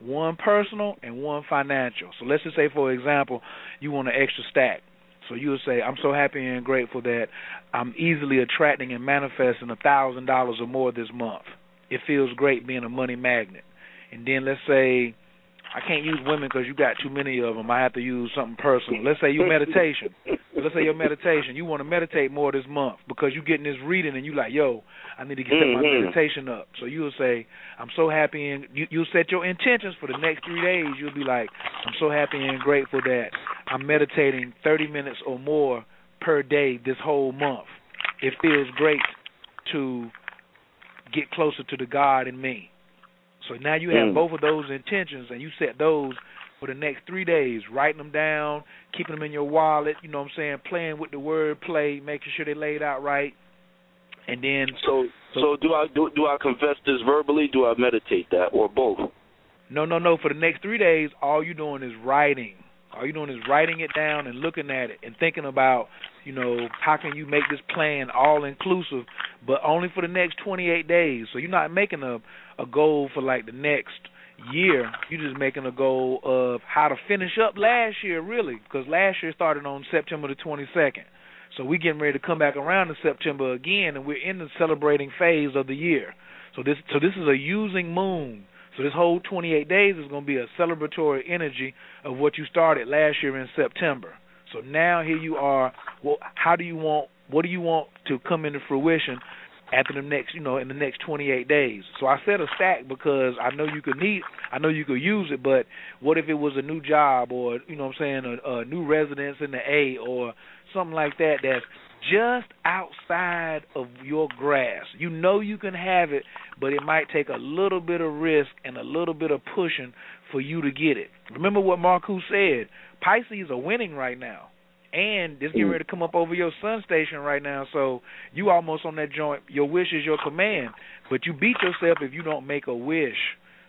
one personal and one financial. So let's just say, for example, you want an extra stack. So you'll say, I'm so happy and grateful that I'm easily attracting and manifesting one thousand dollars or more this month. It feels great being a money magnet. And then let's say, I can't use women because you got too many of them. I have to use something personal. Let's say your meditation. Let's say your meditation. You want to meditate more this month because you're getting this reading and you like, yo, I need to get mm-hmm. my meditation up. So you'll say, I'm so happy. And you, you'll set your intentions for the next three days. You'll be like, I'm so happy and grateful that I'm meditating thirty minutes or more per day this whole month. It feels great to get closer to the God in me. So now you have mm. both of those intentions, and you set those for the next three days, writing them down, keeping them in your wallet, you know what I'm saying, playing with the word play, making sure they're laid out right. And then So so, so do I do, do I confess this verbally? Do I meditate that or both? No, no, no. For the next three days, all you're doing is writing. All you're doing is writing it down and looking at it and thinking about, you know, how can you make this plan all-inclusive, but only for the next twenty-eight days. So you're not making a, a goal for, like, the next year. You're just making a goal of how to finish up last year, really, because last year started on September the twenty-second. So we're getting ready to come back around in September again, and we're in the celebrating phase of the year. So this, so this is a using moon. So this whole twenty-eight days is going to be a celebratory energy of what you started last year in September. So now here you are. Well, how do you want? What do you want to come into fruition after the next, you know, in the next twenty-eight days? So I said a stack because I know you could need, I know you could use it. But what if it was a new job, or you know, what I'm saying, a, a new residence in the A, or something like that that's just outside of your grasp. You know you can have it, but it might take a little bit of risk and a little bit of pushing for you to get it. Remember what Marku said. Pisces are winning right now, and it's getting ready to come up over your sun station right now, so you almost on that joint. Your wish is your command, but you beat yourself if you don't make a wish.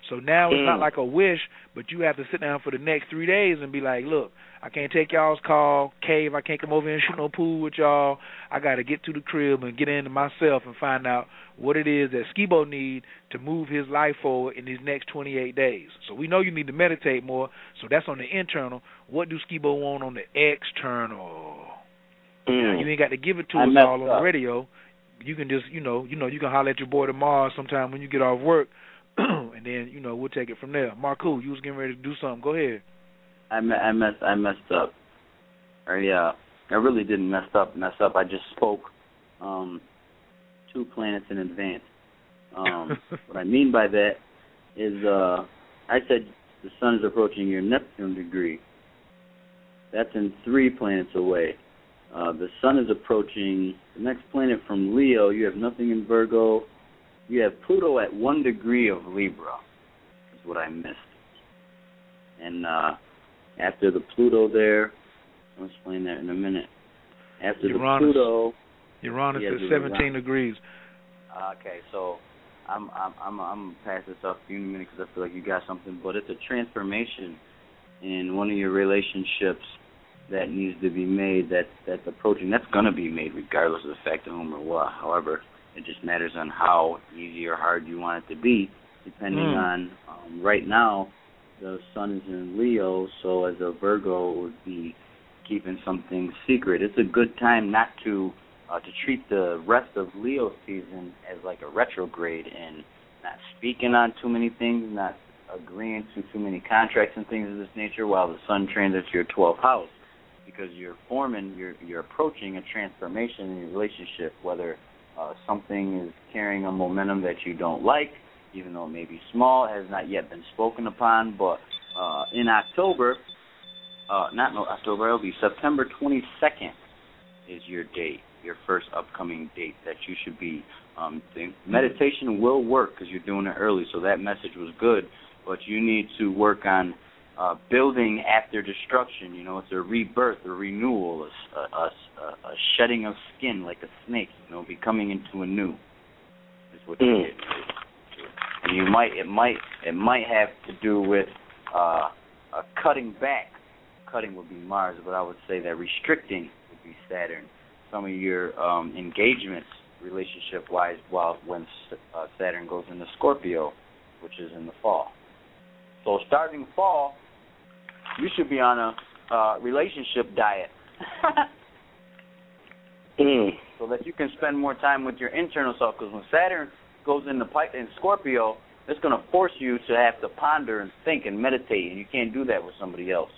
So now it's not like a wish, but you have to sit down for the next three days and be like, look, I can't take y'all's call, cave, I can't come over and shoot no pool with y'all. I got to get to the crib and get into myself and find out what it is that Skibo needs to move his life forward in these next twenty-eight days. So we know you need to meditate more, so that's on the internal. What do Skibo want on the external? Mm. You ain't got to give it to us all on the radio. You can just, you know, you know, you can holler at your boy tomorrow sometime when you get off work. And then, you know, we'll take it from there. Marku, you was getting ready to do something. Go ahead. I I messed I messed up. Or yeah, I really didn't mess up. Mess up. I just spoke um, two planets in advance. Um, what I mean by that is uh, I said the sun is approaching your Neptune degree. That's in three planets away. Uh, the sun is approaching the next planet from Leo. You have nothing in Virgo. You have Pluto at one degree of Libra, is what I missed. And uh, after the Pluto there, I'll explain that in a minute. After Uranus, the Pluto, Uranus is seventeen Uranus. Degrees. Uh, okay, so I'm I'm I'm, I'm gonna pass this off to you in a minute because I feel like you got something, but it's a transformation in one of your relationships that needs to be made. That that's approaching. That's gonna be made regardless of the fact of whom or what. However. It just matters on how easy or hard you want it to be, depending mm. on, um, right now, the sun is in Leo, so as a Virgo, it would be keeping something secret. It's a good time not to uh, to treat the rest of Leo season as like a retrograde and not speaking on too many things, not agreeing to too many contracts and things of this nature while the sun transits your twelfth house, because you're forming, you're, you're approaching a transformation in your relationship, whether Uh, something is carrying a momentum that you don't like, even though it may be small, has not yet been spoken upon. But uh, in October, uh, not no October, it'll be September twenty-second is your date, your first upcoming date that you should be. Um, think. Meditation will work because you're doing it early, so that message was good. But you need to work on uh, building after destruction. You know, it's a rebirth, a renewal, a, a, a, a shedding of skin like a snake, you know, becoming into a new is what mm. it is. And you might, it might, it might have to do with uh, a cutting back. Cutting would be Mars, but I would say that restricting would be Saturn. Some of your um, engagements, relationship-wise, while when uh, Saturn goes into Scorpio, which is in the fall. So starting fall, you should be on a uh, relationship diet. mm. So that you can spend more time with your internal self. Because when Saturn goes into in Scorpio, it's going to force you to have to ponder and think and meditate. And you can't do that with somebody else.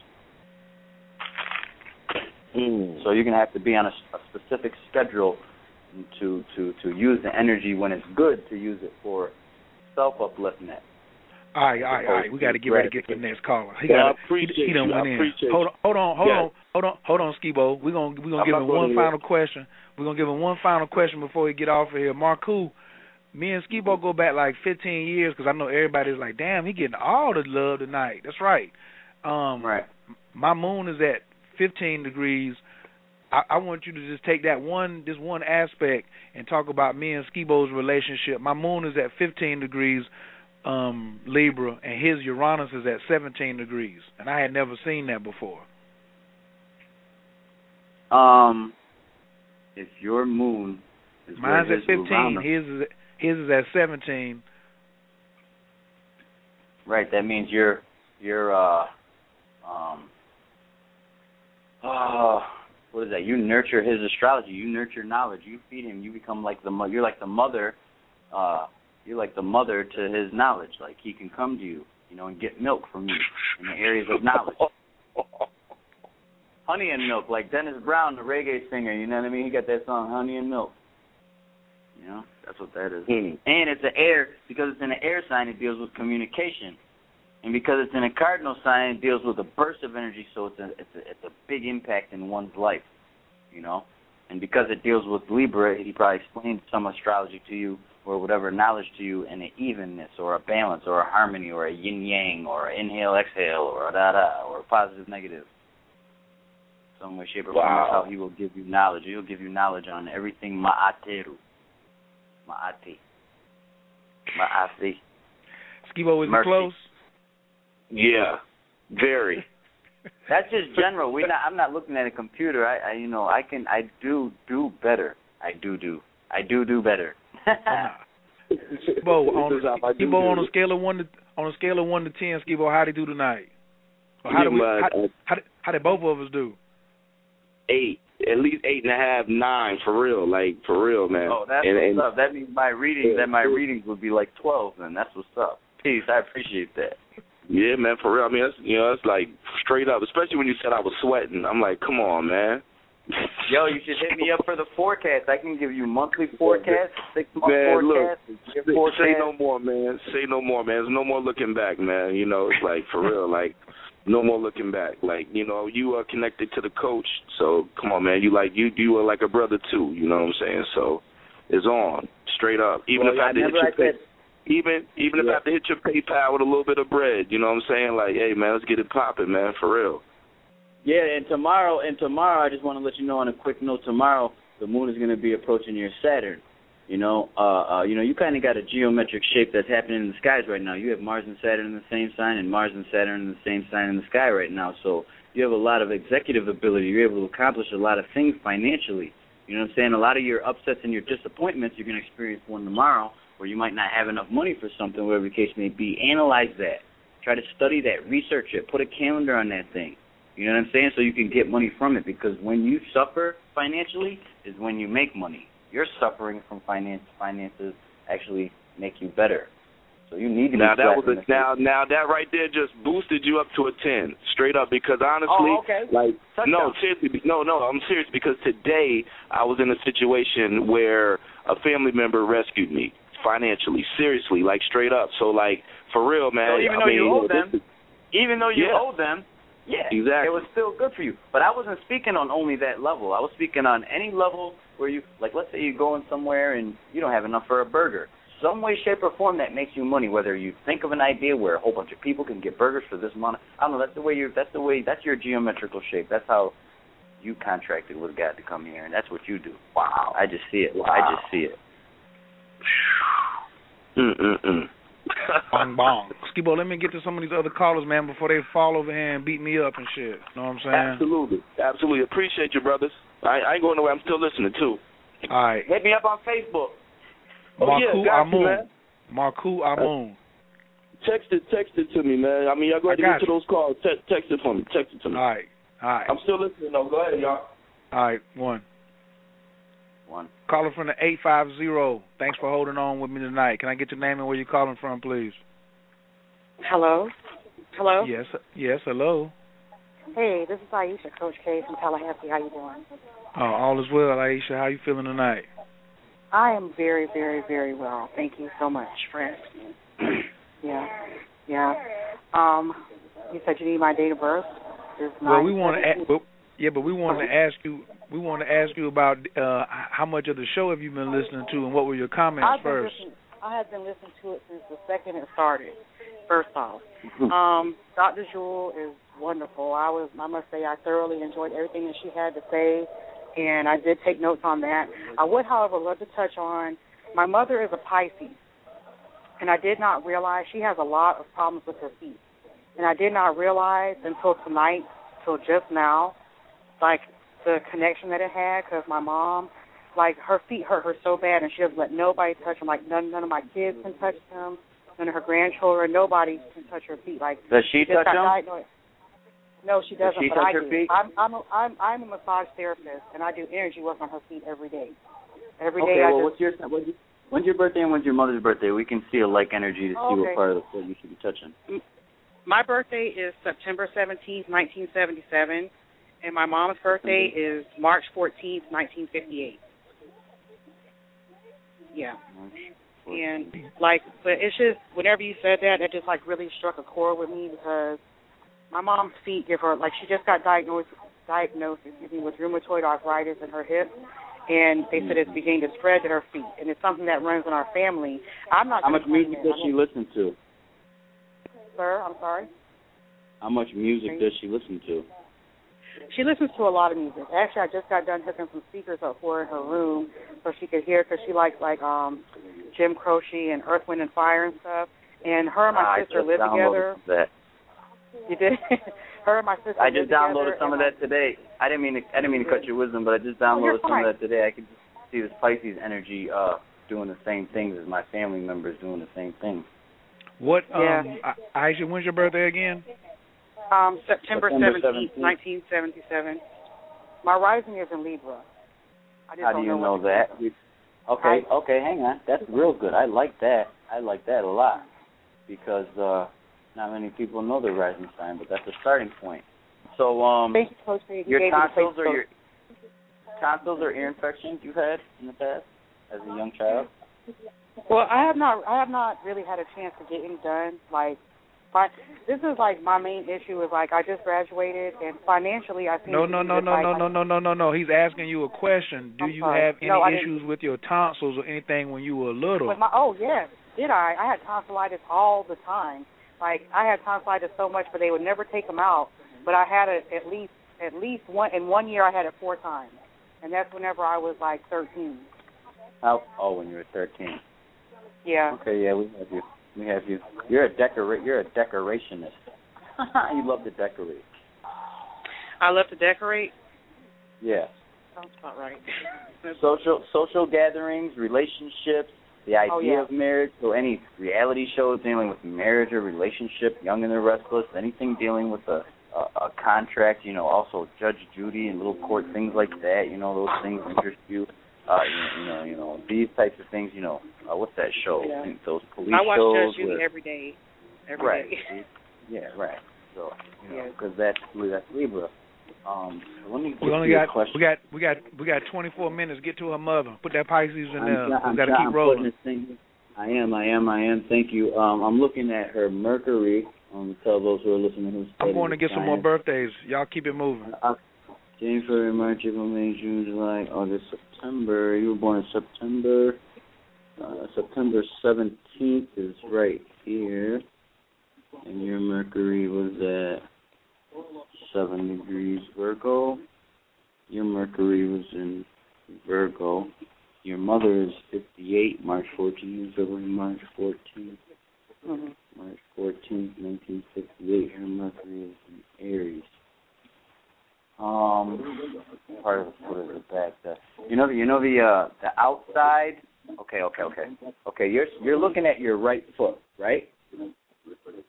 Mm. So you're going to have to be on a, a specific schedule to, to, to use the energy when it's good, to use it for self-upliftment. All right, all right, all right. We got to get ready to get the next caller. He got he, he done went in. Hold on, hold on, hold yeah. on, hold on, hold on, Skibo. We're gonna we're gonna give him one final question. We're gonna give him one final question before we get off of here. Marku, me and Skibo go back like fifteen years because I know everybody's like, damn, he getting all the love tonight. That's right. Um, right. My moon is at fifteen degrees. I, I want you to just take that one, this one aspect, and talk about me and Skibo's relationship. My moon is at fifteen degrees. Um, Libra, and his Uranus is at seventeen degrees, and I had never seen that before. Um, if your moon is mine's at fifteen, Uranus, his is, his is at seventeen. Right, that means you're you're uh um uh what is that? You nurture his astrology, you nurture knowledge, you feed him, you become like the you're like the mother. Uh, You're like the mother to his knowledge. Like, he can come to you, you know, and get milk from you in the areas of knowledge. Honey and Milk, like Dennis Brown, the reggae singer, you know what I mean? He got that song, Honey and Milk. You know, that's what that is. Mm-hmm. And it's an air, because it's in the air sign, it deals with communication. And because it's in a cardinal sign, it deals with a burst of energy, so it's a, it's a, it's a big impact in one's life, you know? And because it deals with Libra, he probably explained some astrology to you or whatever knowledge to you in an evenness or a balance or a harmony or a yin-yang or an inhale-exhale or a da-da or a positive-negative. Some way, shape, or form, wow. That's how he will give you knowledge. He'll give you knowledge on everything ma'ateru. Ma'ati. Ma'ati. Skibo, is it close? Yeah, very. That's just general. We not. I'm not looking at a computer. I, I, you know, I can. I do do better. I do do. I do do better. Skibo, on, Skibo, on a scale of one to on a scale of one to ten, Skibo, how did you do tonight? Or how did we? How, how, did, how did both of us do? Eight, at least eight and a half, nine for real. Like for real, man. Oh, that's and, what's and, up. That means my reading. Yeah, that my readings would be like twelve. Then that's what's up. Peace. I appreciate that. Yeah, man, for real. I mean, that's, you know, that's like straight up, especially when you said I was sweating. I'm like, come on, man. Yo, you should hit me up for the forecast. I can give you monthly forecasts, six-month forecasts. Say, forecast. say no more, man. Say no more, man. There's no more looking back, man. You know, it's like, for real, like, no more looking back. Like, you know, you are connected to the coach, so come on, man. You like you, you are like a brother, too. You know what I'm saying? So it's on, straight up. Even well, if I, I didn't hit your Even even yeah. if I have to hit your PayPal with a little bit of bread, you know what I'm saying? Like, hey, man, let's get it popping, man, for real. Yeah, and tomorrow, and tomorrow, I just want to let you know on a quick note, tomorrow the moon is going to be approaching your Saturn. You know, uh, uh, you know, you kind of got a geometric shape that's happening in the skies right now. You have Mars and Saturn in the same sign and Mars and Saturn in the same sign in the sky right now. So you have a lot of executive ability. You're able to accomplish a lot of things financially. You know what I'm saying? A lot of your upsets and your disappointments, you're going to experience one tomorrow, where you might not have enough money for something, whatever the case may be. Analyze that. Try to study that. Research it. Put a calendar on that thing. You know what I'm saying? So you can get money from it, because when you suffer financially is when you make money. You're suffering from finance. Finances actually make you better. So you need to now be that was a, now, now that right there just boosted you up to a ten, straight up, because honestly, oh, okay. like, Touchdown. no, seriously, no, no, I'm serious, because today I was in a situation where a family member rescued me. Financially, seriously, like straight up. So, like, for real, man. So even though I mean, you owe them, even though you yeah. owe them, yeah, exactly. It was still good for you. But I wasn't speaking on only that level. I was speaking on any level where you, like, let's say you're going somewhere and you don't have enough for a burger. Some way, shape, or form that makes you money. Whether you think of an idea where a whole bunch of people can get burgers for this month. I don't know. That's the way you. That's the way. That's your geometrical shape. That's how you contracted with God to come here, and that's what you do. Wow. I just see it. Wow. I just see it. Mm-mm-mm. Bong bong. Skibo, let me get to some of these other callers, man, before they fall over here and beat me up and shit. You know what I'm saying? Absolutely. Absolutely. Appreciate you, brothers. I, I ain't going nowhere. I'm still listening, too. All right. Hit me up on Facebook. Marku oh, yeah, Amun. You, man. Marku Amun. Uh, text it. Text it to me, man. I mean, y'all go ahead and get you. to those calls. Te- text it for me. Text it to me. All right. All right. I'm still listening, though. Go ahead, y'all. All right. One. One. Caller from the eight five zero. Thanks for holding on with me tonight. Can I get your name and where you're calling from, please? Hello? Hello? Yes, yes. Hello. Hey, this is Aisha, Coach K from Tallahassee. How you doing? Oh, all is well, Aisha. How you feeling tonight? I am very, very, very well. Thank you so much for asking. yeah. Yeah. Um, you said you need my date of birth? Well, we want to add... Yeah, but we want to ask you. We want to ask you about uh, how much of the show have you been listening to, and what were your comments I've first? I have been listening to it since the second it started. First off, um, Doctor Jewel is wonderful. I was, I must say, I thoroughly enjoyed everything that she had to say, and I did take notes on that. I would, however, love to touch on. My mother is a Pisces, and I did not realize she has a lot of problems with her feet, and I did not realize until tonight, till just now. Like, the connection that it had, because my mom, like, her feet hurt her so bad, and she doesn't let nobody touch them. Like, none, none of my kids can touch them, none of her grandchildren, nobody can touch her feet. Like, does she touch them? Diagnosed. No, she doesn't. Does she but touch I her do. feet? I'm, I'm, a, I'm, I'm a massage therapist, and I do energy work on her feet every day. Every okay, day. Well, I what's your, what's your, when's your birthday and when's your mother's birthday? We can see a like energy to oh, see okay. what part of the foot you should be touching. My birthday is September seventeenth, nineteen seventy-seven. and my mom's birthday is March fourteenth, nineteen fifty-eight. Yeah. And, like, but it's just, whenever you said that, that just, like, really struck a chord with me because my mom's feet give her, like, she just got diagnosed, diagnosed excuse me, with rheumatoid arthritis in her hip, and they said it's beginning to spread to her feet, and it's something that runs in our family. I'm not. How much music does she listen to? Sir, I'm sorry? How much music does she listen to? She listens to a lot of music. Actually, I just got done hooking some speakers up for her in her room so she could hear because she likes, like, um, Jim Croce and Earth, Wind and Fire and stuff. And her and my I sister live together. That. You did? Her and my sister I just downloaded some of that today. I didn't mean to, I didn't mean to cut your wisdom, but I just downloaded oh, some of that today. I could just see this Pisces energy uh, doing the same things as my family members doing the same thing. What, um, yeah. I, Aisha, when's your birthday again? Um, September seventeenth, nineteen seventy-seven. My rising is in Libra. I just How don't do you know, know that? Okay, I, okay, hang on. That's real good. I like that. I like that a lot because uh, not many people know their rising sign, but that's a starting point. So um, your tonsils or your tonsils or ear infections you've had in the past as a young child? Well, I have not. I have not really had a chance to get any done, like. My, this is like my main issue is like I just graduated and financially I think no no no no like, no no no no no no he's asking you a question. Do I'm you sorry. have any no, issues with your tonsils or anything when you were little? With my, oh yes, did I? I had tonsillitis all the time. Like I had tonsillitis so much, but they would never take them out. But I had it at least at least one in one year. I had it four times, and that's whenever I was like thirteen. Oh, oh when you were thirteen. Yeah. Okay, yeah, we have you. We have you. You're a decora- You're a decorationist. You love to decorate. I love to decorate. Yeah. Sounds about right. social social gatherings, relationships, the idea oh, yeah. of marriage. So any reality shows dealing with marriage or relationship, Young and the Restless, anything dealing with a, a, a contract. You know, also Judge Judy and Little Court, things like that. You know, those things interest you. Uh, you know, you know, these types of things. You know, uh, what's that show? Yeah. Those police shows. I watch shows Judge Judy every day. Every right. day. Yeah, right. So, you know, because yeah. that's that's Libra. Um, let me we only got we got we got we got twenty-four minutes. Get to her mother. Put that Pisces in there. Uh, we got to keep I'm rolling. This thing. I am. I am. I am. Thank you. Um, I'm looking at her Mercury. Um, tell those who are listening who's. I'm going to get science. some more birthdays. Y'all keep it moving. Uh, January, February, March, April, May, June, July, August, September. You were born in September. Uh, September seventeenth is right here. And your Mercury was at seven degrees Virgo. Your Mercury was in Virgo. Your mother is fifty-eight, March fourteenth. February, March fourteenth. March fourteenth, nineteen sixty-eight. Your Mercury is in Aries. Um, part of the, of the back. The, you know, you know the uh, the outside. Okay, okay, okay, okay. You're you're looking at your right foot, right?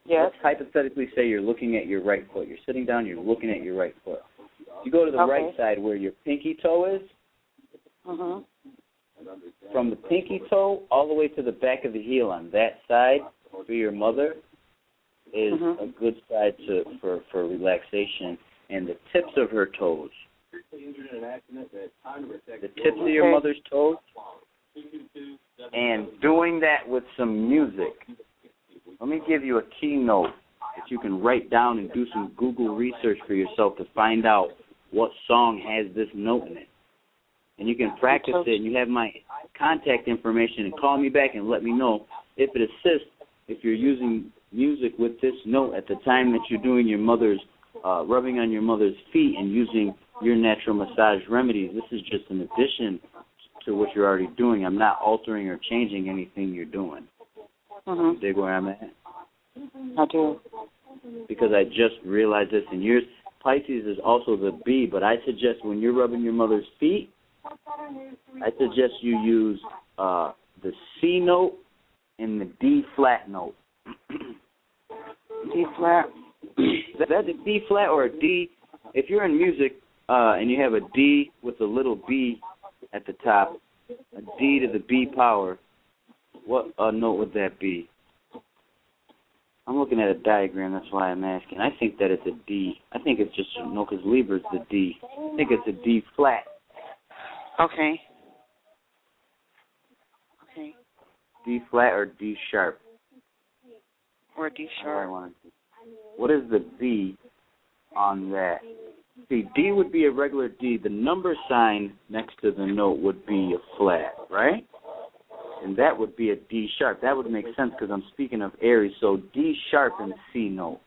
Yes. Let's hypothetically say you're looking at your right foot. You're sitting down. You're looking at your right foot. You go to the okay. right side where your pinky toe is. Mhm. From the pinky toe all the way to the back of the heel on that side, through your mother, is mm-hmm. a good side to for for relaxation. And the tips of her toes. The tips of your mother's toes. And doing that with some music. Let me give you a keynote that you can write down and do some Google research for yourself to find out what song has this note in it. And you can practice it, and you have my contact information, and call me back and let me know if it assists if you're using music with this note at the time that you're doing your mother's Uh, rubbing on your mother's feet and using your natural massage remedies. This is just an addition to what you're already doing. I'm not altering or changing anything you're doing. Mm-hmm. You dig where I'm at? I do. Because I just realized this. And yours, Pisces is also the B, but I suggest when you're rubbing your mother's feet, I suggest you use uh, the C note and the D flat note. D flat. That's a D flat or a D. If you're in music uh, and you have a D with a little B at the top, a D to the B power, what a note would that be? I'm looking at a diagram, that's why I'm asking. I think that it's a D. I think it's just, no, because Libra's the D. I think it's a D flat. Okay. Okay. D flat or D sharp? Or D sharp. What is the B on that? See, D would be a regular D. The number sign next to the note would be a flat, right? And that would be a D sharp. That would make sense because I'm speaking of Aries. So D sharp and C note.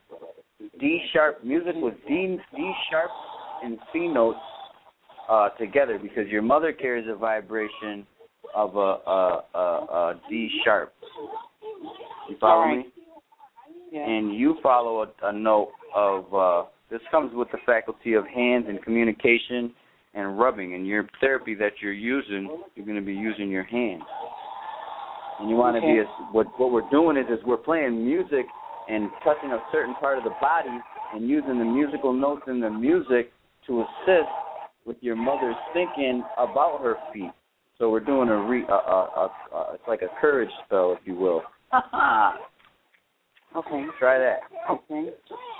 D sharp music with D, D sharp and C notes uh, together, because your mother carries a vibration of a, a, a, a D sharp. You follow me? Yeah. And you follow a, a note of. Uh, this comes with the faculty of hands and communication and rubbing. And your therapy that you're using, you're going to be using your hands. And you want to okay. be, a, what, what we're doing is, is we're playing music and touching a certain part of the body and using the musical notes in the music to assist with your mother's thinking about her feet. So we're doing a, re, a, a, a, a it's like a courage spell, if you will. Okay. Try that. Okay.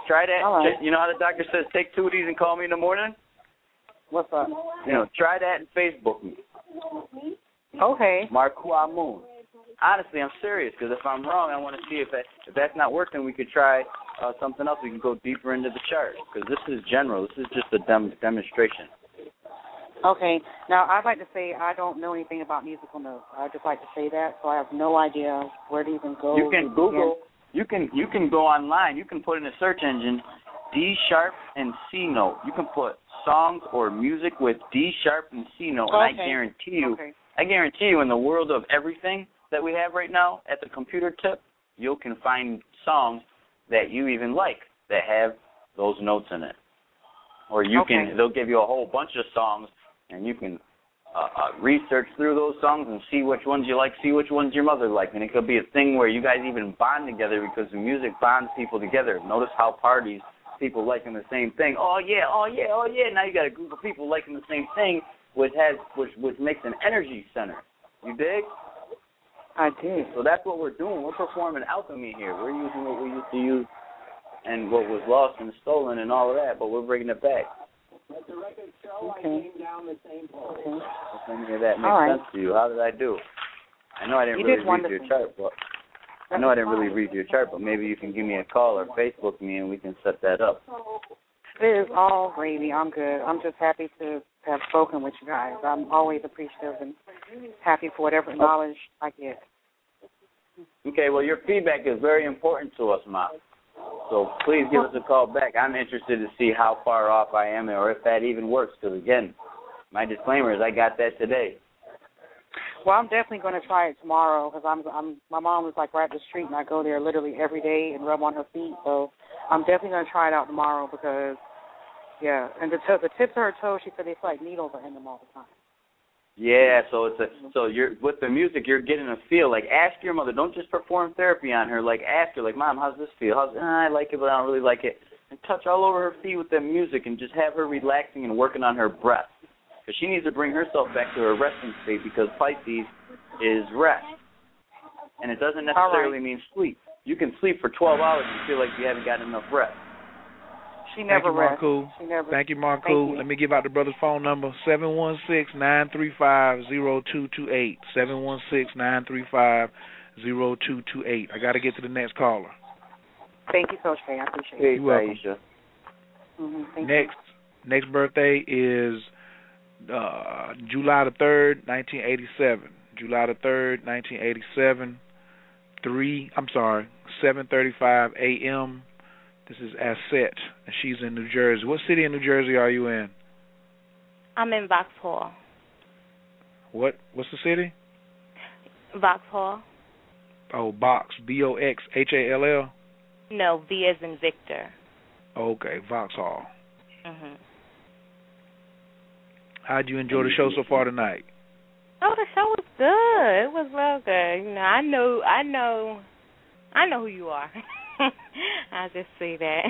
Try that. Right. You know how the doctor says, take two of these and call me in the morning? What's up? You know, try that and Facebook me. Okay. Marku Amun. Honestly, I'm serious, because if I'm wrong, I want to see if that, if that's not working, we could try uh, something else. We can go deeper into the chart, because this is general. This is just a dem- demonstration. Okay. Now, I'd like to say I don't know anything about musical notes. I'd just like to say that, so I have no idea where to even go. You can Google. You can you can go online. You can put in a search engine D sharp and C note. You can put songs or music with D sharp and C note, okay. and I guarantee you, okay. I guarantee you, in the world of everything that we have right now at the computer tip, you can find songs that you even like that have those notes in it. Or you okay. can, they'll give you a whole bunch of songs, and you can uh, uh, research through those songs and see which ones you like, see which ones your mother likes. And it could be a thing where you guys even bond together, because the music bonds people together. Notice how parties, people liking the same thing. Oh, yeah, oh, yeah, oh, yeah. Now you got a group of people liking the same thing, which has which which makes an energy center. You dig? I did. So that's what we're doing. We're performing alchemy here. We're using what we used to use and what was lost and stolen and all of that, but we're bringing it back. Let the record show okay. I came down the same pole. Okay. Let me hear that. Makes right. sense to you. How did I do? I know I didn't you really did read wonderful. your chart, but I know I didn't really read your chart, but maybe you can give me a call or Facebook me, and we can set that up. It is all gravy. I'm good. I'm just happy to have spoken with you guys. I'm always appreciative and happy for whatever knowledge I get. Okay, well, your feedback is very important to us, Ma. So please give us a call back. I'm interested to see how far off I am, or if that even works, because, again, my disclaimer is I got that today. Well, I'm definitely going to try it tomorrow, because I'm, I'm, my mom is, like, right up the street, and I go there literally every day and rub on her feet. So I'm definitely going to try it out tomorrow because, yeah. And the, to- the tips of her toes, she said, it's like needles are in them all the time. Yeah, so it's a, so you're with the music, you're getting a feel. Like, ask your mother. Don't just perform therapy on her. Like, ask her, like, Mom, how's this feel? How's, ah, I like it, but I don't really like it. And touch all over her feet with that music and just have her relaxing and working on her breath. Because she needs to bring herself back to her resting state, because Pisces is rest. And it doesn't necessarily right. mean sleep. You can sleep for twelve hours and feel like you haven't got enough rest. She never rests. She never. Thank you, Marku. Thank you. Let me give out the brother's phone number, seven one six, nine three five, zero two two eight. seven one six, nine three five, zero two two eight. I got to get to the next caller. Thank you, Coach K. I appreciate it. You're welcome. Mm-hmm. Thank next, you. Next birthday is uh, July the third, nineteen eighty-seven. July the third, nineteen eighty-seven. three, I'm sorry, seven thirty-five a.m., This is Asset, and she's in New Jersey. What city in New Jersey are you in? I'm in Vauxhall. What? What's the city? Vauxhall. Oh, Box. B O X H A L L? No, V as in Victor. Okay, Vauxhall. Mm-hmm. How'd you enjoy the show so far tonight? Oh, the show was good. It was real good. You know, I know, I know, I know who you are. I just see that.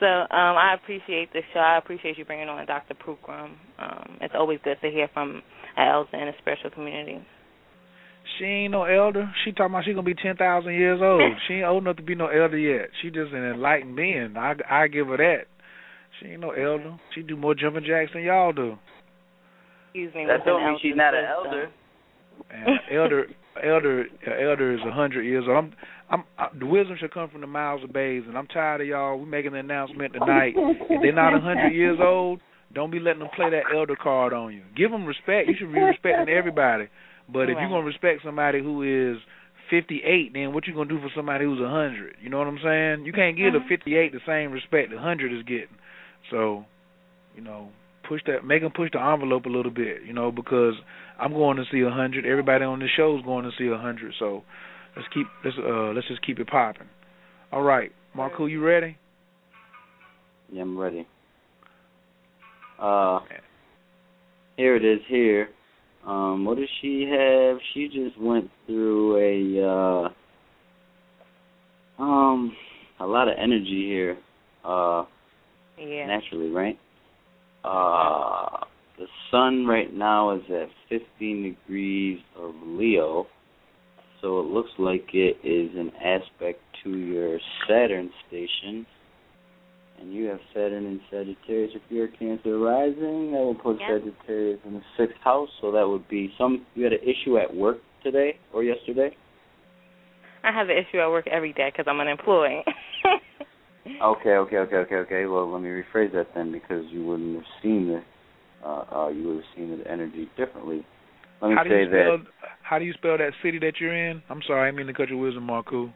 So um, I appreciate the show. I appreciate you bringing on Doctor Pookrum. Um, it's always good to hear from an elder in a spiritual community. She ain't no elder. She talking about she gonna be ten thousand years old. She ain't old enough to be no elder yet. She just an enlightened being. I, I give her that. She ain't no elder. She do more jumping jacks than y'all do. Excuse me. That don't mean she's not an elder. And an elder, elder, an elder is a hundred years old. I'm, I'm, I, the wisdom should come from the miles of babes. And I'm tired of y'all. We're making an announcement tonight. If they're not a hundred years old, don't be letting them play that elder card on you. Give them respect. You should be respecting everybody. But if you're going to respect somebody who is fifty-eight, then what you going to do for somebody who's a hundred? You know what I'm saying? You can't give mm-hmm. a fifty-eight the same respect the a hundred is getting. So, you know, push that, make them push the envelope a little bit, you know, because I'm going to see a hundred. Everybody on this show is going to see a hundred. So let's keep let's uh, let's just keep it popping. All right. Marku, you ready? Yeah, I'm ready. Uh, here it is here. Um, what does she have? She just went through a uh, um a lot of energy here. Uh, yeah. Naturally, right? Uh, the sun right now is at fifteen degrees of Leo, so it looks like it is an aspect to your Saturn station. And you have Saturn in Sagittarius. If you're a Cancer rising, that will put yep. Sagittarius in the sixth house. So that would be some. You had an issue at work today or yesterday? I have an issue at work every day because I'm unemployed. okay, okay, okay, okay, okay. Well, let me rephrase that then, because you wouldn't have seen the uh, uh, you would have seen the energy differently. Let me how say do you that. Spell, how do you spell that city that you're in? I'm sorry, I mean to cut your wisdom, Marku.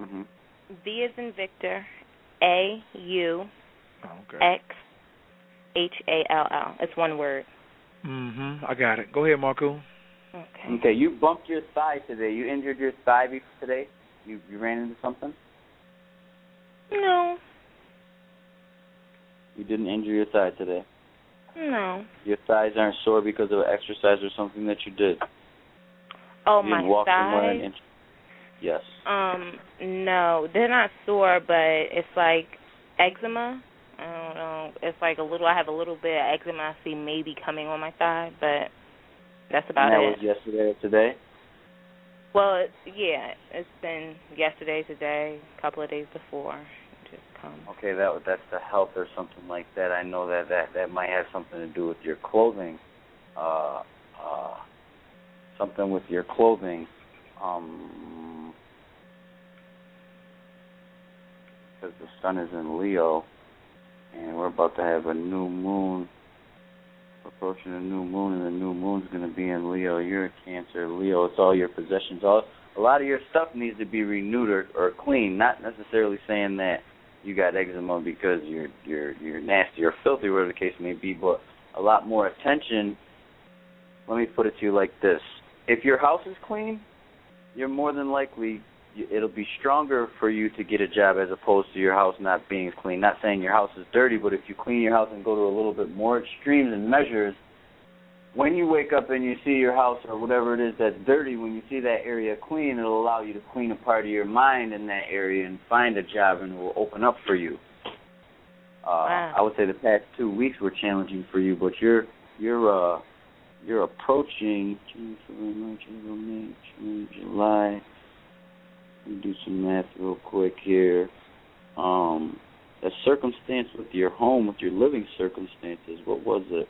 Mm-hmm. V as in Victor. A U X H A L L. It's one word. Mhm. I got it. Go ahead, Marku. Okay. Okay. You bumped your thigh today. You injured your thigh today. You you ran into something. No. You didn't injure your thigh today. No. Your thighs aren't sore because of exercise or something that you did. Oh, you my didn't walk thighs. Somewhere and Yes. Um, no, they're not sore, but it's like eczema. I don't know. It's like a little, I have a little bit of eczema I see maybe coming on my thigh, but that's about it. And that was yesterday or today? Well, it's, yeah, it's been yesterday, today, a couple of days before. Just come. Okay, that that's the health or something like that. I know that that, that might have something to do with your clothing, uh, uh, something with your clothing. Um... Because the sun is in Leo, and we're about to have a new moon, approaching a new moon, and the new moon's going to be in Leo. You're a Cancer, Leo. It's all your possessions. All a lot of your stuff needs to be renewed or, or cleaned. Not necessarily saying that you got eczema because you're you're you're nasty or filthy, whatever the case may be, but a lot more attention. Let me put it to you like this: if your house is clean, you're more than likely. It'll be stronger for you to get a job as opposed to your house not being clean. Not saying your house is dirty, but if you clean your house and go to a little bit more extremes and measures, when you wake up and you see your house or whatever it is that's dirty, when you see that area clean, it'll allow you to clean a part of your mind in that area and find a job, and it will open up for you. Uh, wow. I would say the past two weeks were challenging for you, but you're you're uh, you're approaching July. Let me do some math real quick here. Um, the circumstance with your home, with your living circumstances, what was it?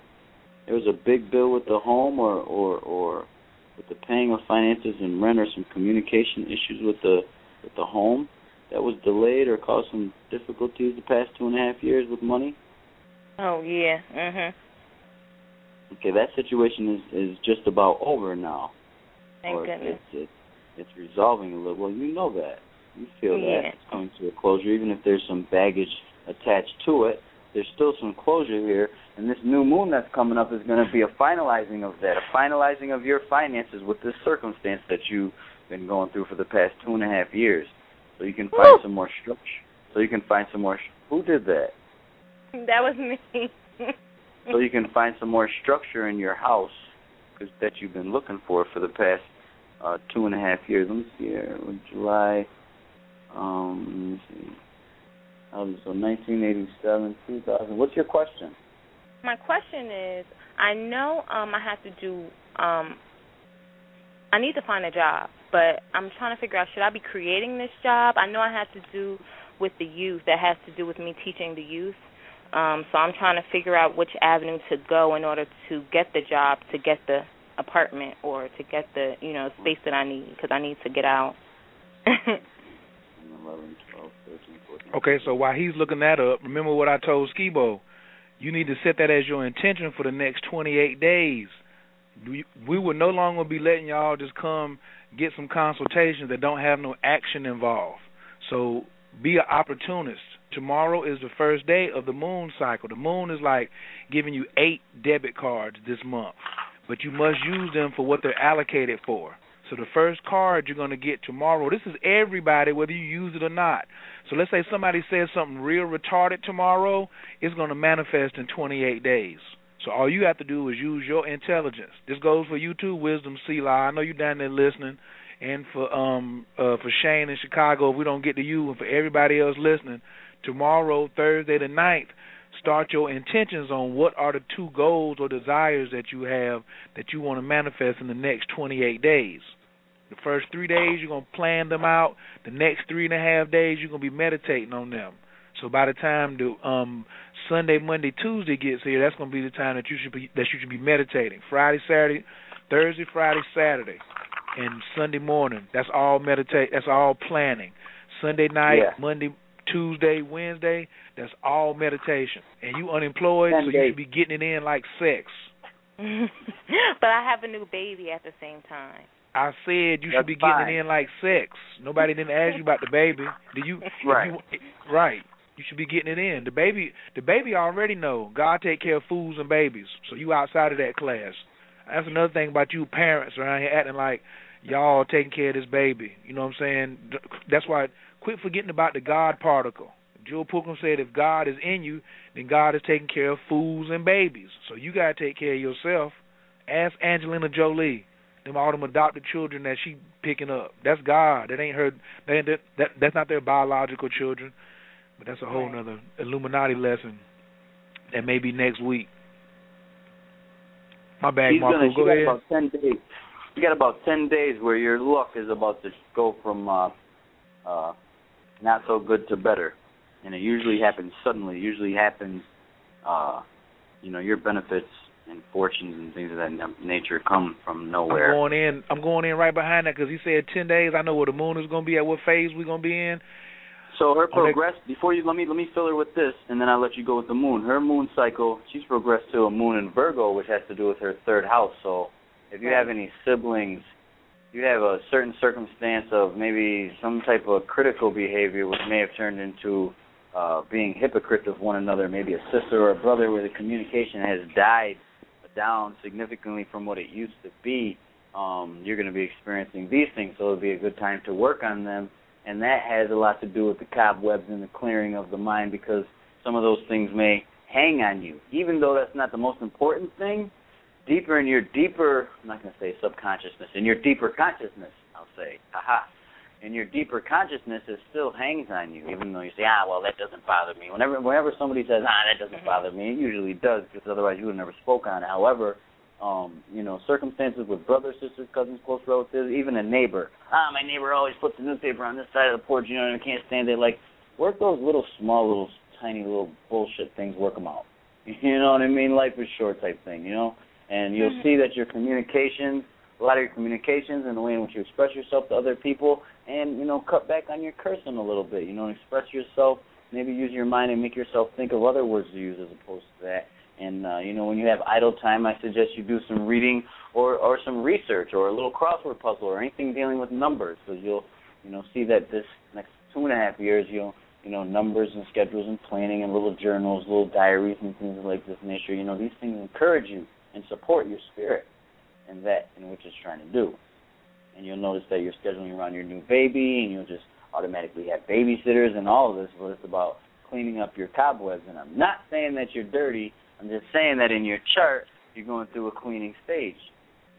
There was a big bill with the home or, or, or with the paying of finances and rent or some communication issues with the with the home that was delayed or caused some difficulties the past two and a half years with money? Oh, yeah. Mm-hmm. Okay, that situation is, is just about over now. Thank or goodness. It's, it's, It's resolving a little. Well, you know that. You feel yeah. that. It's coming to a closure. Even if there's some baggage attached to it, there's still some closure here. And this new moon that's coming up is going to be a finalizing of that, a finalizing of your finances with this circumstance that you've been going through for the past two and a half years. So you can find Woo! some more structure. So you can find some more. Sh- Who did that? That was me. So you can find some more structure in your house cause that you've been looking for for the past Uh, two and a half years. Let me see here. July, um, let me see. Um, so nineteen eighty-seven, two thousand. What's your question? My question is, I know um, I have to do um, I need to find a job, but I'm trying to figure out, should I be creating this job? I know I have to do with the youth. That has to do with me teaching the youth. Um, so I'm trying to figure out which avenue to go in order to get the job, to get the apartment, or to get the, you know, space that I need, because I need to get out. Okay, so while he's looking that up, remember what I told Skibo. You need to set that as your intention for the next twenty-eight days. We, we will no longer be letting y'all just come get some consultations that don't have no action involved. So be an opportunist. Tomorrow is the first day of the moon cycle. The moon is like giving you eight debit cards this month, but you must use them for what they're allocated for. So the first card you're going to get tomorrow, this is everybody, whether you use it or not. So let's say somebody says something real retarded tomorrow, it's going to manifest in twenty-eight days. So all you have to do is use your intelligence. This goes for you too, Wisdom Selah. I know you're down there listening. And for um uh, for Shane in Chicago, if we don't get to you, and for everybody else listening, tomorrow, Thursday the ninth, start your intentions on what are the two goals or desires that you have that you want to manifest in the next twenty-eight days. The first three days, you're going to plan them out. The next three and a half days, you're going to be meditating on them. So by the time the um, Sunday, Monday, Tuesday gets here, that's going to be the time that you should be that you should be meditating. Friday, Saturday, Thursday, Friday, Saturday, and Sunday morning. That's all meditate. That's all planning. Sunday night, yeah. Monday, Tuesday, Wednesday. That's all meditation. And you unemployed, Sunday. So you should be getting it in like sex. But I have a new baby at the same time. I said you That's should be getting fine. It in like sex. Nobody didn't ask you about the baby. Do you? Right. You, right. You should be getting it in. The baby, the baby already know. God take care of fools and babies. So you outside of that class. That's another thing about you parents around here acting like y'all taking care of this baby. You know what I'm saying? That's why quit forgetting about the God particle. Jewel Pookrum said if God is in you, then God is taking care of fools and babies. So you got to take care of yourself. Ask Angelina Jolie, them all them adopted children that she picking up. That's God. That ain't her. That, ain't, that that's not their biological children. But that's a whole nother Illuminati lesson that may be next week. My bad, He's Marku. Gonna, go ahead. About ten days. You got about ten days where your luck is about to go from uh, uh, not so good to better. And it usually happens suddenly. It usually happens, uh, you know, your benefits and fortunes and things of that nature come from nowhere. I'm going in, I'm going in right behind that because he said ten days. I know where the moon is going to be, at what phase we're going to be in. So her progress, before you, let me let me fill her with this, and then I'll let you go with the moon. Her moon cycle, she's progressed to a moon in Virgo, which has to do with her third house. So if you have any siblings, you have a certain circumstance of maybe some type of critical behavior, which may have turned into uh, being hypocrites of one another, maybe a sister or a brother where the communication has died down significantly from what it used to be, um, you're going to be experiencing these things. So it'll be a good time to work on them. And that has a lot to do with the cobwebs and the clearing of the mind because some of those things may hang on you. Even though that's not the most important thing, deeper in your deeper, I'm not going to say subconsciousness, in your deeper consciousness, I'll say, aha, in your deeper consciousness, it still hangs on you, even though you say, ah, well, that doesn't bother me. Whenever whenever somebody says, ah, that doesn't bother me, it usually does because otherwise you would have never spoken on it. However, Um, you know, circumstances with brothers, sisters, cousins, close relatives, even a neighbor. Ah, my neighbor always puts the newspaper on this side of the porch, you know, and I can't stand it. Like, work those little small, little tiny, little bullshit things, work them out. You know what I mean? Life is short type thing, you know? And you'll see that your communications, a lot of your communications and the way in which you express yourself to other people, and, you know, cut back on your cursing a little bit, you know, and express yourself, maybe use your mind and make yourself think of other words to use as opposed to that. And, uh, you know, when you have idle time, I suggest you do some reading or, or some research or a little crossword puzzle or anything dealing with numbers because you'll, you know, see that this next two and a half years, you'll, you know, numbers and schedules and planning and little journals, little diaries and things like this nature, you know, these things encourage you and support your spirit in that in which it's trying to do. And you'll notice that you're scheduling around your new baby and you'll just automatically have babysitters and all of this, but it's about cleaning up your cobwebs. And I'm not saying that you're dirty. I'm just saying that in your chart, you're going through a cleaning stage.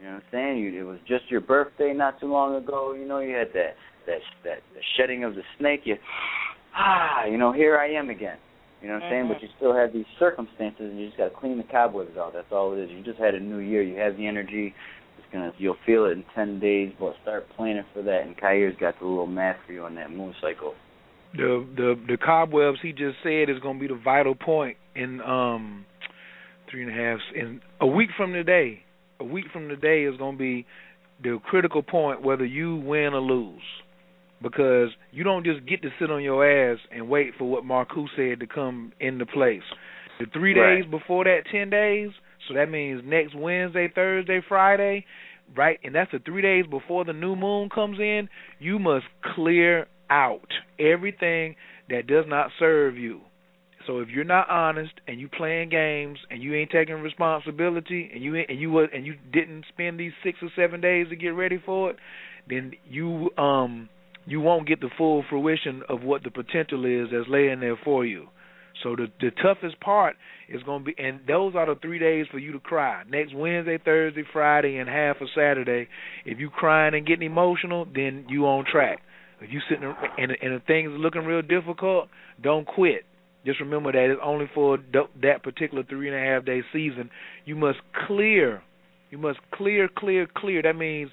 You know what I'm saying? You, it was just your birthday not too long ago. You know, you had that that that the shedding of the snake. You, ah, you know, here I am again. You know what I'm mm-hmm. saying? But you still have these circumstances, and you just got to clean the cobwebs out. That's all it is. You just had a new year. You have the energy. It's gonna, you'll feel it in ten days, but start planning for that. And Khayr's got the little math for you on that moon cycle. The the the cobwebs he just said is gonna be the vital point in um three and a half in a week from today. A week from today is gonna be the critical point whether you win or lose. Because you don't just get to sit on your ass and wait for what Marku said to come into place. The three days right. before that, ten days, so that means next Wednesday, Thursday, Friday, right? And that's the three days before the new moon comes in. You must clear out everything that does not serve you. So if you're not honest and you playing games and you ain't taking responsibility and you and you and you didn't spend these six or seven days to get ready for it, then you um. you won't get the full fruition of what the potential is that's laying there for you. So the the toughest part is going to be, and those are the three days for you to cry. Next Wednesday, Thursday, Friday, and half of Saturday. If you crying and getting emotional, then you on track. If you sitting and and the things are looking real difficult, don't quit. Just remember that it's only for that particular three and a half day season. You must clear. You must clear, clear, clear. That means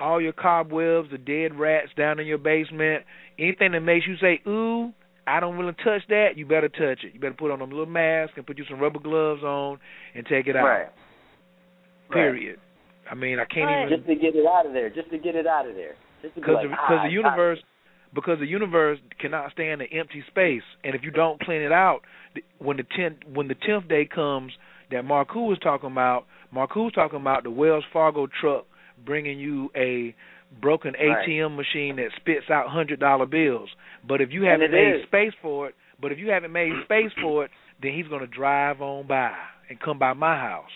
all your cobwebs, the dead rats down in your basement, anything that makes you say, ooh, I don't really touch that, you better touch it. You better put on a little mask and put you some rubber gloves on and take it out. Right. Period. Right. I mean, I can't right. even... Just to get it out of there. Just to get it out of there. Just to be like, ah, because the universe... Because the universe cannot stand an empty space, and if you don't clean it out, when the tenth when the tenth day comes that Marku was talking about, Marku was talking about the Wells Fargo truck bringing you a broken A T M right. machine that spits out one hundred dollar bills. But if you haven't made is. space for it, but if you haven't made space for it, then he's going to drive on by and come by my house.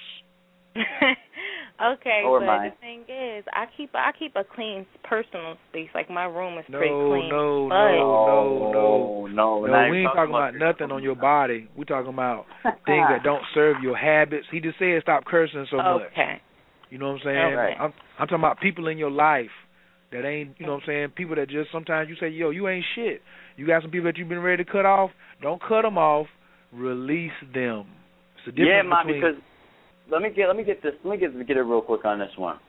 Okay, or but mine. The thing is, I keep I keep a clean personal space. Like my room is no, pretty clean. No, but no, no, no, no, no. no we ain't talking, talking about nothing on your body. We're talking about things that don't serve your habits. He just said stop cursing so okay. much. Okay. You know what I'm saying? Right. I'm, I'm talking about people in your life that ain't, you know what I'm saying, people that just sometimes you say, yo, you ain't shit. You got some people that you've been ready to cut off. Don't cut them off. Release them. It's a difference yeah, Ma, between... because let me get let me get this let me get get it real quick on this one,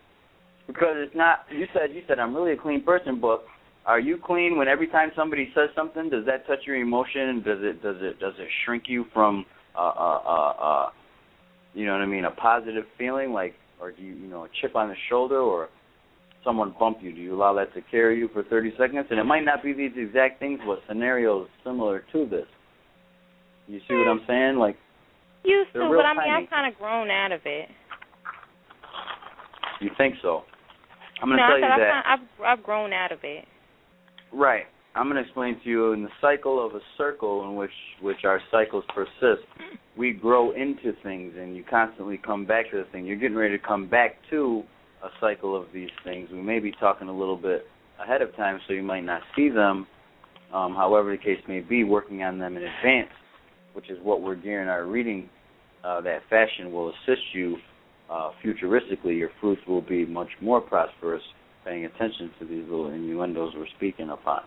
because it's not. You said you said I'm really a clean person, but are you clean when every time somebody says something, does that touch your emotion? Does it does it does it shrink you from uh uh uh, uh you know what I mean, a positive feeling like? Or do you, you know, a chip on the shoulder or someone bump you? Do you allow that to carry you for thirty seconds? And it might not be these exact things, but scenarios similar to this. You see what I'm saying? Like, used to, but I mean, I've kind of grown out of it. You think so? I'm going to no, tell you I've that. Kind of, I've, I've grown out of it. Right. I'm going to explain to you in the cycle of a circle in which, which our cycles persist, we grow into things and you constantly come back to the thing. You're getting ready to come back to a cycle of these things. We may be talking a little bit ahead of time, so you might not see them, um, however the case may be, working on them in advance, which is what we're gearing our reading. Uh, that fashion will assist you uh, futuristically. Your fruits will be much more prosperous, paying attention to these little innuendos we're speaking upon.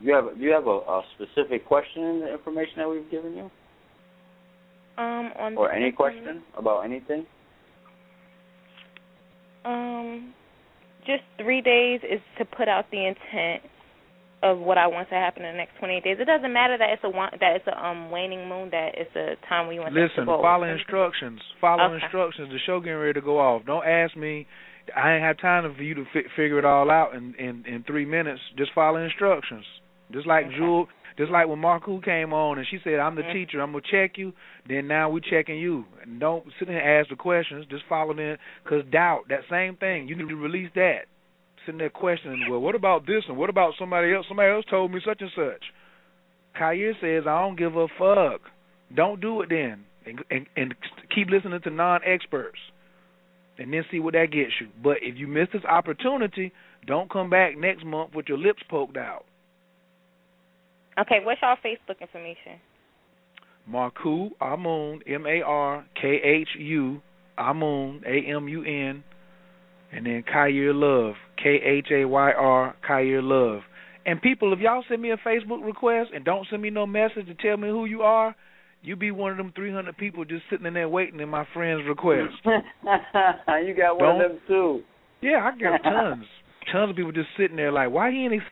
Do you have, do you have a, a specific question in the information that we've given you? Um, on or any question about anything? Um, just three days is to put out the intent of what I want to happen in the next twenty-eight days. It doesn't matter that it's a that it's a um, waning moon, that it's a time we want. Listen, to Listen, follow instructions. Follow okay. instructions. The show getting ready to go off. Don't ask me. I ain't have time for you to fi- figure it all out in, in, in three minutes. Just follow instructions. Just like okay. Jewel, just like when Marku came on and she said, I'm the mm-hmm. teacher, I'm going to check you, then now we're checking you. And don't sit there and ask the questions, just follow them, because doubt, that same thing, you need to release that. Sitting there questioning, well, what about this and what about somebody else? Somebody else told me such and such. Khayr says, I don't give a fuck. Don't do it then. And, and, and keep listening to non-experts. And then see what that gets you. But if you miss this opportunity, don't come back next month with your lips poked out. Okay, what's y'all Facebook information? Marku Amun, M A R K H U, Amun, A M U N, and then Khayr Love, K H A Y R, Khayr Love. And people, if y'all send me a Facebook request and don't send me no message to tell me who you are, You be one of them three hundred people just sitting in there waiting at my friend's request. You got one Don't, of them too. Yeah, I got tons. Tons of people just sitting there like, why he ain't